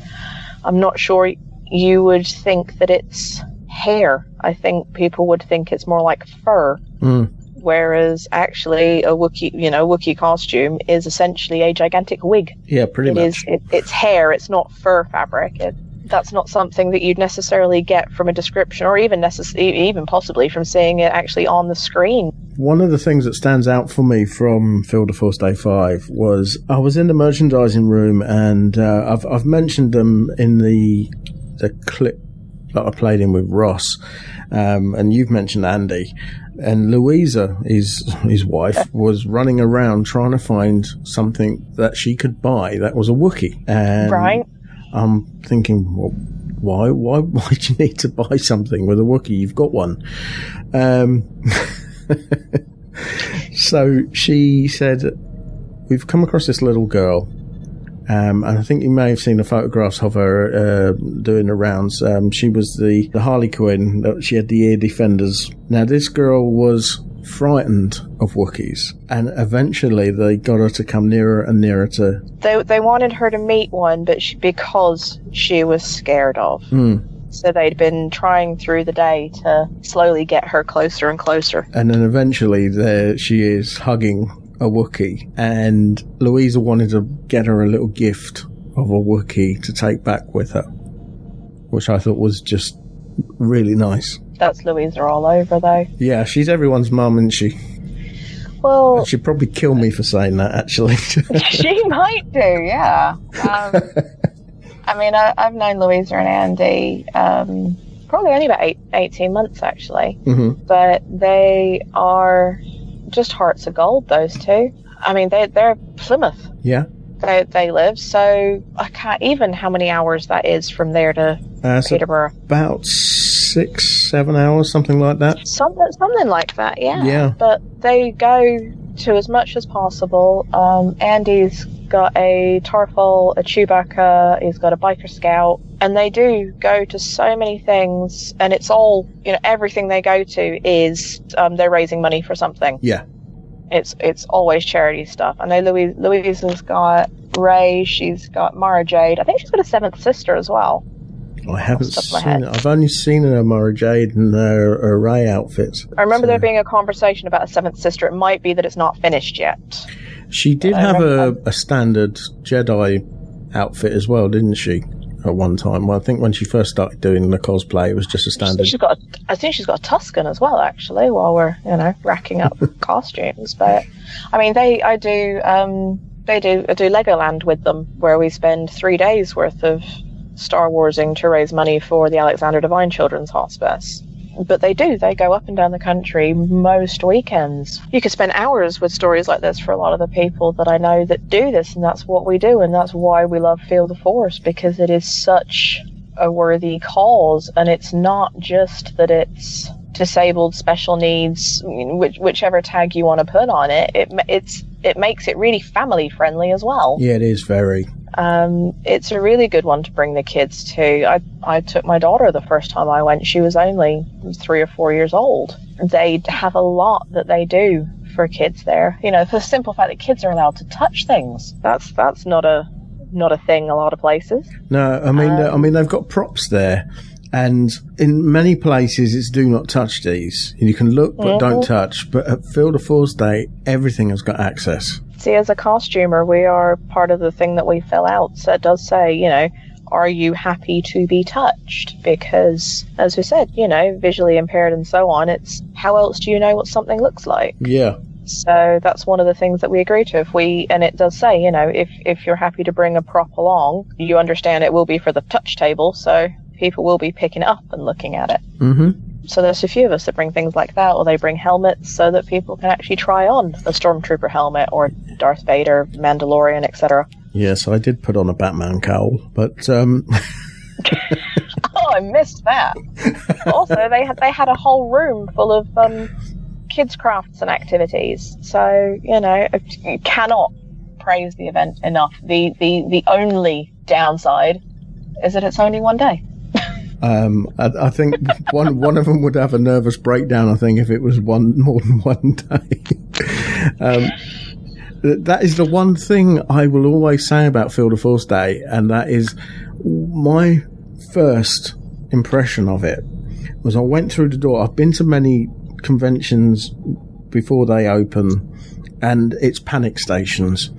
I'm not sure you would think that it's hair. I think people would think it's more like fur. Mm. Whereas actually a Wookiee, you know, Wookiee costume is essentially a gigantic wig. Yeah, pretty it much. Is, it, it's hair. It's not fur fabric. It, that's not something that you'd necessarily get from a description, or even necess- even possibly from seeing it actually on the screen. One of the things that stands out for me from Field of Force Day five was I was in the merchandising room, and uh, I've, I've mentioned them in the the clip that I played in with Ross, um, and you've mentioned Andy. And Louisa, his, his wife, was running around trying to find something that she could buy that was a Wookiee. And right. I'm thinking, well, why, why, why do you need to buy something with a Wookiee? You've got one. Um... So she said, we've come across this little girl, um, and I think you may have seen the photographs of her uh, doing the rounds. Um, she was the, the Harley Quinn. She had the ear defenders. Now, this girl was frightened of Wookiees, and eventually they got her to come nearer and nearer to... They, they wanted her to meet one, but she, because she was scared of. Mm. So they'd been trying through the day to slowly get her closer and closer. And then eventually there she is hugging a Wookiee. And Louisa wanted to get her a little gift of a Wookiee to take back with her, which I thought was just really nice. That's Louisa all over, though. Yeah, she's everyone's mum, isn't she? Well, she'd probably kill me for saying that, actually. She might do, yeah. Um, I mean, I, I've known Louisa and Andy um, probably only about eight, eighteen months, actually. Mm-hmm. But they are just hearts of gold, those two. I mean, they, they're Plymouth. Yeah. They, they live, so I can't even how many hours that is from there to uh, so Peterborough. About six, seven hours, something like that. Something, something like that, yeah. Yeah. But they go to as much as possible. Um, Andy's got a Tarful, a Chewbacca, he's got a Biker Scout, and they do go to so many things, and it's all, you know, everything they go to is um, they're raising money for something. Yeah. It's it's always charity stuff. I know Louise, Louisa's got Ray, she's got Mara Jade. I think she's got a seventh sister as well. I haven't seen it. I've only seen her Mara Jade and her, her Ray outfits. I remember so. there being a conversation about a seventh sister. It might be that it's not finished yet. She did have a, a standard Jedi outfit as well, didn't she? At one time, well, I think when she first started doing the cosplay, it was just a standard. She's got, a, I think she's got a Tuscan as well, actually. While we're you know racking up costumes, but I mean, they, I do, um, they do, I do Legoland with them, where we spend three days worth of Star Warsing to raise money for the Alexander Divine Children's Hospice. But they do, they go up and down the country most weekends. You could spend hours with stories like this for a lot of the people that I know that do this, and that's what we do, and that's why we love Field of Force, because it is such a worthy cause, and it's not just that it's disabled, special needs, which, whichever tag you want to put on it, it, it's, it makes it really family-friendly as well. Yeah, it is very... Um, it's a really good one to bring the kids to. I, I took my daughter the first time I went. She was only three or four years old. They have a lot that they do for kids there. You know, for the simple fact that kids are allowed to touch things. That's that's not a not a thing a lot of places. No, I mean, um, I mean they've got props there, and in many places it's do not touch these. You can look but mm-hmm. don't touch. But at Field of Force Day, everything has got access. See, as a costumer, we are part of the thing that we fill out. So it does say, you know, are you happy to be touched? Because, as we said, you know, visually impaired and so on, it's how else do you know what something looks like? Yeah. So that's one of the things that we agree to. If we, and it does say, you know, if, if you're happy to bring a prop along, you understand it will be for the touch table, so people will be picking it up and looking at it. Mm-hmm. So there's a few of us that bring things like that, or they bring helmets so that people can actually try on a Stormtrooper helmet or Darth Vader, Mandalorian, et cetera. Yeah, so I did put on a Batman cowl, but... Um... oh, I missed that. Also, they had, they had a whole room full of um, kids' crafts and activities. So, you know, you cannot praise the event enough. The, the, the only downside is that it's only one day. Um, I, I think one one of them would have a nervous breakdown, I think, if it was one more than one day. um, that is the one thing I will always say about Field of Force Day, and that is my first impression of it was I went through the door. I've been to many conventions before they open, and it's panic stations.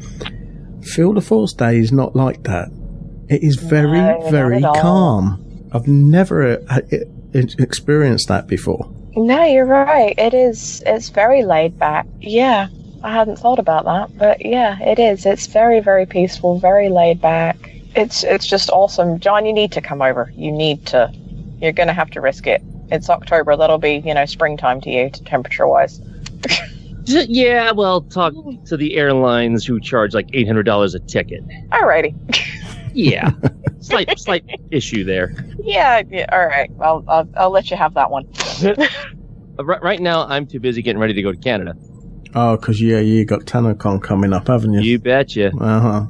Field of Force Day is not like that. It is very, no, very calm. I've never uh, experienced that before. No, you're right. It is. It's very laid back. Yeah, I hadn't thought about that, but yeah, it is. It's very, very peaceful, very laid back. It's it's just awesome. John, you need to come over. You need to. You're going to have to risk it. It's October. That'll be, you know, springtime to you, temperature-wise. Yeah, well, talk to the airlines who charge like eight hundred dollars a ticket. Alrighty. Yeah. Slight slight issue there. Yeah, yeah, all right. I'll, I'll, I'll let you have that one. Right now, I'm too busy getting ready to go to Canada. Oh, because, yeah, you got TanaCon coming up, haven't you? You betcha. Uh-huh.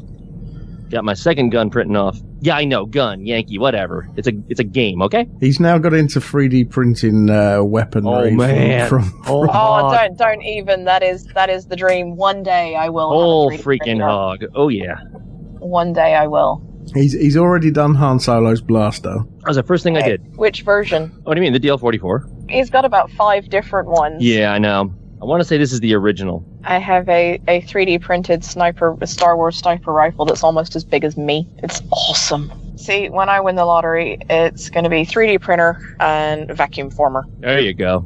Got my second gun printing off. Yeah, I know, gun, Yankee, whatever. It's a it's a game, okay? He's now got into three D printing uh, weaponry. Oh, man. From, from, from oh, don't, don't even. That is that is the dream. One day I will. Oh, freaking hog. Off. Oh, yeah. One day I will. He's he's already done Han Solo's blaster. That was the first thing okay. I did. Which version? What do you mean, the D L forty-four? He's got about five different ones. Yeah, I know. I want to say this is the original. I have a, a three D printed sniper, a Star Wars sniper rifle that's almost as big as me. It's awesome. See, when I win the lottery, it's going to be three D printer and vacuum former. There you go.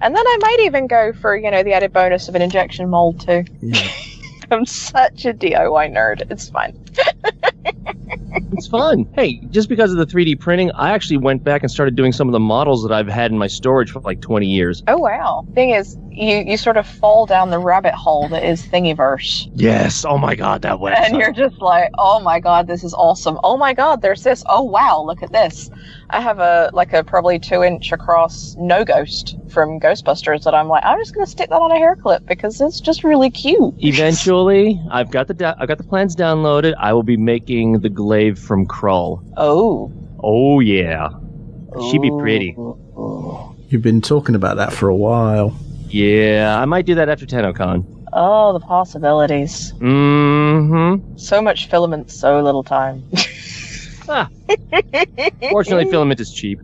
And then I might even go for, you know, the added bonus of an injection mold too. Yeah. I'm such a D I Y nerd. It's fine. It's fun. Hey, just because of the three D printing, I actually went back and started doing some of the models that I've had in my storage for like twenty years. Oh, wow. Thing is, you, you sort of fall down the rabbit hole that is Thingiverse. Yes. Oh, my God, that website. And you're just like, oh, my God, this is awesome. Oh, my God, there's this. Oh, wow, look at this. I have a like a probably two-inch across No Ghost from Ghostbusters that I'm like, I'm just going to stick that on a hair clip because it's just really cute. Eventually, I've got the da- I've got the plans downloaded. I will be making the glaive from Krull. Oh. Oh, yeah. Ooh. She'd be pretty. You've been talking about that for a while. Yeah, I might do that after TennoCon. Oh, the possibilities. Mm-hmm. So much filament, so little time. Ah. Fortunately, filament is cheap.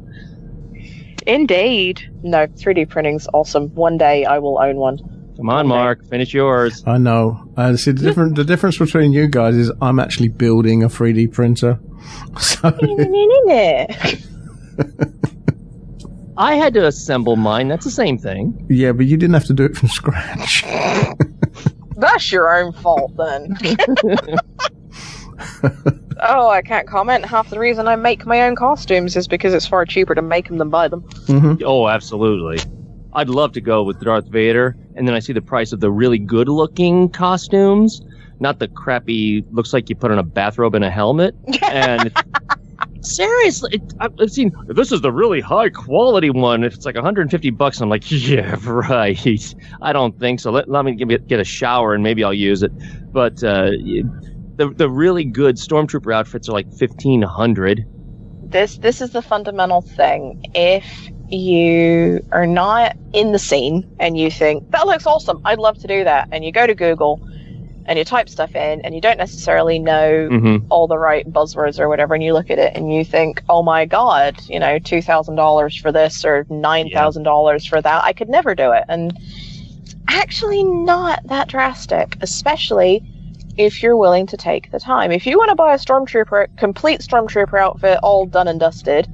Indeed. No, three D printing's awesome. One day I will own one. Come on, Mark, finish yours. I know. Uh, see, the, different, the difference between you guys is I'm actually building a three D printer. So I had to assemble mine. That's the same thing. Yeah, but you didn't have to do it from scratch. That's your own fault, then. Oh, I can't comment. Half the reason I make my own costumes is because it's far cheaper to make them than buy them. Mm-hmm. Oh, absolutely. I'd love to go with Darth Vader, and then I see the price of the really good-looking costumes, not the crappy, looks like you put on a bathrobe and a helmet. And seriously, it, I've seen, this is the really high-quality one. It's like one hundred fifty bucks. I'm like, yeah, right. I don't think so. Let, let me get, get a shower, and maybe I'll use it. But uh, the the really good Stormtrooper outfits are like fifteen hundred. This This is the fundamental thing. If you are not in the scene and you think, that looks awesome, I'd love to do that, and you go to Google and you type stuff in and you don't necessarily know mm-hmm. all the right buzzwords or whatever, and you look at it and you think, oh my God, you know, two thousand dollars for this or nine thousand dollars yeah. for that, I could never do it. And it's actually not that drastic, especially if you're willing to take the time. If you want to buy a Stormtrooper, complete Stormtrooper outfit, all done and dusted,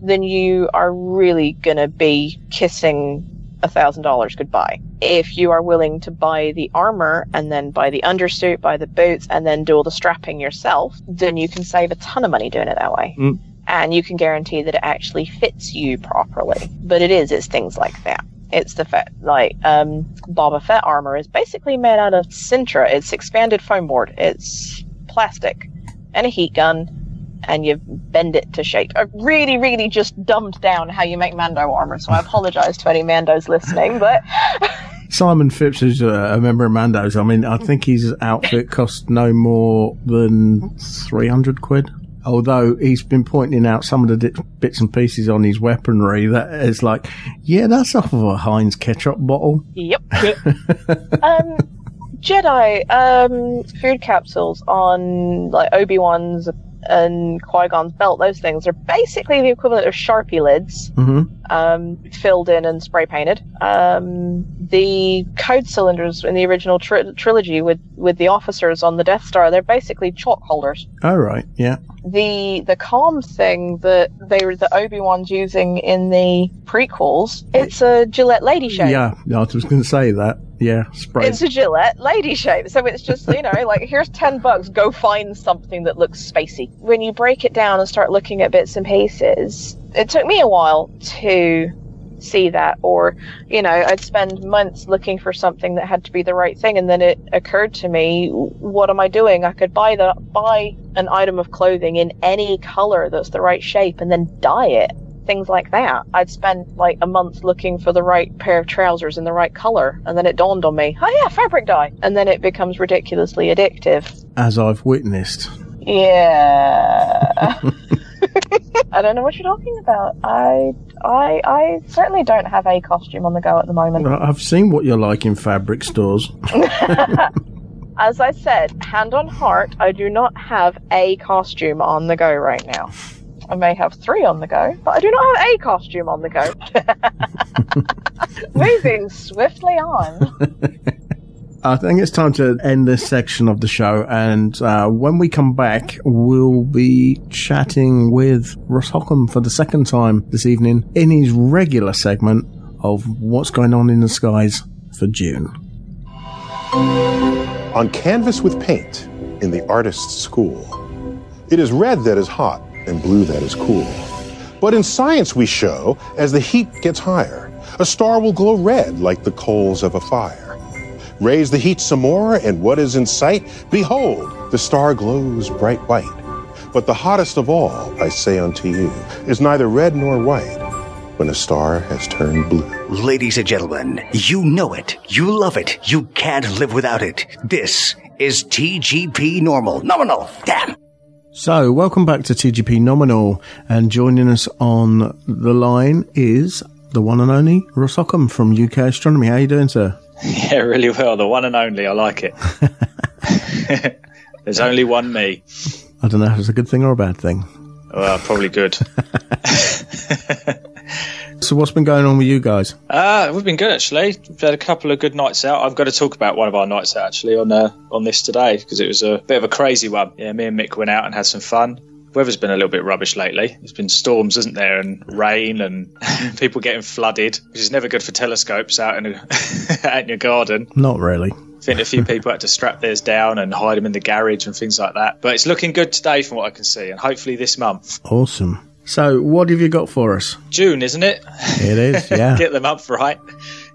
then you are really going to be kissing one thousand dollars goodbye. If you are willing to buy the armor and then buy the undersuit, buy the boots, and then do all the strapping yourself, then you can save a ton of money doing it that way. Mm. And you can guarantee that it actually fits you properly. But it is, it's things like that. It's the fact, like, um, Boba Fett armor is basically made out of Sintra. It's expanded foam board. It's plastic and a heat gun. And you bend it to shape. I really, really just dumbed down how you make Mando armor, so I apologize to any Mandos listening, but... Simon Phipps is a member of Mandos. I mean, I think his outfit cost no more than three hundred quid. Although he's been pointing out some of the di- bits and pieces on his weaponry that is like, yeah, that's off of a Heinz ketchup bottle. Yep. um... Jedi um, food capsules on like Obi-Wan's and Qui-Gon's belt, those things are basically the equivalent of Sharpie lids, mm-hmm. um, filled in and spray painted. Um, the code cylinders in the original tri- trilogy with, with the officers on the Death Star, they're basically chalk holders. Oh, right, yeah. The the calm thing that they were the Obi-Wan's using in the prequels, it's a Gillette lady shape. Yeah, I was going to say that. Yeah, spray. It's a Gillette lady shape. So it's just, you know, like, here's ten bucks, go find something that looks spacey. When you break it down and start looking at bits and pieces, it took me a while to see that, or, you know, I'd spend months looking for something that had to be the right thing, and then it occurred to me, what am I doing? I could buy the buy an item of clothing in any color that's the right shape and then dye it. Things like that. I'd spend like a month looking for the right pair of trousers in the right color, and then it dawned on me, oh yeah, fabric dye, and then it becomes ridiculously addictive. As I've witnessed. Yeah. I don't know what you're talking about. I, I, I certainly don't have a costume on the go at the moment. I've seen what you're like in fabric stores. As I said, hand on heart, I do not have a costume on the go right now. I may have three on the go, but I do not have a costume on the go. Moving swiftly on. I think it's time to end this section of the show, and uh, when we come back, we'll be chatting with Ross Hockham for the second time this evening in his regular segment of what's going on in the skies for June. On canvas with paint in the artist's school, it is red that is hot and blue that is cool. But in science we show, as the heat gets higher, a star will glow red like the coals of a fire. Raise the heat some more, and what is in sight? Behold, the star glows bright white. But the hottest of all, I say unto you, is neither red nor white, when a star has turned blue. Ladies and gentlemen, you know it, you love it, you can't live without it. This is T G P Normal. Nominal! Damn! So, welcome back to T G P Nominal, and joining us on the line is the one and only Ross Hockham from U K Astronomy. How are you doing, sir? Yeah, really well. The one and only. I like it. There's only one me. I don't know if it's a good thing or a bad thing. Well, probably good. So what's been going on with you guys? Uh, we've been good, actually. We've had a couple of good nights out. I've got to talk about one of our nights out, actually, on uh, on this today, because it was a bit of a crazy one. Yeah, me and Mick went out and had some fun. Weather's been a little bit rubbish lately. There's been storms, isn't there, and rain and people getting flooded, which is never good for telescopes out in, a out in your garden. Not really. I think a few people had to strap theirs down and hide them in the garage and things like that. But it's looking good today from what I can see, and hopefully this month. Awesome. So what have you got for us? June, isn't it? It is, yeah. Get the month right.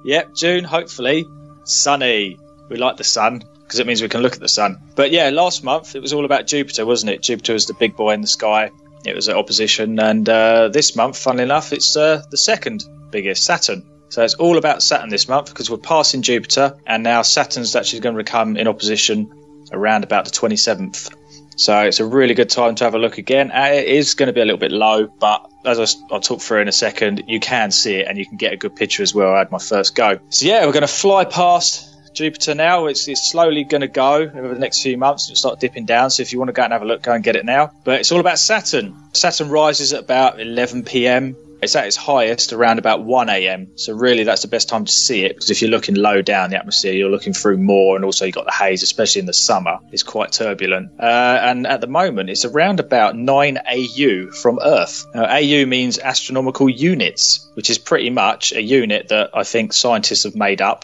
Yep, June, hopefully. Sunny. We like the sun, because it means we can look at the sun. But yeah, last month it was all about Jupiter, wasn't it? Jupiter was the big boy in the sky. It was at opposition, and uh, this month, funnily enough, it's uh, the second biggest, Saturn. So it's all about Saturn this month, because we're passing Jupiter, and now Saturn's actually going to become in opposition around about the twenty-seventh. So it's a really good time to have a look again. It is going to be a little bit low, but as I, I'll talk through in a second, you can see it and you can get a good picture as well. I had my first go. So yeah, we're going to fly past Jupiter now. It's, it's slowly going to go over the next few months and start dipping down. So if you want to go and have a look, go and get it now. But it's all about Saturn. Saturn rises at about eleven p.m. It's at its highest around about one a.m. So really that's the best time to see it, because if you're looking low down the atmosphere, you're looking through more, and also you've got the haze, especially in the summer. It's quite turbulent. Uh, and at the moment, it's around about nine A U from Earth. Now, A U means astronomical units, which is pretty much a unit that I think scientists have made up.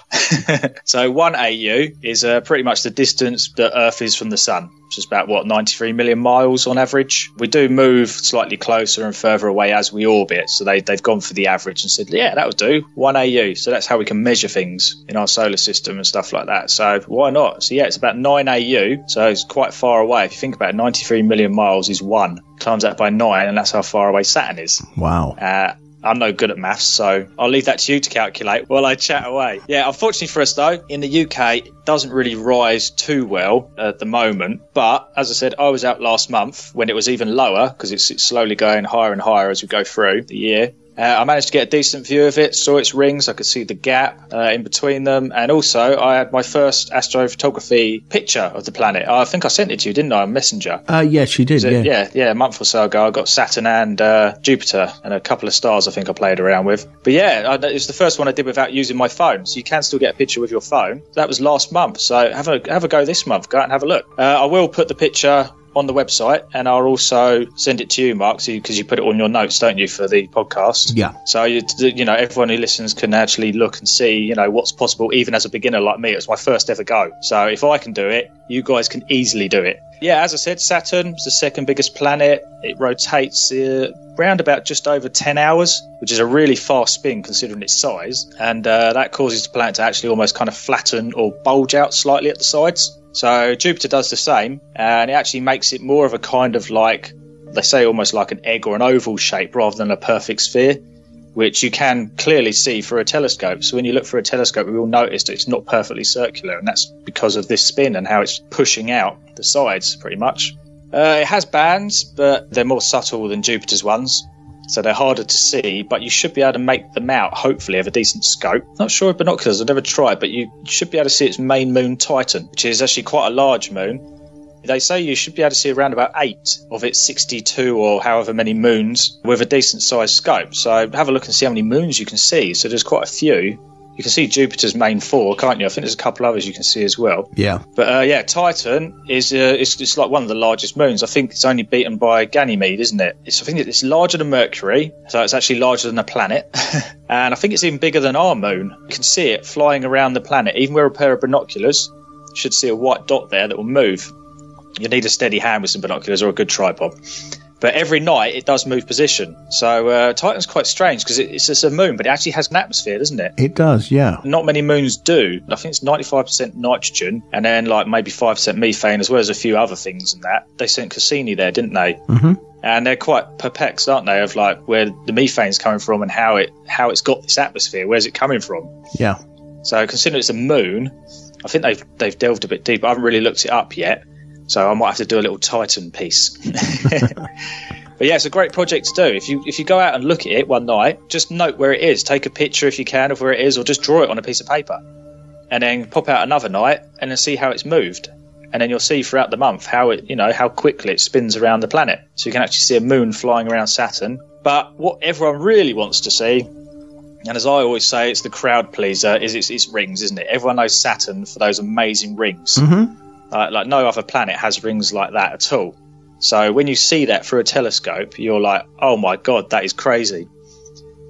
So one A U is uh, pretty much the distance that Earth is from the sun, which is about, what, ninety-three million miles on average. We do move slightly closer and further away as we orbit. So they, they've gone for the average and said, yeah, that'll do, one A U. So that's how we can measure things in our solar system and stuff like that. So why not? So, yeah, it's about nine A U. So it's quite far away. If you think about it, ninety-three million miles is one. Times that by nine, and that's how far away Saturn is. Wow. Uh, I'm no good at maths, so I'll leave that to you to calculate while I chat away. Yeah, unfortunately for us, though, in the U K, it doesn't really rise too well at the moment. But as I said, I was out last month when it was even lower, because it's, it's slowly going higher and higher as we go through the year. Uh, I managed to get a decent view of it, saw its rings, I could see the gap uh, in between them, and also I had my first astrophotography picture of the planet. I think I sent it to you, didn't I, on Messenger? Uh, yes, you did, so, yeah. yeah. Yeah, a month or so ago, I got Saturn and uh, Jupiter, and a couple of stars I think I played around with. But yeah, I, it was the first one I did without using my phone, so you can still get a picture with your phone. That was last month, so have a, have a go this month, go out and have a look. Uh, I will put the picture on the website, and I'll also send it to you, Mark, because you put it on your notes, don't you, for the podcast? Yeah. So you, you know, everyone who listens can actually look and see, you know, what's possible. Even as a beginner like me, it was my first ever go. So if I can do it, you guys can easily do it. Yeah, as I said, Saturn is the second biggest planet. It rotates uh, around about just over ten hours, which is a really fast spin considering its size. And uh, that causes the planet to actually almost kind of flatten or bulge out slightly at the sides. So Jupiter does the same, and it actually makes it more of a kind of like, they say almost like an egg or an oval shape rather than a perfect sphere, which you can clearly see through a telescope. So when you look through a telescope, we will notice that it's not perfectly circular, and that's because of this spin and how it's pushing out the sides pretty much. Uh, it has bands, but they're more subtle than Jupiter's ones. So they're harder to see, but you should be able to make them out, hopefully, have a decent scope. Not sure of binoculars, I've never tried, but you should be able to see its main moon, Titan, which is actually quite a large moon. They say you should be able to see around about eight of its sixty-two or however many moons with a decent-sized scope. So have a look and see how many moons you can see. So there's quite a few. you can see Jupiter's main four, can't you? I think there's a couple others you can see as well. Yeah. But uh, yeah, Titan is uh, it's, it's like one of the largest moons. I think it's only beaten by Ganymede, isn't it? It's, I think it's larger than Mercury, so it's actually larger than a planet. And I think it's even bigger than our moon. You can see it flying around the planet. Even with a pair of binoculars, you should see a white dot there that will move. You need a steady hand with some binoculars or a good tripod. But every night it does move position. So uh, Titan's quite strange because it, it's just a moon, but it actually has an atmosphere, doesn't it? It does, yeah. Not many moons do. I think it's ninety-five percent nitrogen and then like maybe five percent methane, as well as a few other things and that. They sent Cassini there, didn't they? Mm-hmm. And they're quite perplexed, aren't they, of like where the methane's coming from and how, it, how it's got this atmosphere. Where's it coming from? Yeah. So considering it's a moon, I think they've, they've delved a bit deep. I haven't really looked it up yet. So I might have to do a little Titan piece. But yeah, it's a great project to do. If you if you go out and look at it one night, just note where it is. Take a picture if you can of where it is, or just draw it on a piece of paper. And then pop out another night and then see how it's moved. And then you'll see throughout the month how it, you know, how quickly it spins around the planet. So you can actually see a moon flying around Saturn. But what everyone really wants to see, and as I always say, it's the crowd pleaser, is it's, it's rings, isn't it? Everyone knows Saturn for those amazing rings. Mm-hmm. Uh, like no other planet has rings like that at all. So when you see that through a telescope, you're like, oh my god, that is crazy.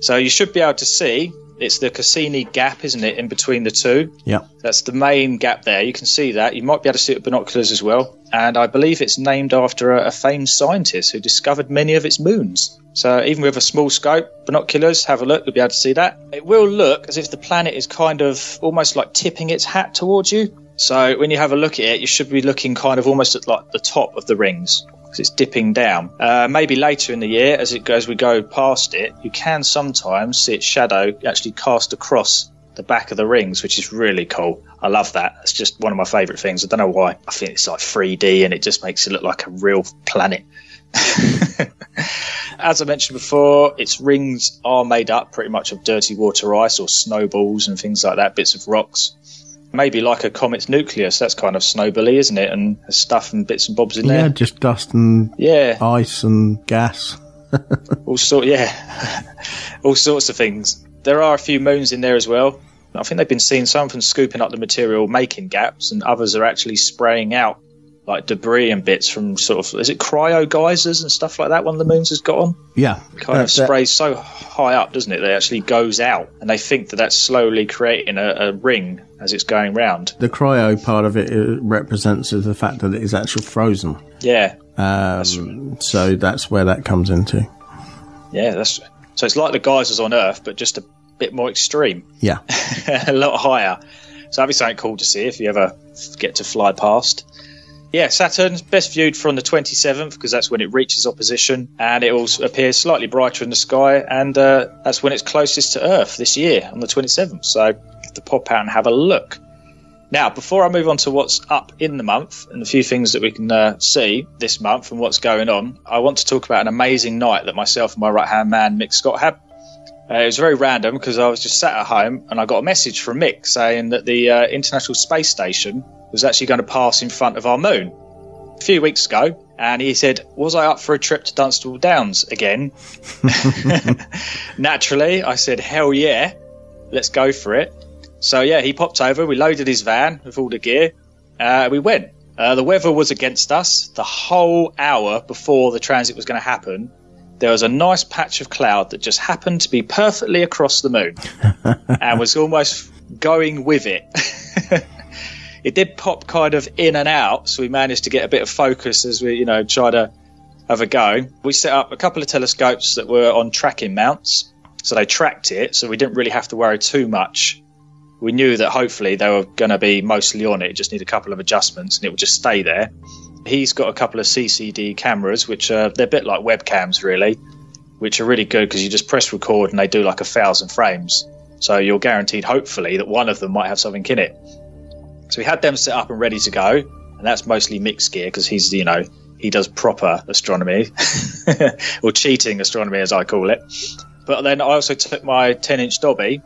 So you should be able to see, it's the Cassini gap, isn't it, in between the two? Yeah. That's the main gap there. You can see that. You might be able to see it with binoculars as well. And I believe it's named after a, a famed scientist who discovered many of its moons. So even with a small scope, binoculars, have a look, you'll be able to see that. It will look as if the planet is kind of almost like tipping its hat towards you. So when you have a look at it, you should be looking kind of almost at like the top of the rings because it's dipping down. Uh, maybe later in the year, as it as we go past it, you can sometimes see its shadow actually cast across the back of the rings, which is really cool. I love that. It's just one of my favourite things. I don't know why. I think it's like three D and it just makes it look like a real planet. As I mentioned before, its rings are made up pretty much of dirty water ice or snowballs and things like that, bits of rocks. Maybe like a comet's nucleus, that's kind of snowbally, isn't it? And stuff and bits and bobs in there. Yeah, just dust and yeah. ice and gas. All sort, yeah, all sorts of things. There are a few moons in there as well. I think they've been seen, some from scooping up the material, making gaps, and others are actually spraying out like debris and bits from sort of, is it cryo geysers and stuff like that one of the moons has got on? Yeah. Kind uh, of sprays that so high up, doesn't it? That it actually goes out, and they think that that's slowly creating a, a ring as it's going round. The cryo part of it, it represents the fact that it is actually frozen. Yeah. Um, that's, so that's where that comes into. Yeah, that's so it's like the geysers on Earth, but just a bit more extreme. Yeah. A lot higher. So that'd be something cool to see if you ever get to fly past. Yeah, Saturn's best viewed from the twenty-seventh because that's when it reaches opposition, and it will appear slightly brighter in the sky, and uh, that's when it's closest to Earth this year on the twenty-seventh. So you have to pop out and have a look. Now, before I move on to what's up in the month and a few things that we can uh, see this month and what's going on, I want to talk about an amazing night that myself and my right-hand man, Mick Scott, had. Uh, it was very random because I was just sat at home and I got a message from Mick saying that the uh, International Space Station was actually going to pass in front of our moon a few weeks ago, and he said, was I up for a trip to Dunstable Downs again? Naturally, I said, hell yeah, let's go for it. So yeah, he popped over, we loaded his van with all the gear, uh, we went. Uh, the weather was against us the whole hour before the transit was going to happen. There was a nice patch of cloud that just happened to be perfectly across the moon and was almost going with it. It did pop kind of in and out, so we managed to get a bit of focus as we, you know, try to have a go. We set up a couple of telescopes that were on tracking mounts, so they tracked it, so we didn't really have to worry too much. We knew that hopefully they were going to be mostly on it, just need a couple of adjustments, and it would just stay there. He's got a couple of C C D cameras, which are, they're a bit like webcams, really, which are really good because you just press record and they do like a thousand frames. So you're guaranteed, hopefully, that one of them might have something in it. So we had them set up and ready to go, and that's mostly Mick's gear because he's, you know, he does proper astronomy, or cheating astronomy as I call it. But then I also took my ten-inch Dobby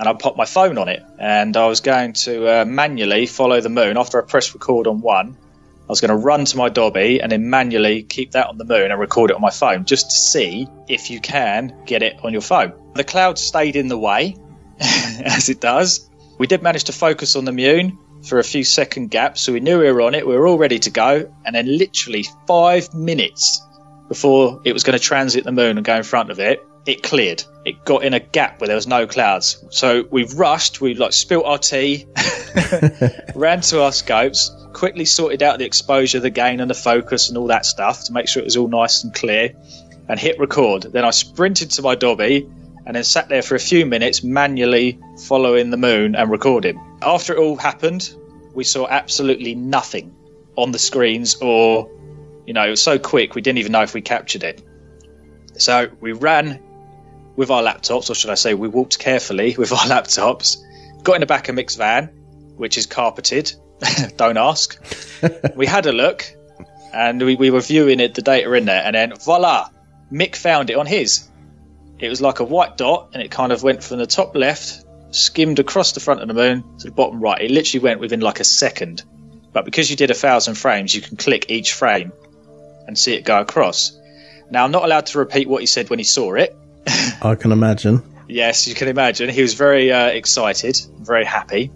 and I popped my phone on it, and I was going to uh, manually follow the moon. After I pressed record on one, I was going to run to my Dobby and then manually keep that on the moon and record it on my phone just to see if you can get it on your phone. The cloud stayed in the way, as it does. We did manage to focus on the Mune for a few second gaps, so we knew we were on it, we were all ready to go, and then literally five minutes before it was going to transit the Moon and go in front of it, it cleared. It got in a gap where there was no clouds. So we rushed, we like spilt our tea, ran to our scopes, quickly sorted out the exposure, the gain and the focus and all that stuff to make sure it was all nice and clear, and hit record. Then I sprinted to my Dobby and then sat there for a few minutes manually following the Moon and recording. After it all happened, we saw absolutely nothing on the screens or, you know, it was so quick we didn't even know if we captured it. So we ran with our laptops, or should I say we walked carefully with our laptops, got in the back of Mick's van, which is carpeted, don't ask. We had a look, and we, we were viewing it, the data in there, and then voila, Mick found it on his. It was like a white dot, and it kind of went from the top left, skimmed across the front of the Moon to the bottom right. It literally went within like a second. But because you did a thousand frames, you can click each frame and see it go across. Now, I'm not allowed to repeat what he said when he saw it. I can imagine. Yes, you can imagine. He was very uh, excited, very happy.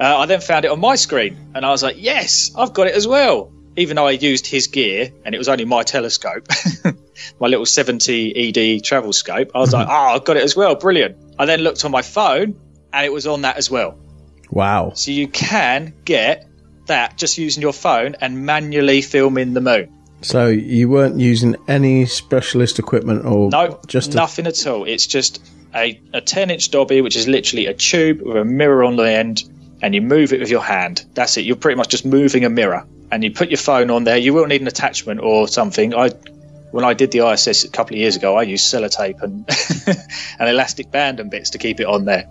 Uh, I then found it on my screen, and I was like, yes, I've got it as well. Even though I used his gear, and it was only my telescope, my little seventy E D travel scope, I was like, oh, I've got it as well, brilliant. I then looked on my phone, and it was on that as well. Wow. So you can get that just using your phone and manually filming the Moon. So you weren't using any specialist equipment or no, just nothing a- at all. It's just a, a ten-inch Dobby, which is literally a tube with a mirror on the end, and you move it with your hand. That's it. You're pretty much just moving a mirror, and you put your phone on there. You will need an attachment or something. I, when I did the I S S a couple of years ago, I used sellotape and an elastic band and bits to keep it on there.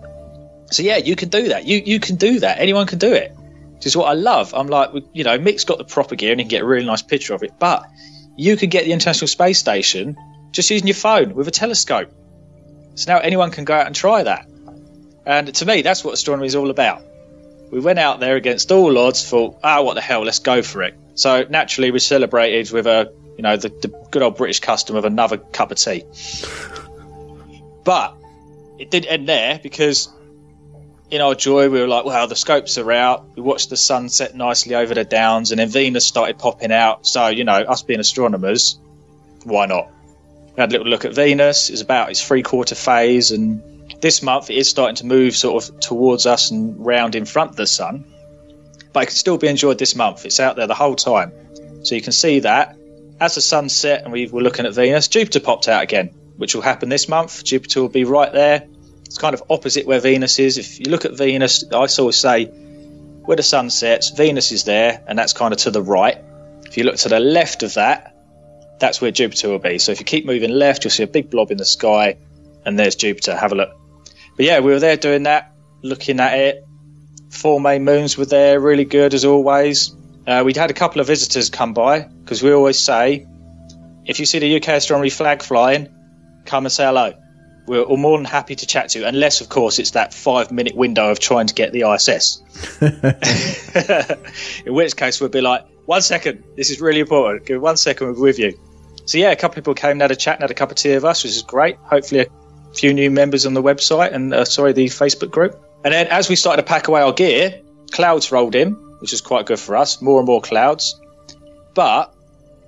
So yeah, you can do that. You you can do that. Anyone can do it. Which is what I love. I'm like, you know, Mick's got the proper gear and he can get a really nice picture of it, but you could get the International Space Station just using your phone with a telescope. So now anyone can go out and try that. And to me, that's what astronomy is all about. We went out there against all odds, thought, ah, oh, what the hell, let's go for it. So naturally we celebrated with a, you know, the, the good old British custom of another cup of tea. But it didn't end there, because in our joy, we were like, wow, the scopes are out. We watched the sun set nicely over the downs, and then Venus started popping out. So, you know, us being astronomers, why not? We had a little look at Venus. It was about its three-quarter phase, and this month it is starting to move sort of towards us and round in front of the sun. But it can still be enjoyed this month. It's out there the whole time. So you can see that. As the sun set and we were looking at Venus, Jupiter popped out again, which will happen this month. Jupiter will be right there. It's kind of opposite where Venus is. If you look at Venus, I always say where the sun sets, Venus is there, and that's kind of to the right. If you look to the left of that, that's where Jupiter will be. So if you keep moving left, you'll see a big blob in the sky, and there's Jupiter. Have a look. But yeah, we were there doing that, looking at it. Four main moons were there, really good as always. Uh, we'd had a couple of visitors come by, because we always say, if you see the U K Astronomy flag flying, come and say hello. We're all more than happy to chat to, unless, of course, it's that five-minute window of trying to get the I S S. In which case, we'd be like, one second, this is really important. Give one second, we'll be with you. So, yeah, a couple of people came, had a chat, and had a cup of tea with us, which is great. Hopefully, a few new members on the website and, uh, sorry, the Facebook group. And then as we started to pack away our gear, clouds rolled in, which was quite good for us, more and more clouds. But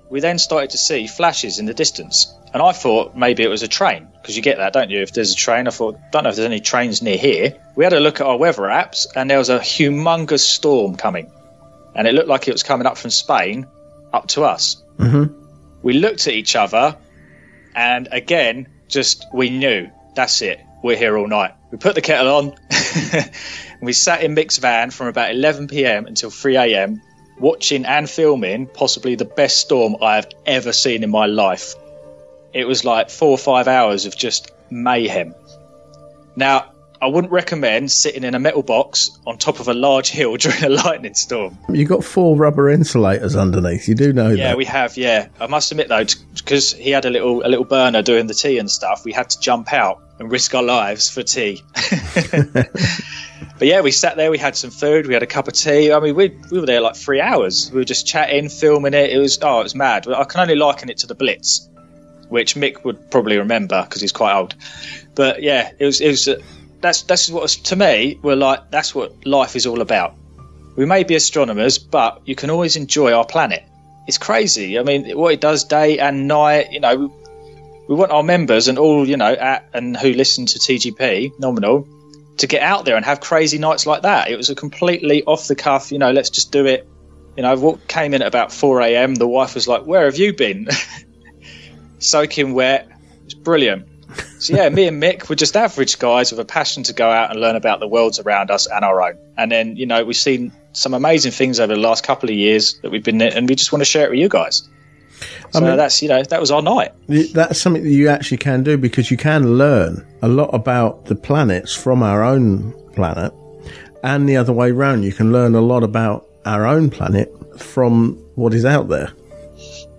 we then started to see flashes in the distance. And I thought maybe it was a train, because you get that, don't you? If there's a train, I thought, don't know if there's any trains near here. We had a look at our weather apps, and there was a humongous storm coming. And it looked like it was coming up from Spain up to us. Mm-hmm. We looked at each other, and again, just we knew, that's it. We're here all night. We put the kettle on, and we sat in Mick's van from about eleven p.m. until three a.m., watching and filming possibly the best storm I have ever seen in my life. It was like four or five hours of just mayhem. Now, I wouldn't recommend sitting in a metal box on top of a large hill during a lightning storm. You've got four rubber insulators underneath. You do know yeah, that. Yeah, we have, yeah. I must admit, though, because he had a little, a little burner doing the tea and stuff, we had to jump out and risk our lives for tea. But, yeah, we sat there. We had some food. We had a cup of tea. I mean, we we were there like three hours. We were just chatting, filming it. It was, oh, it was mad. I can only liken it to the Blitz, which Mick would probably remember because he's quite old. But yeah, it was it was uh, that's that's what to me we're like. That's what life is all about. We may be astronomers, but you can always enjoy our planet. It's crazy. I mean, what it does day and night. You know, we want our members and all, you know, at and who listen to T G P Nominal to get out there and have crazy nights like that. It was a completely off the cuff. You know, let's just do it. You know, I came in at about four a m. The wife was like, "Where have you been?" Soaking wet. It's brilliant. So yeah, me and Mick were just average guys with a passion to go out and learn about the worlds around us and our own. And then, you know, we've seen some amazing things over the last couple of years that we've been in, and we just want to share it with you guys. So I mean, that's, you know, that was our night. That's something that you actually can do, because you can learn a lot about the planets from our own planet, and the other way round. You can learn a lot about our own planet from what is out there.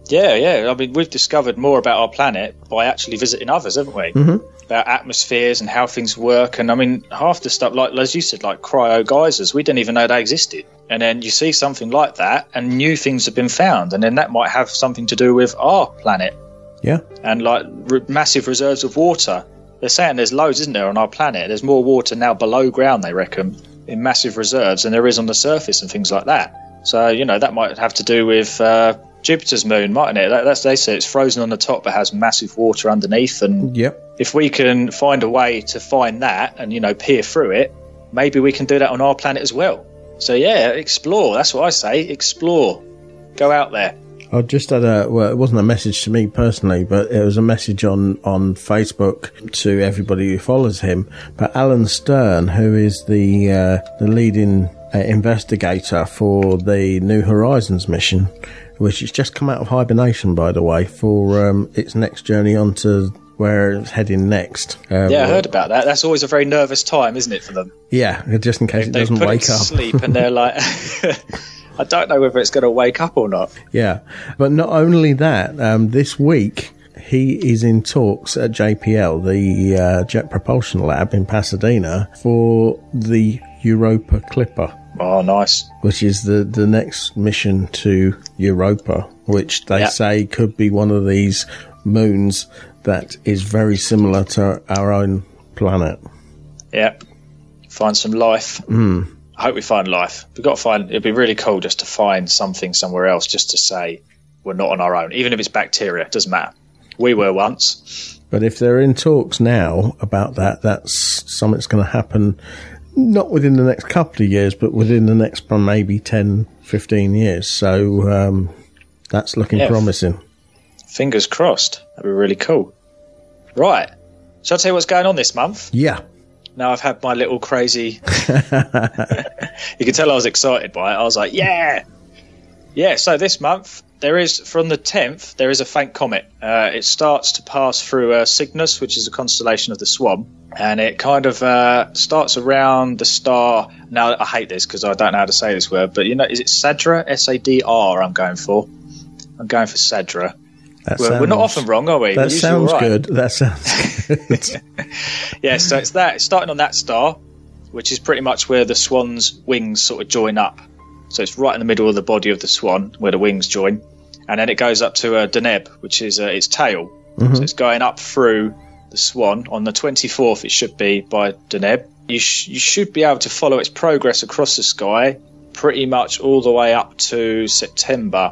Yeah, yeah. I mean, we've discovered more about our planet by actually visiting others, haven't we? Mm-hmm. About atmospheres and how things work. And I mean, half the stuff, like as you said, like cryo geysers, we didn't even know they existed. And then you see something like that, and new things have been found. And then that might have something to do with our planet. Yeah. And like re- massive reserves of water. They're saying there's loads, isn't there, on our planet? There's more water now below ground, they reckon, in massive reserves than there is on the surface and things like that. So, you know, that might have to do with... Uh, Jupiter's moon, mightn't it? That's they say it's frozen on the top, but has massive water underneath. And yep. If we can find a way to find that and, you know, peer through it, maybe we can do that on our planet as well. So yeah, explore. That's what I say. Explore. Go out there. I just had a well, it wasn't a message to me personally, but it was a message on on Facebook to everybody who follows him. But Alan Stern, who is the uh, the leading uh, investigator for the New Horizons mission, which has just come out of hibernation, by the way, for um, its next journey onto where it's heading next. Um, yeah, I heard about that. That's always a very nervous time, isn't it, for them? Yeah, just in case they, it doesn't wake it to up. Sleep and they're like, I don't know whether it's going to wake up or not. Yeah, but not only that, um, this week he is in talks at J P L, the uh, Jet Propulsion Lab in Pasadena, for the Europa Clipper. Oh, nice. Which is the, the next mission to Europa, which they yep. say could be one of these moons that is very similar to our own planet. Yep. Find some life. Mm. I hope we find life. We've got to find... It'd be really cool just to find something somewhere else, just to say we're not on our own, even if it's bacteria. It doesn't matter. We were once. But if they're in talks now about that, that's something that's going to happen... Not within the next couple of years, but within the next maybe ten, fifteen years. So um, that's looking yeah. promising. Fingers crossed. That'd be really cool. Right. Shall I tell you what's going on this month? Yeah. Now I've had my little crazy... You can tell I was excited by it. I was like, yeah! Yeah, so this month, there is, from the tenth, there is a faint comet. Uh, it starts to pass through uh, Cygnus, which is a constellation of the Swan. And it kind of uh, starts around the star... Now, I hate this because I don't know how to say this word, but, you know, is it Sadra? S A D R I'm going for. I'm going for Sadra. That we're, sounds, we're not often wrong, are we? That sounds right. good. That sounds good. Yeah, so it's that. It's starting on that star, which is pretty much where the swan's wings sort of join up. So it's right in the middle of the body of the swan, where the wings join. And then it goes up to uh, Deneb, which is uh, its tail. Mm-hmm. So it's going up through... the Swan on the twenty-fourth, it should be, by Deneb. You, sh- you should be able to follow its progress across the sky pretty much all the way up to September,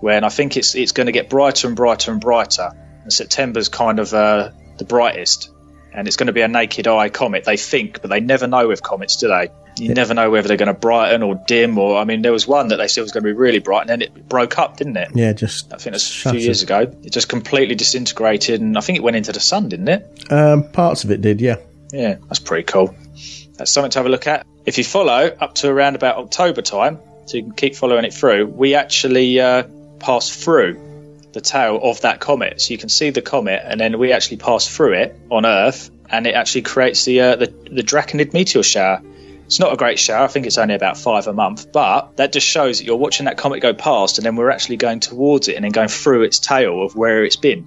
when I think it's it's going to get brighter and brighter and brighter. And September's kind of uh, the brightest, and it's going to be a naked eye comet, they think, but they never know with comets, do they? You yeah. never know whether they're going to brighten or dim, or I mean, there was one that they said was going to be really bright, and then it broke up, didn't it? Yeah, just I think that's a few years ago. It just completely disintegrated, and I think it went into the sun, didn't it? Um, parts of it did, yeah. Yeah, that's pretty cool. That's something to have a look at. If you follow up to around about October time, so you can keep following it through, we actually uh, pass through the tail of that comet, so you can see the comet, and then we actually pass through it on Earth, and it actually creates the uh, the, the Draconid meteor shower. It's not a great shower. I think it's only about five a month, but that just shows that you're watching that comet go past, and then we're actually going towards it and then going through its tail of where it's been.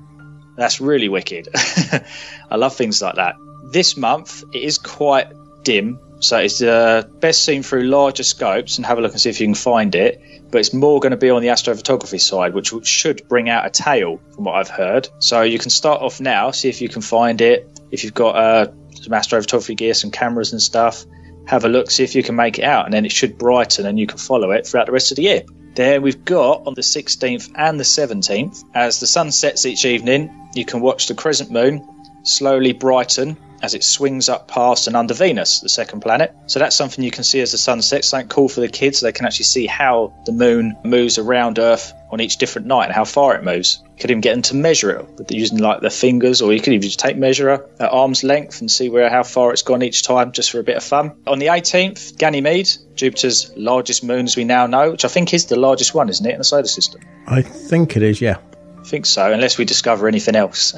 That's really wicked. I love things like that. This month, it is quite dim, so it's uh, best seen through larger scopes and have a look and see if you can find it, but it's more going to be on the astrophotography side, which should bring out a tail from what I've heard. So you can start off now, see if you can find it. if you've got uh, some astro photography gear, some cameras and stuff, have a look, see if you can make it out, and then it should brighten and you can follow it throughout the rest of the year. There we've got on the sixteenth and the seventeenth, as the sun sets each evening, you can watch the crescent moon slowly brighten as it swings up past and under Venus, the second planet. So that's something you can see as the sun sets, something cool for the kids, so they can actually see how the moon moves around Earth on each different night and how far it moves. You could even get them to measure it using like their fingers, or you could even just take measurer at arm's length and see where how far it's gone each time, just for a bit of fun. On the eighteenth, Ganymede, Jupiter's largest moon as we now know, which I think is the largest one, isn't it, in the solar system? I think it is, yeah. I think so, unless we discover anything else.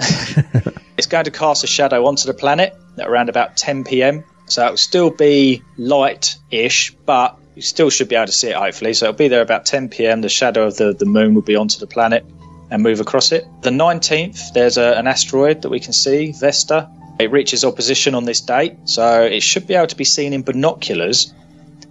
It's going to cast a shadow onto the planet at around about ten p.m. So it'll still be light-ish, but you still should be able to see it, hopefully. So it'll be there about ten p.m. The shadow of the, the moon will be onto the planet and move across it. The nineteenth, there's a, an asteroid that we can see, Vesta. It reaches opposition on this date, so it should be able to be seen in binoculars,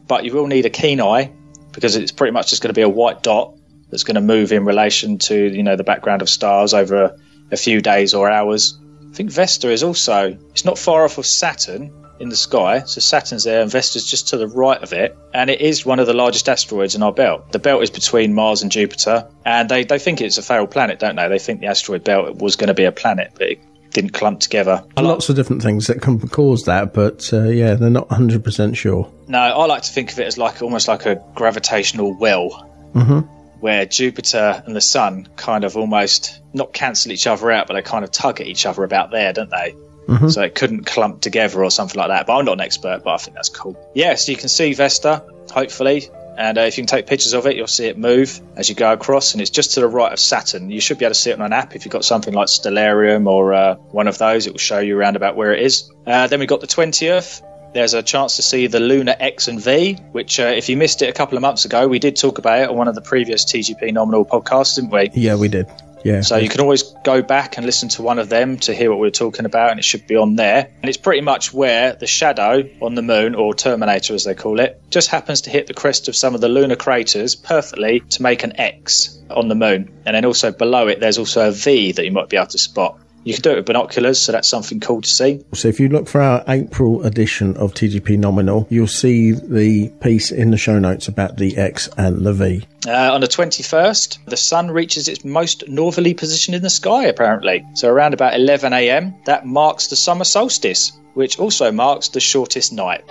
but you will need a keen eye because it's pretty much just going to be a white dot that's going to move in relation to, you know, the background of stars over a, a few days or hours. I think Vesta is also, it's not far off of Saturn in the sky, so Saturn's there and Vesta's just to the right of it, and it is one of the largest asteroids in our belt. The belt is between Mars and Jupiter, and they, they think it's a failed planet, don't they? They think the asteroid belt was going to be a planet, but it didn't clump together. Lots of different things that can cause that, but uh, yeah, they're not one hundred percent sure. No, I like to think of it as like almost like a gravitational well. Mm-hmm. Where Jupiter and the Sun kind of almost not cancel each other out, but they kind of tug at each other about there, don't they? Mm-hmm. So it couldn't clump together or something like that. But I'm not an expert, but I think that's cool. Yeah, so you can see Vesta, hopefully. And uh, if you can take pictures of it, you'll see it move as you go across. And it's just to the right of Saturn. You should be able to see it on an app. If you've got something like Stellarium or uh, one of those, it will show you around about where it is. Uh, then we've got the twentieth. There's a chance to see the Lunar X and V, which uh, if you missed it a couple of months ago, we did talk about it on one of the previous T G P Nominal podcasts, didn't we? Yeah, we did. Yeah. So you can always go back and listen to one of them to hear what we were talking about, and it should be on there. And it's pretty much where the shadow on the moon, or Terminator as they call it, just happens to hit the crest of some of the lunar craters perfectly to make an X on the moon. And then also below it, there's also a V that you might be able to spot. You can do it with binoculars, so that's something cool to see. So if you look for our April edition of T G P Nominal, you'll see the piece in the show notes about the X and the V. Uh, on the twenty-first, the sun reaches its most northerly position in the sky, apparently. So around about eleven a.m, that marks the summer solstice, which also marks the shortest night.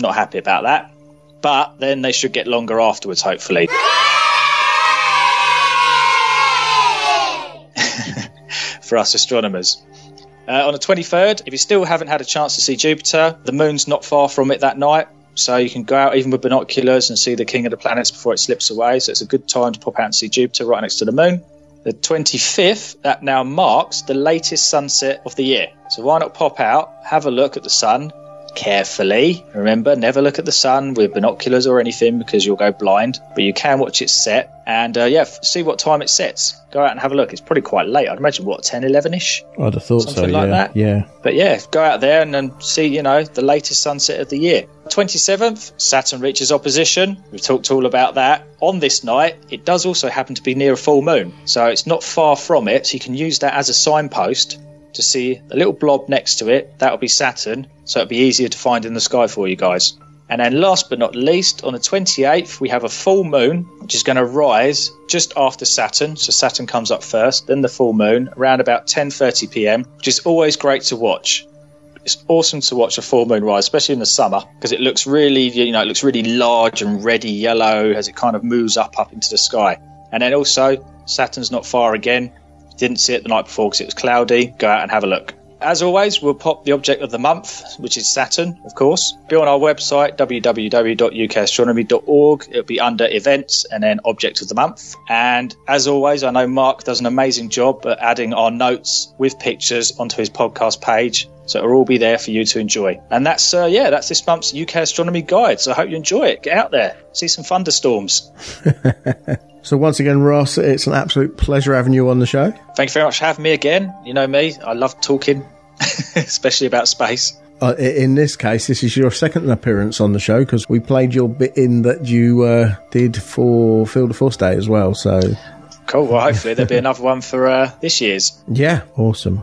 Not happy about that, but then they should get longer afterwards, hopefully. For us astronomers. Uh, on the twenty-third, if you still haven't had a chance to see Jupiter, the moon's not far from it that night, so you can go out even with binoculars and see the king of the planets before it slips away, so it's a good time to pop out and see Jupiter right next to the moon. The twenty-fifth, that now marks the latest sunset of the year, so why not pop out, have a look at the sun carefully. Remember, never look at the sun with binoculars or anything because you'll go blind, but you can watch it set and uh, yeah see what time it sets. Go out and have a look. It's probably quite late, I'd imagine. What, ten eleven ish? I'd have thought something so, yeah. Like that. Yeah, but yeah, go out there and, and see, you know, the latest sunset of the year. Twenty-seventh, Saturn reaches opposition. We've talked all about that. On this night, it does also happen to be near a full moon, so it's not far from it, so you can use that as a signpost to see a little blob next to it. That'll be Saturn, so it'll be easier to find in the sky for you guys. And then last but not least, on the twenty-eighth, we have a full moon, which is going to rise just after Saturn. So Saturn comes up first, then the full moon, around about ten thirty p.m, which is always great to watch. It's awesome to watch a full moon rise, especially in the summer, because it looks really, you know, it looks really large and reddy yellow as it kind of moves up, up into the sky. And then also, Saturn's not far again. Didn't see it the night before because it was cloudy. Go out and have a look. As always, we'll pop the object of the month, which is Saturn, of course. Be on our website, w w w dot u k astronomy dot org. It'll be under events and then object of the month. And as always, I know Mark does an amazing job at adding our notes with pictures onto his podcast page. So it'll all be there for you to enjoy. And that's, uh, yeah, that's this month's U K Astronomy Guide. So I hope you enjoy it. Get out there. See some thunderstorms. So once again, Ross, it's an absolute pleasure having you on the show. Thank you very much for having me again. You know me, I love talking, especially about space. Uh, in this case, this is your second appearance on the show because we played your bit in that you uh, did for Field of Force Day as well. So Cool. Well, hopefully there'll be another one for uh, this year's. Yeah, awesome.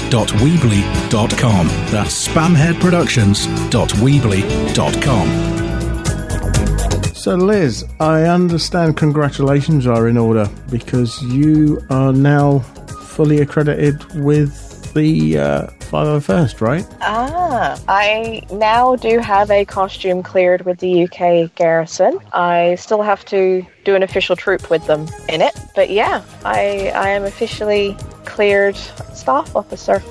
dot weebly dot com. That's spamhead productions dot weebly dot com. So Liz, I understand congratulations are in order because you are now fully accredited with the uh, five oh first, right? Ah, I now do have a costume cleared with the U K garrison. I still have to do an official troop with them in it, but yeah, I I am officially cleared staff officer.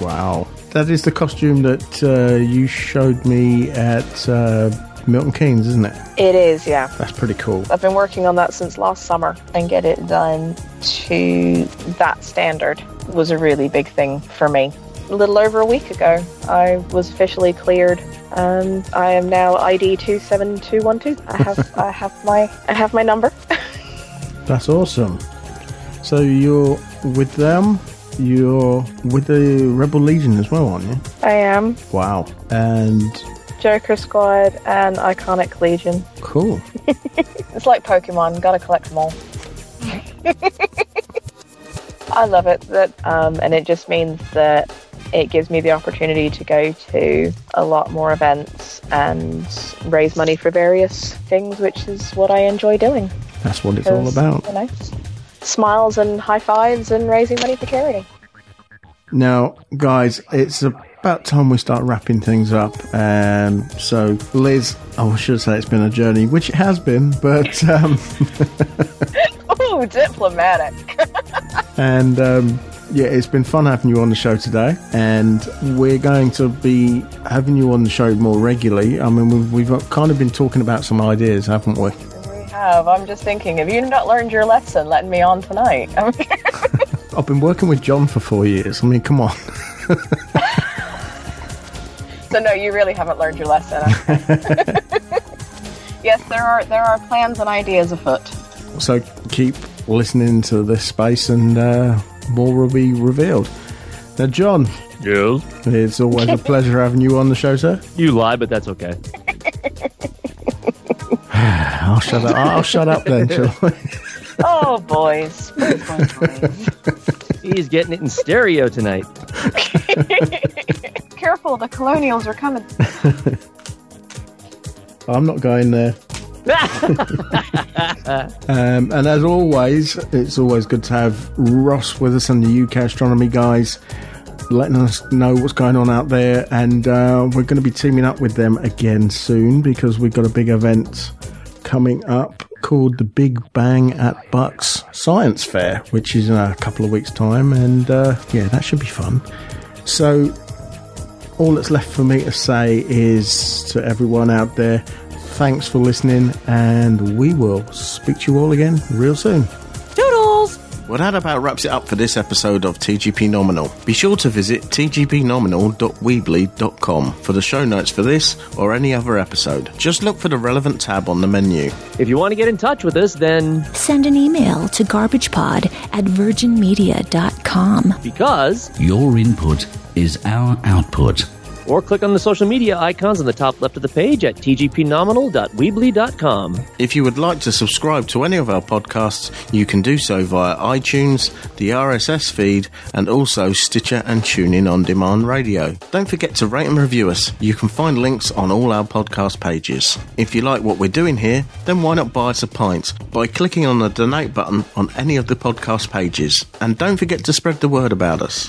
Wow, that is the costume that uh, you showed me at uh, Milton Keynes, isn't it? It is, yeah. That's pretty cool. I've been working on that since last summer, and get it done to that standard was a really big thing for me. A little over a week ago, I was officially cleared. Um, I am now I D two seven two one two. I have, I have my, I have my number. That's awesome. So you're with them. You're with the Rebel Legion as well, aren't you? I am. Wow. And Joker Squad and Iconic Legion. Cool. It's like Pokemon. Gotta collect them all. I love it. That, um, and it just means that it gives me the opportunity to go to a lot more events and raise money for various things, which is what I enjoy doing. That's what it's all about. You know, smiles and high fives and raising money for charity. Now, guys, it's about time we start wrapping things up. Um, so, Liz, I should say it's been a journey, which it has been, but... Um, oh, diplomatic. And... Um, yeah, it's been fun having you on the show today, and we're going to be having you on the show more regularly. I mean, we've, we've kind of been talking about some ideas, haven't we? We have. I'm just thinking, have you not learned your lesson letting me on tonight? I've been working with John for four years. I mean, come on. So, no, you really haven't learned your lesson. Yes, there are there are plans and ideas afoot. So keep listening to this space and... Uh, more will be revealed. Now, John. Yeah. It's always a pleasure having you on the show, sir. You lie, but that's okay. I'll shut up. I'll shut up then, shall I? Oh, boys. Boys, boys, boys. He's getting it in stereo tonight. Careful, the colonials are coming. I'm not going there. um, and as always, it's always good to have Ross with us and the U K astronomy guys letting us know what's going on out there, and uh, we're going to be teaming up with them again soon because we've got a big event coming up called the Big Bang at Bucks Science Fair, which is in a couple of weeks time, and uh, yeah, that should be fun. So all that's left for me to say is to everyone out there, thanks for listening, and we will speak to you all again real soon. Toodles! Well, that about wraps it up for this episode of T G P Nominal. Be sure to visit t g p nominal dot weebly dot com for the show notes for this or any other episode. Just look for the relevant tab on the menu. If you want to get in touch with us, then... send an email to garbagepod at virgin media dot com. Because... your input is our output. Or click on the social media icons on the top left of the page at t g p nominal dot weebly dot com. If you would like to subscribe to any of our podcasts, you can do so via iTunes, the R S S feed, and also Stitcher and TuneIn On Demand Radio. Don't forget to rate and review us. You can find links on all our podcast pages. If you like what we're doing here, then why not buy us a pint by clicking on the donate button on any of the podcast pages. And don't forget to spread the word about us.